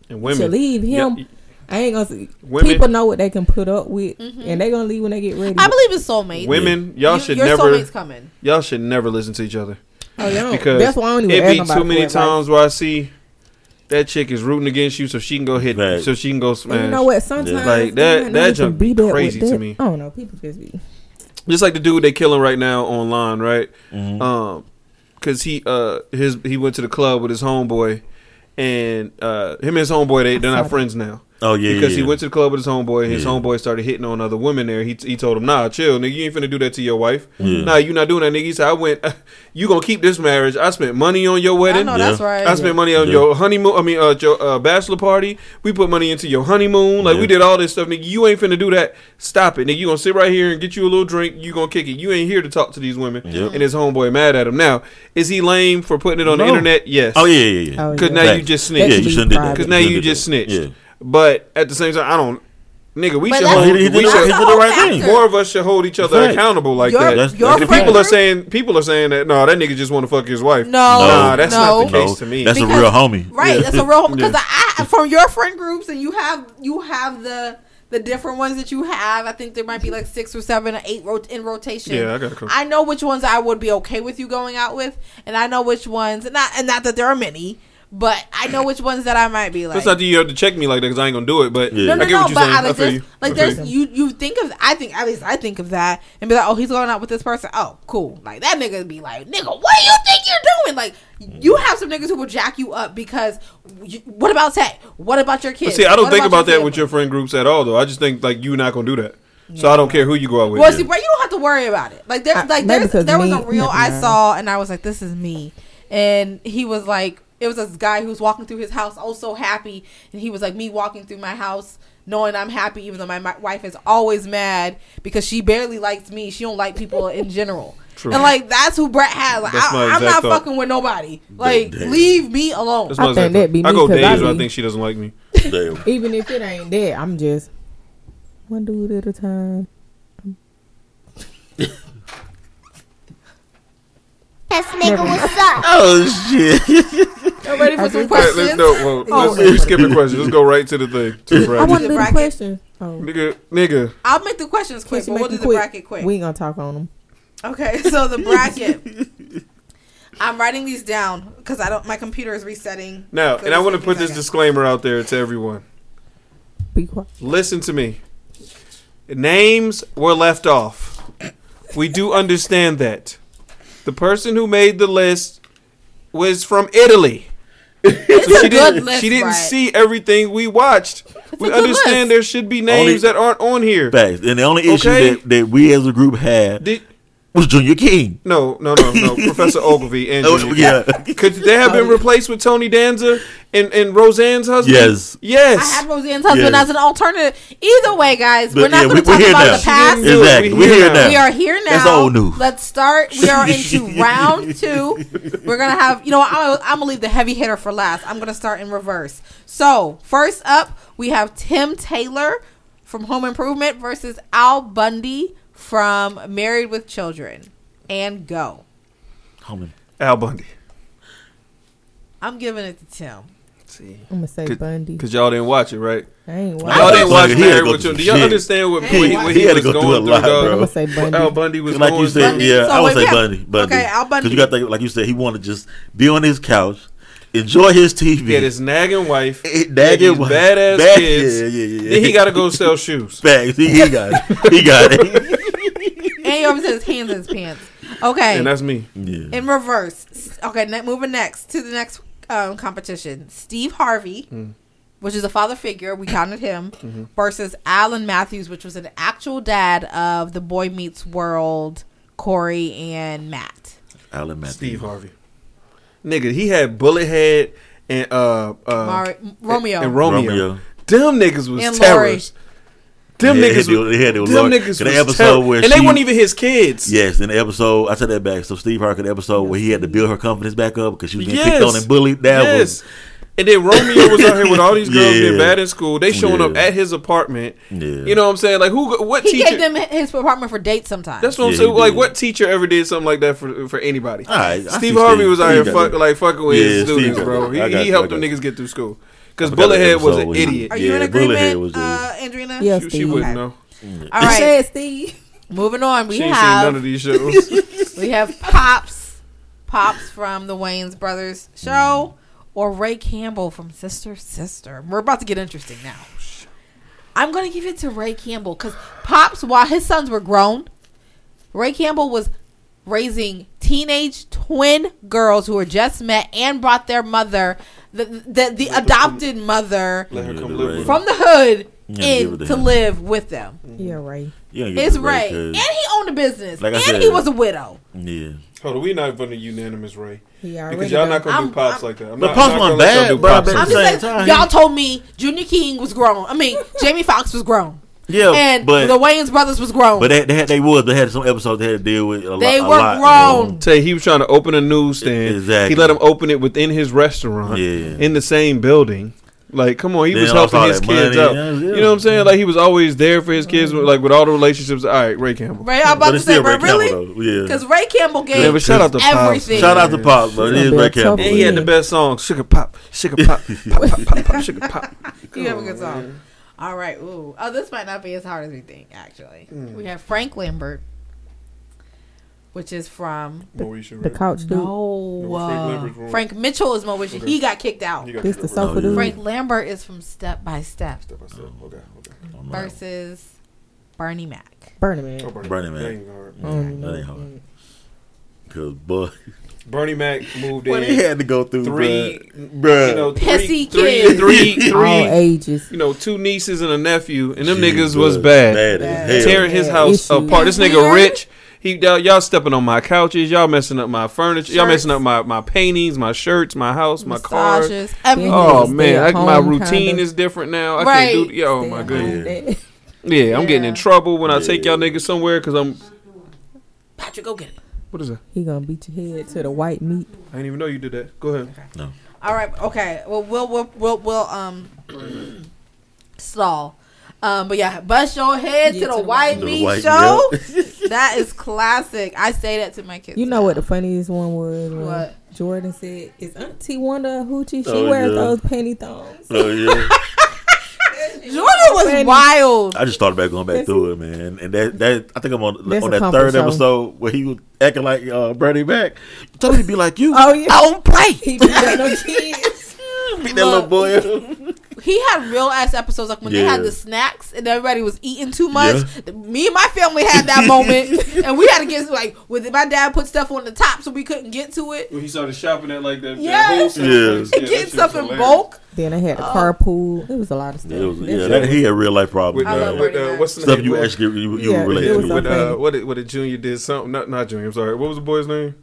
And women should leave him. Yep. I ain't gonna. Say, women, people know what they can put up with, mm-hmm. and they gonna leave when they get ready. I believe it's soulmate. Women, y'all you, should your never. Soulmate's coming. Y'all should never listen to each other. Oh yeah, because that's why I don't even it be too many times where I see. that chick is rooting against you, so she can go hit, right. so she can go smash. And you know what? Sometimes yeah. like that, that jump be crazy to me. I don't know. People just be just like the dude they killing right now online, right? Mm-hmm. Um, because he uh his he went to the club with his homeboy, and uh him and his homeboy they they're not friends now. Oh yeah, because yeah, he yeah. went to the club with his homeboy. And his yeah. homeboy started hitting on other women there. He he told him, "Nah, chill, nigga. You ain't finna do that to your wife. Yeah. Nah, you not doing that, nigga." He said, "I went. You gonna keep this marriage? I spent money on your wedding. I know yeah. that's right. I spent money on yeah. your honeymoon. I mean, uh, your uh, bachelor party. We put money into your honeymoon. Like yeah. we did all this stuff, nigga. You ain't finna do that. Stop it, nigga. You gonna sit right here and get you a little drink. You gonna kick it. You ain't here to talk to these women." Yep. And his homeboy mad at him. Now is he lame for putting it on no. the internet? Yes. Oh yeah, yeah, yeah. Because oh, yeah. now right. you just snitched. Yeah, you shouldn't do that. Because now you just snitched. Yeah. But at the same time, I don't, nigga. We but should hold. He, he, we did, should, he did the right thing. More of us should hold each other right. accountable like your, that. That's, that's people friend. are saying people are saying that no, that nigga just want to fuck his wife. No, nah, that's no. not the case no. to me. That's because, a real homie, right? Yeah. That's a real homie because yeah. I from your friend groups and you have you have the the different ones that you have. I think there might be like six or seven or eight rot- in rotation. Yeah, I got. I know which ones I would be okay with you going out with, and I know which ones, and not and not that there are many. But I know which ones that I might be like. That's not that you have to check me like that because I ain't gonna do it. But yeah. no, no, I get no. What you're but saying. I feel you. Like there's you, you think of. I think at least I think of that and be like, oh, he's going out with this person. Oh, cool. Like that nigga be like, nigga, what do you think you're doing? Like you have some niggas who will jack you up because you, what about that? What about your kids? But see, I don't what think about, about that family? With your friend groups at all. Though I just think like you're not gonna do that. Yeah. So I don't care who you go out with. Well, see, bro, you don't have to worry about it. Like there, I, like there's, there was me, a reel I saw and I was like, this is me, and he was like. It was this guy who was walking through his house, oh, so happy. And he was like, me walking through my house, knowing I'm happy, even though my, my wife is always mad because she barely likes me. She don't like people in general. True. And, like, that's who Brett has. Like, I, I'm not thought. fucking with nobody. Like, damn. Leave me alone. I think that'd be me. I go days I, be, I think she doesn't like me. Damn. Even if it ain't that, I'm just one dude at a time. This nigga, what's up? Oh, shit. Y'all ready for some questions? Let's, no, well, oh, let's, let's skip the questions. Let's go right to the thing. To the I want to do the question. Oh. Nigga, nigga. I'll make the questions quick, but we'll do the quick. bracket quick. We ain't going to talk on them. Okay, so the bracket. I'm writing these down because I don't. My computer is resetting. Now, and I want to put this disclaimer out there to everyone. Be quiet. Listen to me. Names were left off. We do understand that. The person who made the list was from Italy. It's so a she, good didn't, list, she didn't right. see everything we watched. It's we understand list. There should be names only, that aren't on here. Facts. And the only issue okay. that, that we as a group had Did, was Junior King. No, no, no, no. Professor Ogilvie and Junior yeah. King. Could they have been replaced with Tony Danza and, and Roseanne's husband? Yes. Yes. I had Roseanne's husband yes. as an alternative. Either way, guys, but, we're not yeah, going to we, talk about now. the past. Exactly. We're, we're here now. now. We are here now. That's all new. Let's start. We are into round two. We're going to have, you know, I'm, I'm going to leave the heavy hitter for last. I'm going to start in reverse. So, first up, we have Tim Taylor from Home Improvement versus Al Bundy from Married with Children. And go. Homie. Al Bundy. I'm giving it to Tim. See. I'm gonna say Cause, Bundy. Cause y'all didn't watch it, right? I ain't watch y'all it. Didn't watch Married with Children. Do y'all shit. Understand what he, he, what he, he had was to go going through, through dog? I'm gonna say Bundy. Al Bundy was like going you said, Bundy. Yeah, so I would say Bundy. Bundy. Okay, Al Bundy. Cause you got to, like you said, he wanted to just be on his couch. Enjoy his T V. Get his nagging wife. It, nagging wife. Badass bad, kids. Yeah, yeah, yeah. Then he got to go sell shoes. Facts. He, he got it. He got it. And he always has his hands in his pants. Okay. And that's me. Yeah. In reverse. Okay, ne- moving next to the next um, competition. Steve Harvey, mm. which is a father figure. We counted him. Mm-hmm. Versus Alan Matthews, which was an actual dad of the Boy Meets World, Corey and Matt. Alan Matthews. Steve Harvey. Nigga, he had Bullet Head and uh, uh Mar- Romeo and Romeo. Romeo. Them niggas was terrorists. Them yeah, niggas, was, yeah, they them Lord. niggas was the episode ter- where and she, they weren't even his kids. Yes, in the episode, I said that back. So Steve Harker, the episode where he had to build her confidence back up because she was getting yes. picked on and bullied. That yes. was. And then Romeo was out here with all these girls yeah. being bad in school. They showing yeah. up at his apartment. Yeah. You know what I'm saying? Like who? What he teacher? He gave them his apartment for dates sometimes. That's what yeah, I'm saying. Like did. What teacher ever did something like that for for anybody? All right, Steve Harvey Steve. was out he here fuck, like fucking with yeah, his students, Steve, bro. He, he helped them niggas get through school because Bullethead was an idiot. Are you yeah, in agreement, was uh, Andrina? Yeah, she, she wouldn't know. Okay. All right, said Steve. Moving on, we she ain't have seen none of these shows. We have Pops, Pops from the Wayans Brothers show. or Ray Campbell from Sister Sister. We're about to get interesting now. I'm going to give it to Ray Campbell because Pops, while his sons were grown, Ray Campbell was raising teenage twin girls who were just met and brought their mother, the the, the adopted come, mother let her come live from the hood in to, to live with them. Yeah, Ray. Yeah, it's Ray. Ray. And he owned a business. Like and said, he was a widow. Yeah. Hold on, we're not going to unanimous Ray. Yeah, because y'all done. Not going to do Pops I'm, like that. I'm but not, Pops not bad, but I'm just saying, like, y'all told me Junior King was grown. I mean, Jamie Foxx was grown. Yeah, and but, the Wayans brothers was grown. But they, they had they was they had some episodes they had to deal with. A they lo- a were lot, grown. You know? Tell you, he was trying to open a newsstand. Exactly. He let him open it within his restaurant. Yeah. In the same building. Like, come on, he then was helping his kids money. Out. Yeah, yeah. You know what I'm saying? Like, he was always there for his kids. Like, with all the relationships. All right, Ray Campbell. Ray, I'm about to say, Ray really? Because yeah. Ray Campbell gave yeah, shout out to everything. Shout out to Pop, bro. It is Ray Campbell. And he had the best song, Sugar Pop, Sugar Pop, Pop, Pop, Pop, Pop, Sugar Pop. You have a good song. All right. Ooh. Oh, this might not be as hard as we think, actually. Mm. We have Frank Lambert, which is from The, the, the Couch Dude. No. Uh, Frank, Frank Mitchell is Moesha. Okay. He got kicked out. Got this kicked the sofa right. Dude. Frank Lambert is from Step by Step. Step by Step. Okay. Okay. Versus Bernie Mac. Bernie Mac. Oh, Bernie, Bernie Mac. That ain't hard. Mm. That ain't hard. Because, boy. Bernie Mac moved in. He had to go through three, bruh. You know, pissy three, kids, three, three, three ages. You know, two nieces and a nephew, and them Jesus, niggas was bad, bad, bad. As hell. Tearing his bad house issue. Apart. This nigga rich. He y'all, y'all stepping on my couches. Y'all messing up my furniture. Shirts. Y'all messing up my, my paintings, my shirts, my house, my massages, car. Everything. Oh man, I, my routine kind of. Is different now. I right. can't do. Yo, oh my goodness. Yeah. yeah, I'm yeah. getting in trouble when yeah. I take y'all niggas somewhere because I'm. Patrick, go get it. What is that? He gonna beat your head to the white meat. I didn't even know you did that. Go ahead. Okay. No. All right. Okay. Well, we'll we'll we'll, we'll um stall. Um, but yeah, bust your head yeah, to, the to the white, white meat the white, show. Yep. That is classic. I say that to my kids. You know now. What the funniest one was? What? When Jordan said, "Is Auntie Wanda Hoochie? She oh, wears yeah. those panty thongs." Oh yeah. Jordan was wild. I just started back going back that's through it, man, and that that I think I'm on on that third show. Episode where he was acting like uh, Bernie Mac. Totally be like you. Oh yeah, I don't play. He beat that no kids. Beat that little boy. He had real ass episodes like when yeah. they had the snacks and everybody was eating too much. Yeah. Me and my family had that moment, and we had to get like with my dad put stuff on the top so we couldn't get to it. When he started shopping at like that, yes. that whole yes. yeah, getting stuff in bulk. Then I had a uh, carpool. It was a lot of stuff. It was, yeah, that, he had real life problems. With, uh, with, uh, what's the stuff name? You actually you, you yeah, related to? With, uh, what did, what did Junior did something? Not not Junior. I'm sorry. What was the boy's name?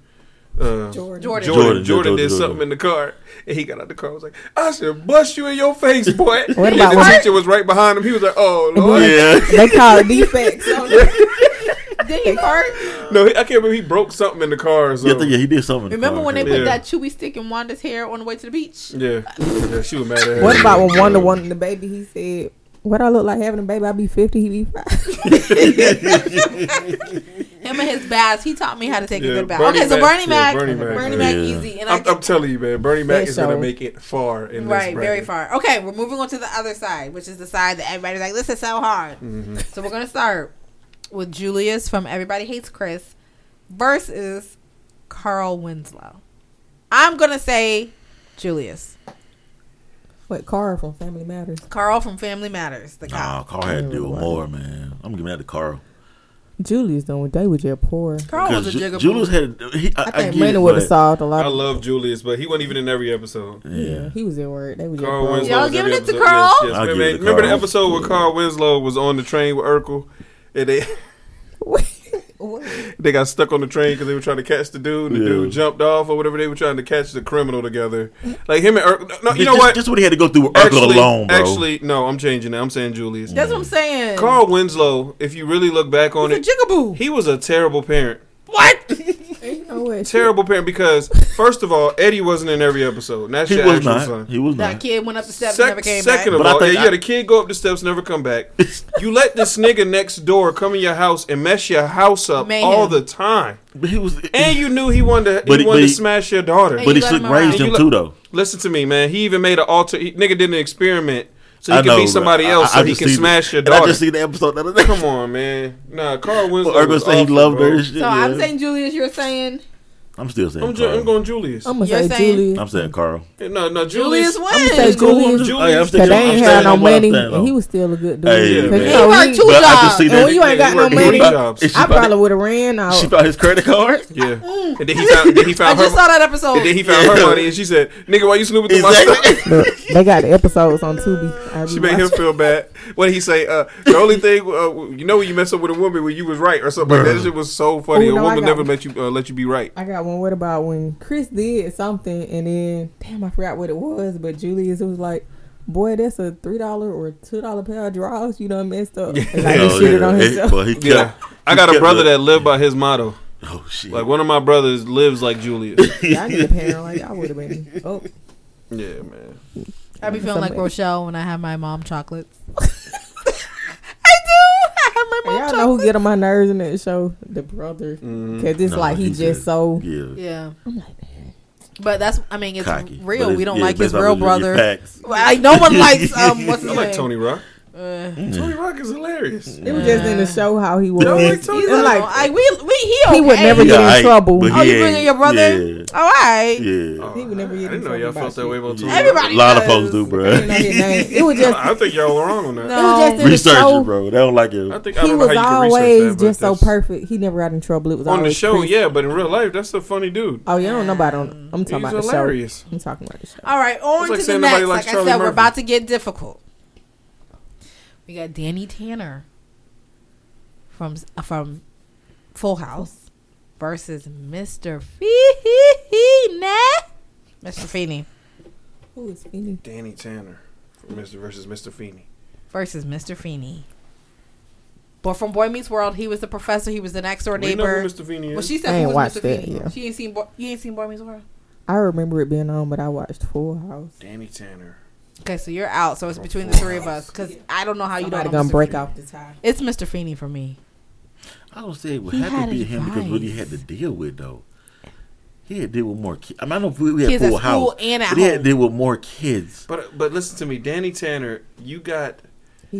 Uh, Jordan. Jordan. Jordan. Jordan. Jordan did something in the car, and he got out of the car. I was like, "I should bust you in your face, boy." What about the teacher was right behind him. He was like, "Oh Lord!" Yeah. They call it defects. Did he hurt? No, I can't remember. He broke something in the car. So. Yeah, I think, yeah, he did something. Remember the car, when they put yeah. that chewy stick in Wanda's hair on the way to the beach? Yeah, yeah, she was mad at her. What about when Wanda wanted the baby? He said, "What I look like having a baby? I be fifty, he be five." Him and his baths. He taught me how to take yeah, a good bath. Bernie okay, so Bernie Mac, Mac, yeah, Bernie Mac, Bernie Mac, yeah. easy. And I'm, I I'm telling you, man, Bernie Mac is gonna make it far in right, this bracket. Very far. Okay, we're moving on to the other side, which is the side that everybody's like, "This is so hard." Mm-hmm. So we're gonna start with Julius from Everybody Hates Chris versus Carl Winslow. I'm going to say Julius. What, Carl from Family Matters? Carl from Family Matters. The nah, Carl had to do more, man. I'm giving that to Carl. Julius, though, they were just poor. Carl was a jigaboo. Julius had... He, I, I think Lena would have solved a lot. I love Julius, but he wasn't even in every episode. Yeah. yeah he was in work. They were Carl Winslow. Y'all giving it to Carl? Yes, yes, man, give man. It to Remember Carl. The episode yeah. where Carl Winslow was on the train with Urkel? And they they got stuck on the train because they were trying to catch the dude. And the yeah. dude jumped off or whatever. They were trying to catch the criminal together. Like him and Urkel. No, you know just, what? Just what he had to go through with Urkel alone, bro. Actually, no, I'm changing it. I'm saying Julius. That's what I'm saying. Carl Winslow, if you really look back on it, jigaboo. He was a terrible parent. What? Ain't no way. Terrible parent because, first of all, Eddie wasn't in every episode. And that's he your was actual not. Son. He was that not. That kid went up the steps Se- and never came back. Second of all, yeah, I- yeah, the kid go up the steps and never come back. You let this nigga next door come in your house and mess your house up Mayhem. All the time. But he was, and you knew he wanted to, he he, wanted to he, smash your daughter. But he should raise him, him too, though. Listen to me, man. He even made an alter. He, nigga did an experiment. So he I can know, be somebody else, I, I so he can smash the, your daughter. And I just see the episode the other day. Come on, man. Nah, Carl Winslow. Well, Urkel said he loved her. So yeah. I'm saying, Julius, you're saying I'm still saying I'm, Carl. Ju- I'm going Julius. I'm going to say saying? Julius. I'm saying Carl. Hey, no, no, Julius, Julius wins. I'm going to say Julius. Julius. Oh, yeah, I'm saying, they ain't had no money, and he was still a good dude. Hey, yeah, man. He know, worked two but jobs. And when you ain't got no money, jobs. I probably would have ran out. She found his credit card? Yeah. And then he found, then he found I her. I just saw that episode. And then he found her money, and she said, nigga, why you snooping through my stuff? They got the episodes on Tubi. She made him feel bad. What did he say? The only thing, you know when you mess up with a woman when you was right or something like that. That shit was so funny. A woman never let you let you be right. I got one. What about when Chris did something and then damn I forgot what it was, but Julius, it was like, boy, that's a three dollar or two dollar pair of drawers you done messed up. Yeah. Like oh, he shitted yeah. on himself. Hey, well, he kept, yeah. I got a brother that lived by his motto. Oh shit. Like one of my brothers lives like Julius. Yeah, I need a parent like I would have been. Oh. Yeah, man. I be feeling Somebody. like Rochelle when I have my mom chocolates. I do. My mom y'all chocolate. Know who get on my nerves in that show? The brother, because mm-hmm. it's no, like he, he just, just so yeah. yeah. I'm like, man. But that's I mean it's Cocky, real. It's, we don't yeah, like his real brother. Like no one likes um. What's his I like name? Tony Rock. Uh, mm. Tony Rock is hilarious. It was just in the show how he was. Like, Tony Rock. Like, like we we he, okay. he would never get yeah, in trouble. Oh, you bringing your brother? Yeah. All right. Yeah. Oh, he would never get in trouble. I didn't know y'all felt that way about Tony. Everybody. A lot does. Of folks do, bro. It was just. I think y'all were wrong on that. No. It was just research it, bro. They don't like it. I think I don't he know was how you always that, just so perfect. He never got in trouble. It was on the show, crazy. Yeah, but in real life, that's a funny dude. Oh, you don't know about him. I'm talking about the show. I'm talking about the show. All right, on to the next. Like I said, we're about to get difficult. We got Danny Tanner from uh, from Full House versus Mister Feeney. Mister Feeney. Who is Feeney? Danny Tanner from Mister versus Mister Feeney. Versus Mister Feeney. But from Boy Meets World, he was the professor. He was the next door neighbor. We know who Mister Feeney is. Well, she said I ain't who was Mister Feeney. Yeah. She ain't seen. Bo- you ain't seen Boy Meets World. I remember it being on, but I watched Full House. Danny Tanner. Okay, so you're out. So it's between the three of us because I don't know how you Somebody don't. Know gonna Mister break Feeney. Off the tie. It's Mister Feeney for me. I don't say it would he have to be him because what he had to deal with though, he had to deal with more kids. I mean, I don't know if we had kids Full House, and but he had to deal with more kids. But but listen to me, Danny Tanner, you got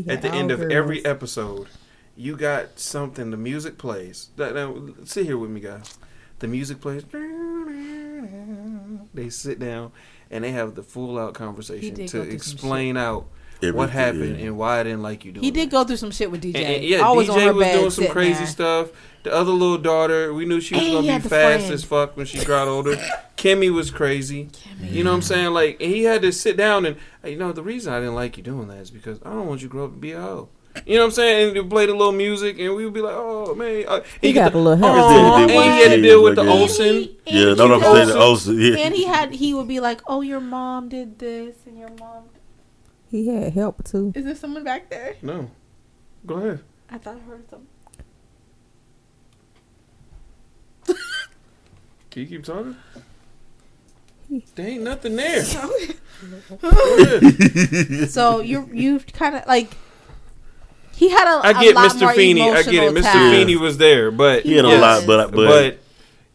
at the end girls. Of every episode, you got something. The music plays. Now, now, sit here with me, guys. The music plays. They sit down. And they have the full out conversation to explain out Everything, what happened yeah. and why I didn't like you doing it. He did that. Go through some shit with D J. And, and, yeah, Always D J was doing some crazy there. Stuff. The other little daughter, we knew she was going to be fast friend. As fuck when she got older. Kimmy was crazy. Kimmy. You know what I'm saying? Like, and he had to sit down and, you know, the reason I didn't like you doing that is because I don't want you to grow up and be a hoe. You know what I'm saying? And they played a little music, and we would be like, "Oh man!" And he, he got the, a little help. Oh, and he had to deal with the Olsen. Yeah, no, I'm saying the Olsen. Yeah. And he had he would be like, "Oh, your mom did this, and your mom." He had help too. Is there someone back there? No, go ahead. I thought I heard something. Can you keep talking? There ain't nothing there. So you you've kind of like. He had a, I get a lot Mister more Feeney. I get it. Mister Task. Feeney was there, but he had yes, a lot, but, but but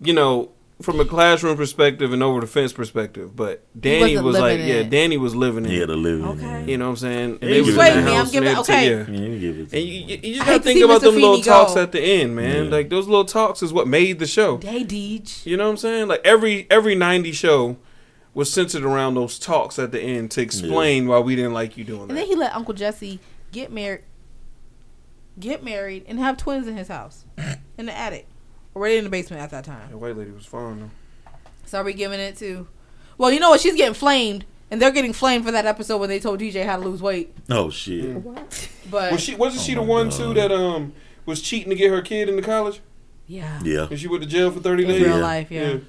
you know, from a classroom perspective and over the fence perspective. But Danny was like, yeah, it. Danny was living in. He had a living. Okay, in. You know what I'm saying? And you wait, man, I'm giving. Okay, yeah. Yeah, you give it to and you, you just gotta think about Mister them Feeney little go. Talks at the end, man. Yeah. Like those little talks is what made the show. Day Deej. You know what I'm saying? Like every every nineties show. Was centered around those talks at the end to explain yeah. why we didn't like you doing and that. And then he let Uncle Jesse get married. Get married and have twins in his house, in the attic, already in the basement at that time. The white lady was following them. So are we giving it to? Well, you know what? She's getting flamed, and they're getting flamed for that episode when they told D J how to lose weight. Oh shit! Mm. What? But was she, wasn't oh she the one God. Too that um was cheating to get her kid into college? Yeah. Yeah. And she went to jail for thirty in days. Real yeah. life, yeah. yeah.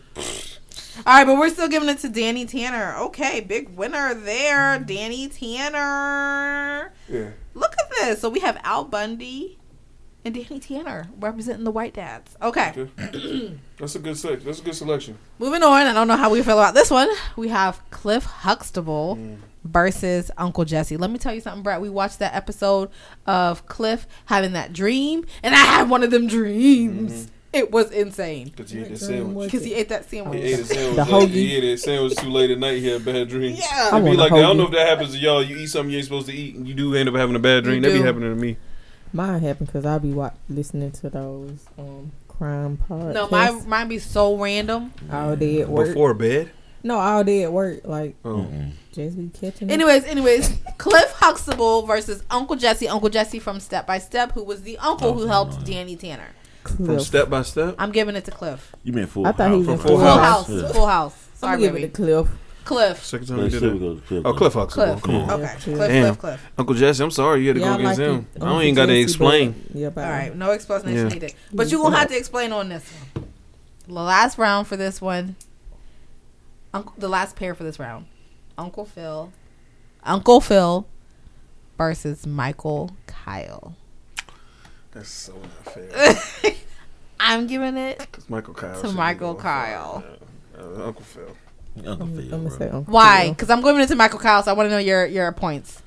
All right, but we're still giving it to Danny Tanner. Okay, big winner there, Danny Tanner. Yeah. Look at this. So we have Al Bundy and Danny Tanner representing the white dads. Okay. okay. That's a good selection. That's a good selection. Moving on. I don't know how we feel about this one. We have Cliff Huxtable mm. versus Uncle Jesse. Let me tell you something, Brett. We watched that episode of Cliff having that dream, and I had one of them dreams. Mm-hmm. It was insane. Because he, he ate that sandwich. He ate that sandwich. The hoagie. He ate that sandwich too late at night. He had bad dreams. Yeah. I, be like I don't know if that happens to y'all. You eat something you ain't supposed to eat and you do end up having a bad dream. That be happening to me. Mine happened because I be watch- listening to those um, crime podcast. No, my mine be so random. All day at work. Before bed? No, all day at work. Like, oh. Just be catching. Anyways, it. anyways, Cliff Huxtable versus Uncle Jesse. Uncle Jesse from Step by Step, who was the uncle oh, who helped Danny Tanner. Cliff. From Step by Step? I'm giving it to Cliff. You mean Full House? I thought House. He was Full House. House. Yeah. Full House. Sorry, I'm giving it to Cliff. Cliff. Second time yeah, we did it. Go Cliff, oh, Cliff Huxtable. Come on. Okay. Yeah, Cliff, Cliff, Cliff, Cliff. Uncle Jesse, I'm sorry. You had to yeah, go against like him. I don't even got to explain. Yeah, all right. No explanation yeah. needed. But you're going to have to explain on this one. The last round for this one. Uncle, the last pair for this round. Uncle Phil. Uncle Phil versus Michael Kyle. That's so unfair. I'm giving it Michael Kyle to Michael Kyle. Yeah. Uh, Uncle Phil. Uncle Phil, I'm gonna say Uncle Why? Because I'm going into Michael Kyle, so I want to know your, your points.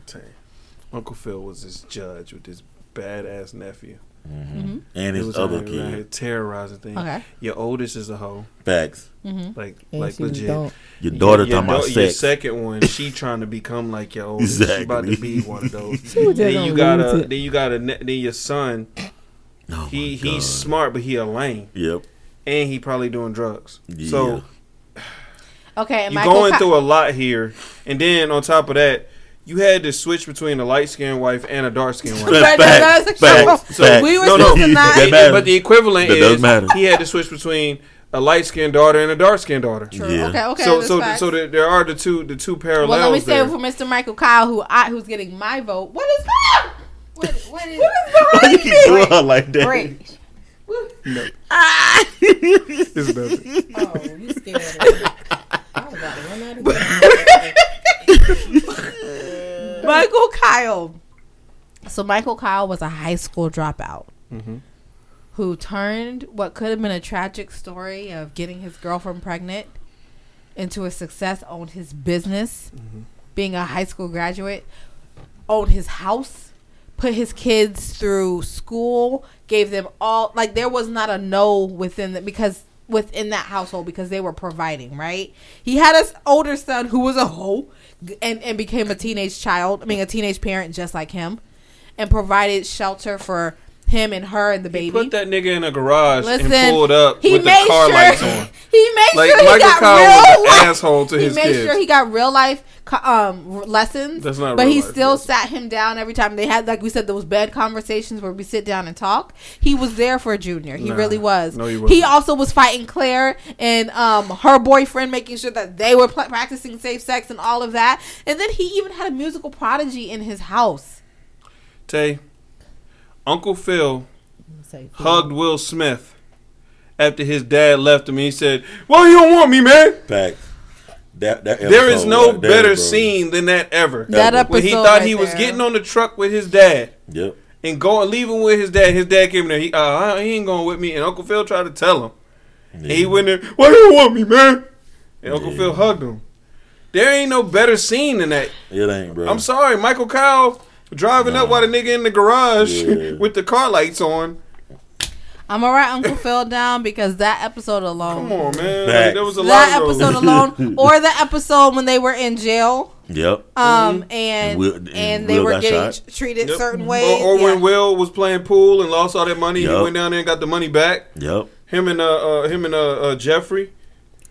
Uncle Phil was this judge with this badass nephew. Mm-hmm. Mm-hmm. And his other kid. Right here terrorizing things. Okay. Your oldest is a hoe. Facts. Mm-hmm. Like, and like legit. Don't. Your daughter your, your talking do- about sex. Your second one, she trying to become like your oldest. Exactly. She about to be one of those. Then you got a. Then you got a. Then your son. Oh he he's smart, but he a lame. Yep. And he probably doing drugs. Yeah. So. Okay, you're Michael going Ky- through a lot here, and then on top of that, you had to switch between a light-skinned wife and a dark-skinned wife. Fact, fact, fact, so fact. We were no, no, that but the equivalent that is matter. He had to switch between a light-skinned daughter and a dark-skinned daughter. True. Yeah. Okay. Okay. So, so, facts. so the, there are the two, the two parallels. Well, let me say for Mister Michael Kyle, who I, who's getting my vote. What is that? What, what is? What is the right thing? Like that. Great. No. Ah. It's nothing. Oh, you scared of me. Michael Kyle. So Michael Kyle was a high school dropout mm-hmm. who turned what could have been a tragic story of getting his girlfriend pregnant into a success, owned his business, mm-hmm. being a high school graduate, owned his house, put his kids through school, gave them all, like there was not a no within that because within that household because they were providing, right? He had his older son who was a hoe and, and became a teenage child, I mean a teenage parent just like him, and provided shelter for him and her and the baby. He put that nigga in a garage Listen, and pulled up with the car sure, lights on. He made like, sure he Michael got Kyle real was life. An asshole to he his kids. He made sure he got real life um, lessons. That's not but real he life, still yes. sat him down every time. They had, like we said, those bed conversations where we sit down and talk. He was there for Junior. He nah, really was. No, he wasn't. He also was fighting Claire and um, her boyfriend, making sure that they were pl- practicing safe sex and all of that. And then he even had a musical prodigy in his house. Tay. Uncle Phil hugged Will Smith after his dad left him. And he said, "Well, you don't want me, man." Fact. That, that there is no right better there, scene than that ever. That ever. When he thought right he there. was getting on the truck with his dad. Yep. And going leaving with his dad. His dad came in there. He uh, he ain't going with me. And Uncle Phil tried to tell him. Yeah. And he went there. "Well, you don't want me, man." And Uncle yeah. Phil hugged him. There ain't no better scene than that. It ain't, bro. I'm sorry, Michael Kyle. Driving nah. up while the nigga in the garage yeah. with the car lights on. I'm all right, Uncle Phil down because that episode alone. Come on, man. Like, there was a that lot of episode alone, or the episode when they were in jail. Yep. Um, mm-hmm. and Will, and, and they Will were getting shot. treated yep. certain ways. Or, or yeah. when Will was playing pool and lost all that money, yep. he went down there and got the money back. Yep. Him and uh, uh him and uh, uh Jeffrey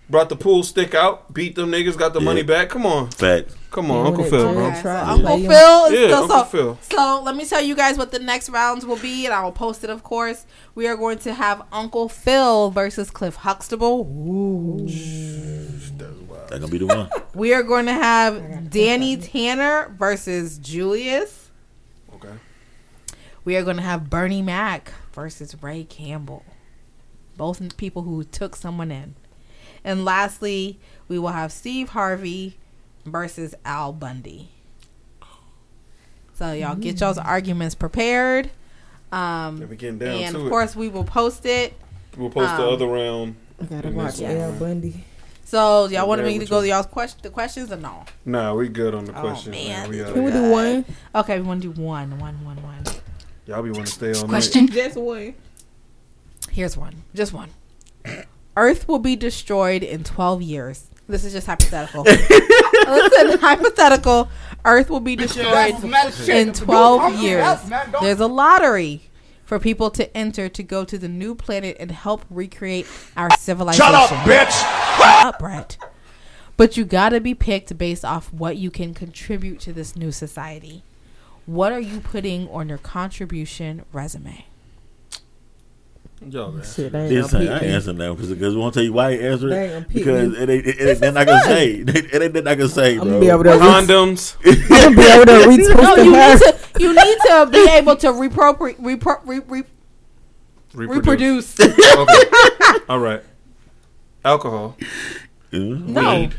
brought the pool stick out, beat them niggas, got the yep. money back. Come on. Fact. Come on, Uncle Phil, bro. Okay, so yeah. Uncle Phil is yeah, still Uncle so, Phil. So let me tell you guys what the next rounds will be, and I will post it, of course. We are going to have Uncle Phil versus Cliff Huxtable. Ooh. That's wild. That's gonna be the one. We are going to have Danny Tanner versus Julius. Okay. We are going to have Bernie Mac versus Ray Campbell. Both people who took someone in. And lastly, we will have Steve Harvey versus Al Bundy. So y'all mm. get y'all's arguments prepared. Um, and, down and of course, it. we will post it. We'll post um, the other round. I gotta watch Al Bundy. So y'all want me to go to y'all's question, the questions or no? Nah, we good on the oh, questions. Man. Man. We Can we do one? Okay, we want to do one, one, one, one. Y'all be want to stay on question. Night. Just one. Here's one. Just one. Earth will be destroyed in twelve years. This is just hypothetical. Listen, hypothetical. Earth will be destroyed in twelve years. There's a lottery for people to enter to go to the new planet and help recreate our civilization. Shut up, bitch! Shut up, Brett. But you gotta be picked based off what you can contribute to this new society. What are you putting on your contribution resume? Yo, man. Shit, I ain't answering that because we won't tell you why you answer it because it ain't, it ain't nothing I can say. It ain't nothing I can say, bro. I'm gonna be able to condoms. I'm gonna be able to reach. No, you need to. You need to be able to repropri- repro- re- re- reproduce. Reproduce. Okay. All right. Alcohol. Mm-hmm. No. Weed.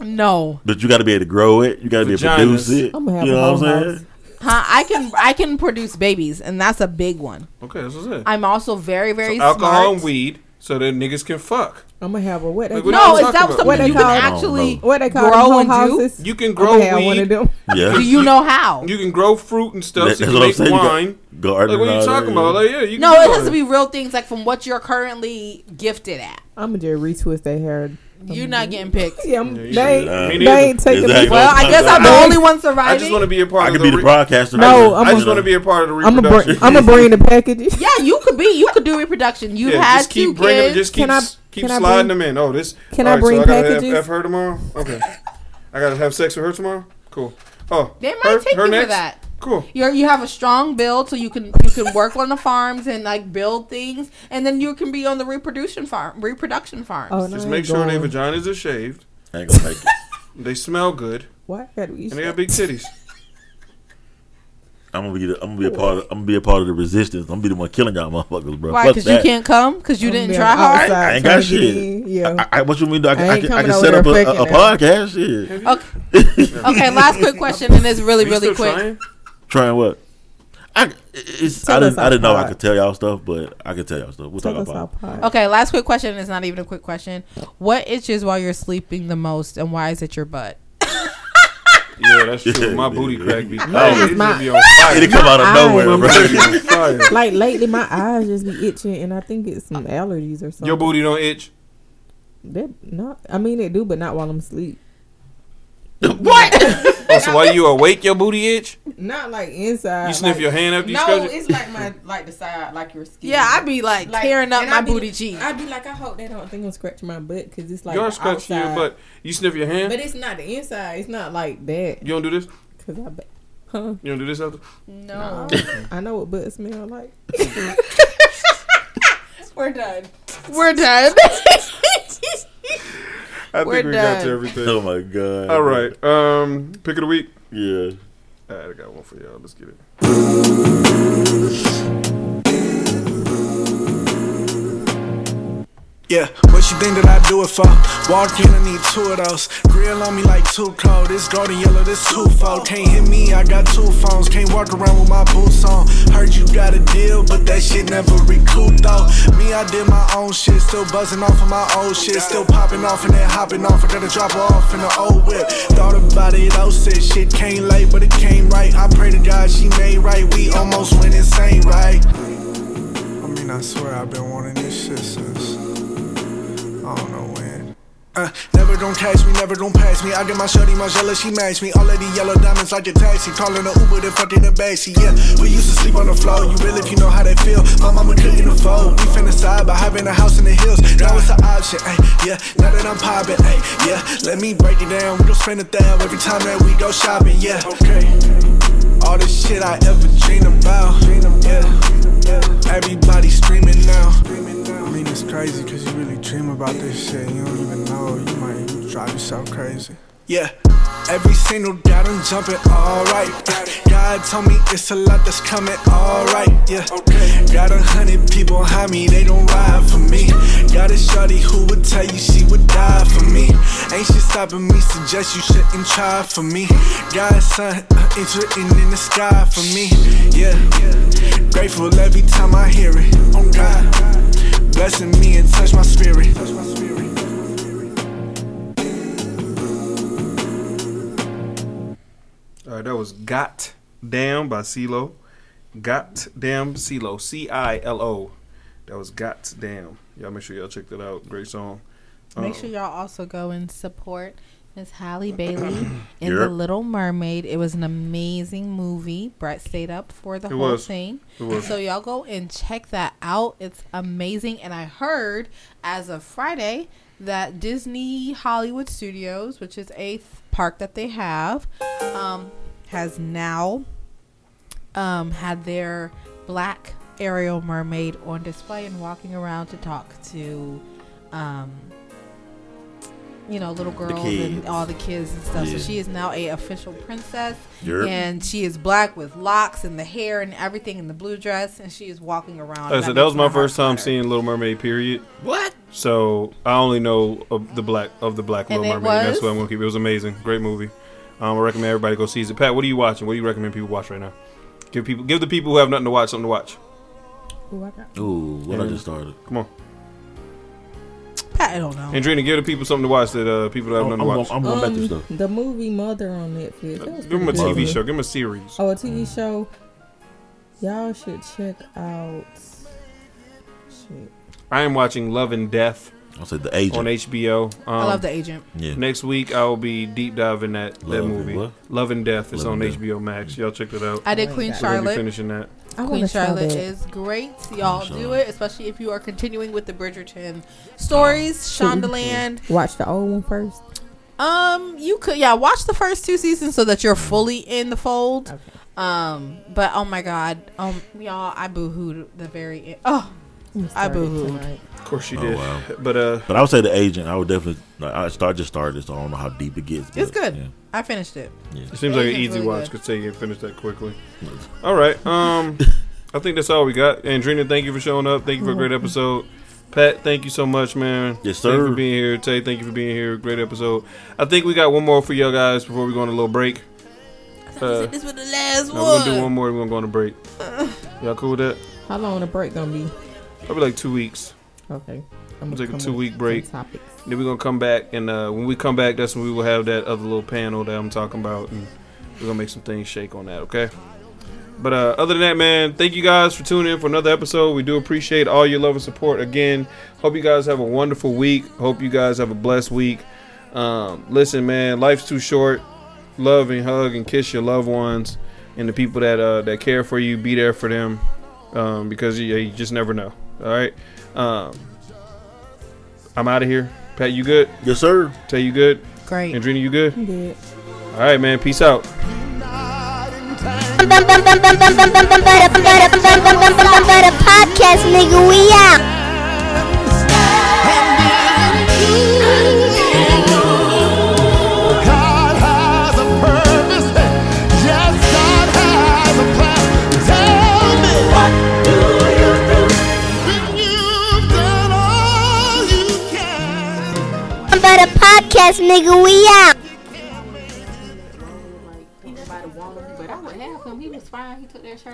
No. But you got to be able to grow it. You got to be able to produce it. I'm gonna have you know what I'm saying? Huh, I can I can produce babies, and that's a big one. Okay, that's what I said. I'm also very, very so smart. Alcohol and weed, so that niggas can fuck. I'm going to have a what? Like, what no, is that something you can actually what they call grow and houses? Do? You can grow I'm weed. One of them. Yeah. Do you know how? You can grow fruit and stuff. That, so you can make saying, wine. Garden. Like, what are you talking about? Like, yeah, you can no, it has to be real things, like from what you're currently gifted at. I'm going to just retwist their hair. You're not getting picked. Yeah, they, they, they ain't taking exactly. me. Well, I guess I'm the only one surviving. I just want to be a part I of the... I could be the broadcaster. No, I'm I just want to be a part of the reproduction. I'm going to bring the package. Yeah, you could be. You could do reproduction. You've yeah, had two kids. Just keep, keep sliding bring, them in. Oh, this... Can I right, bring so I packages? Have, have her tomorrow? Okay. I got to have sex with her tomorrow? Cool. Oh, they might her, take her you next? For that. Cool. You you have a strong build, so you can you can work on the farms and like build things, and then you can be on the reproduction farm, reproduction farms. Oh, no, just make sure their vaginas are shaved. I ain't gonna like it. They smell good. What? And they got big titties. I'm gonna be the, I'm gonna be a part of I'm gonna be a part of the resistance. I'm gonna be the one killing y'all motherfuckers, bro. Why? Because you can't come because you I'm didn't try hard. I, I ain't got shit. Yeah. I, I, what you mean? I, I, I, I can, I can set up a, a, a podcast. Shit. Okay. Okay. Last quick question, and it's really really quick. Trying? Trying what? I it's, I didn't I didn't know I could tell y'all stuff, but I could tell y'all stuff. We'll talk about it. Okay, last quick question. It's not even a quick question. What itches while you're sleeping the most, and why is it your butt? Yeah, that's true. My booty crack be. Oh, it my, be on fire. It come out of nowhere, bro. Like lately, my eyes just be itching, and I think it's some allergies or something. Your booty don't itch? That not. I mean, it do, but not while I'm asleep. What? Oh, so while you awake, your booty itch? Not like inside. You sniff like, your hand up? You no, it's like my like the side, like your skin. Yeah, I be like, like tearing up my be, booty cheek. I be like, I hope they don't think I'm scratching my butt because it's like you are scratching outside. Your butt. You sniff your hand, but it's not the inside. It's not like that. You don't do this? Cause I, be- huh? You don't do this after? No, I know what butt smell like. We're done. We're done. I We're think we done. Got to everything. Oh, my God. All right. Um, pick of the week? Yeah. All right. I got one for y'all. Let's get it. Yeah. What you think that I do it for? Walk in, I need two of those. Grill on me like too cold. This golden yellow, this twofold. Can't hit me, I got two phones. Can't walk around with my boots on. Heard you got a deal, but that shit never recouped, though. Me, I did my own shit, still buzzing off of my old shit, still popping off and then hopping off. I gotta drop off in the old whip. Thought about it, oh said shit came late, but it came right. I pray to God she made right. We almost went insane, right? I mean, I swear I've been wanting this shit since I don't know when. Uh, never don't catch me, never don't pass me. I get my shorty, my jealous, she match me. All of the yellow diamonds like a taxi. Calling the Uber, then fucking the backseat. Yeah, we used to sleep on the floor. You real if you know how they feel. My mama cooking the fold. We finna side by having a house in the hills. Now it's an option, ay, yeah. Now that I'm popping, ay, yeah. Let me break it down. We gon' spend a thou every time that we go shopping, yeah. Okay. All the shit I ever dreamed about, yeah. Everybody screaming now. I mean, it's crazy cause you really dream about this shit. You don't even know, you might drive yourself crazy. Yeah, every single doubt I'm jumping, alright. God told me it's a lot that's coming, alright, yeah. Got a hundred people behind me, they don't ride for me. Got a shorty who would tell you she would die for me. Ain't shit stopping me, suggest you shouldn't try for me. God's son, it's written in the sky for me, yeah. Grateful every time I hear it, oh God. Blessing me and touch my spirit. Touch my spirit. All right, that was Got Damn by CeeLo. Got Damn CeeLo. C I L O. That was Got Damn. Y'all make sure y'all check that out. Great song. Make um, sure y'all also go and support It's Halle Bailey in yep. The Little Mermaid. It was an amazing movie. Brett stayed up for the it whole was. thing. It was. So y'all go and check that out. It's amazing. And I heard as of Friday that Disney Hollywood Studios, which is a th- park that they have, um, has now um, had their black Ariel mermaid on display and walking around to talk to... Um, you know, little girls and all the kids and stuff. Yeah. So she is now a official princess, yep. and she is black with locks and the hair and everything and the blue dress, and she is walking around. Listen, that, that was my first time seeing Little Mermaid. Period. What? So I only know of the black of the black and Little Mermaid. Was? That's what I'm gonna keep. It was amazing, great movie. Um, I recommend everybody go see it. Pat, what are you watching? What do you recommend people watch right now? Give people, give the people who have nothing to watch something to watch. Ooh, I got- Ooh what and, I just started. Come on. I don't know. Andrina, give the people something to watch that uh, people that have oh, nothing to I'm watch. Going, I'm going um, back to stuff. The movie Mother on Netflix. Uh, give them a T V show. Give them a series. Oh, a T V mm. show. Y'all should check out. Shit. I am watching Love and Death. I'll say The Agent on H B O. Um, I love The Agent. Yeah. Next week I will be deep diving that Love that movie. What? Love and Death is on Death. H B O Max. Y'all check it out. I did Queen Charlotte. We'll be finishing that. I Queen Charlotte is great. Y'all do it, especially if you are continuing with the Bridgerton stories. Shondaland. Watch the old one first. Um, you could yeah watch the first two seasons so that you're fully in the fold. Okay. Um, but oh my God, um, y'all, I boohooed the very end. Oh. I booed. Of course she did. Oh, wow. But uh, but I would say The Agent. I would definitely. Like, I start just started it, so I don't know how deep it gets. It's good. Yeah. I finished it. Yeah. It seems like an easy really watch. Good. Could say you finished that quickly. All right. Um, I think that's all we got. Andrina, thank you for showing up. Thank you for a great episode. Pat, thank you so much, man. Yes, sir. Thank you for being here. Tay, thank you for being here. Great episode. I think we got one more for y'all guys before we go on a little break. I thought uh, you said this was the last no, one. We're gonna do one more. We're gonna go on a break. Y'all cool with that? How long the break gonna be? Probably like two weeks. Okay. I'm going to take a two-week break. Then we're going to come back. And uh, when we come back, that's when we will have that other little panel that I'm talking about. And we're going to make some things shake on that, okay? But uh, other than that, man, thank you guys for tuning in for another episode. We do appreciate all your love and support. Again, hope you guys have a wonderful week. Hope you guys have a blessed week. Um, listen, man, life's too short. Love and hug and kiss your loved ones and the people that uh, that care for you. Be there for them um, because you, you just never know. All right. Um, I'm out of here. Pat, you good? Yes, sir. Tay, you good? Great. Andrina, you good? I'm good. All right, man. Peace out. Podcast, nigga. We out. Podcast, nigga, we out. He was by the water, but I wouldn't have him. He was fine. He took that shirt.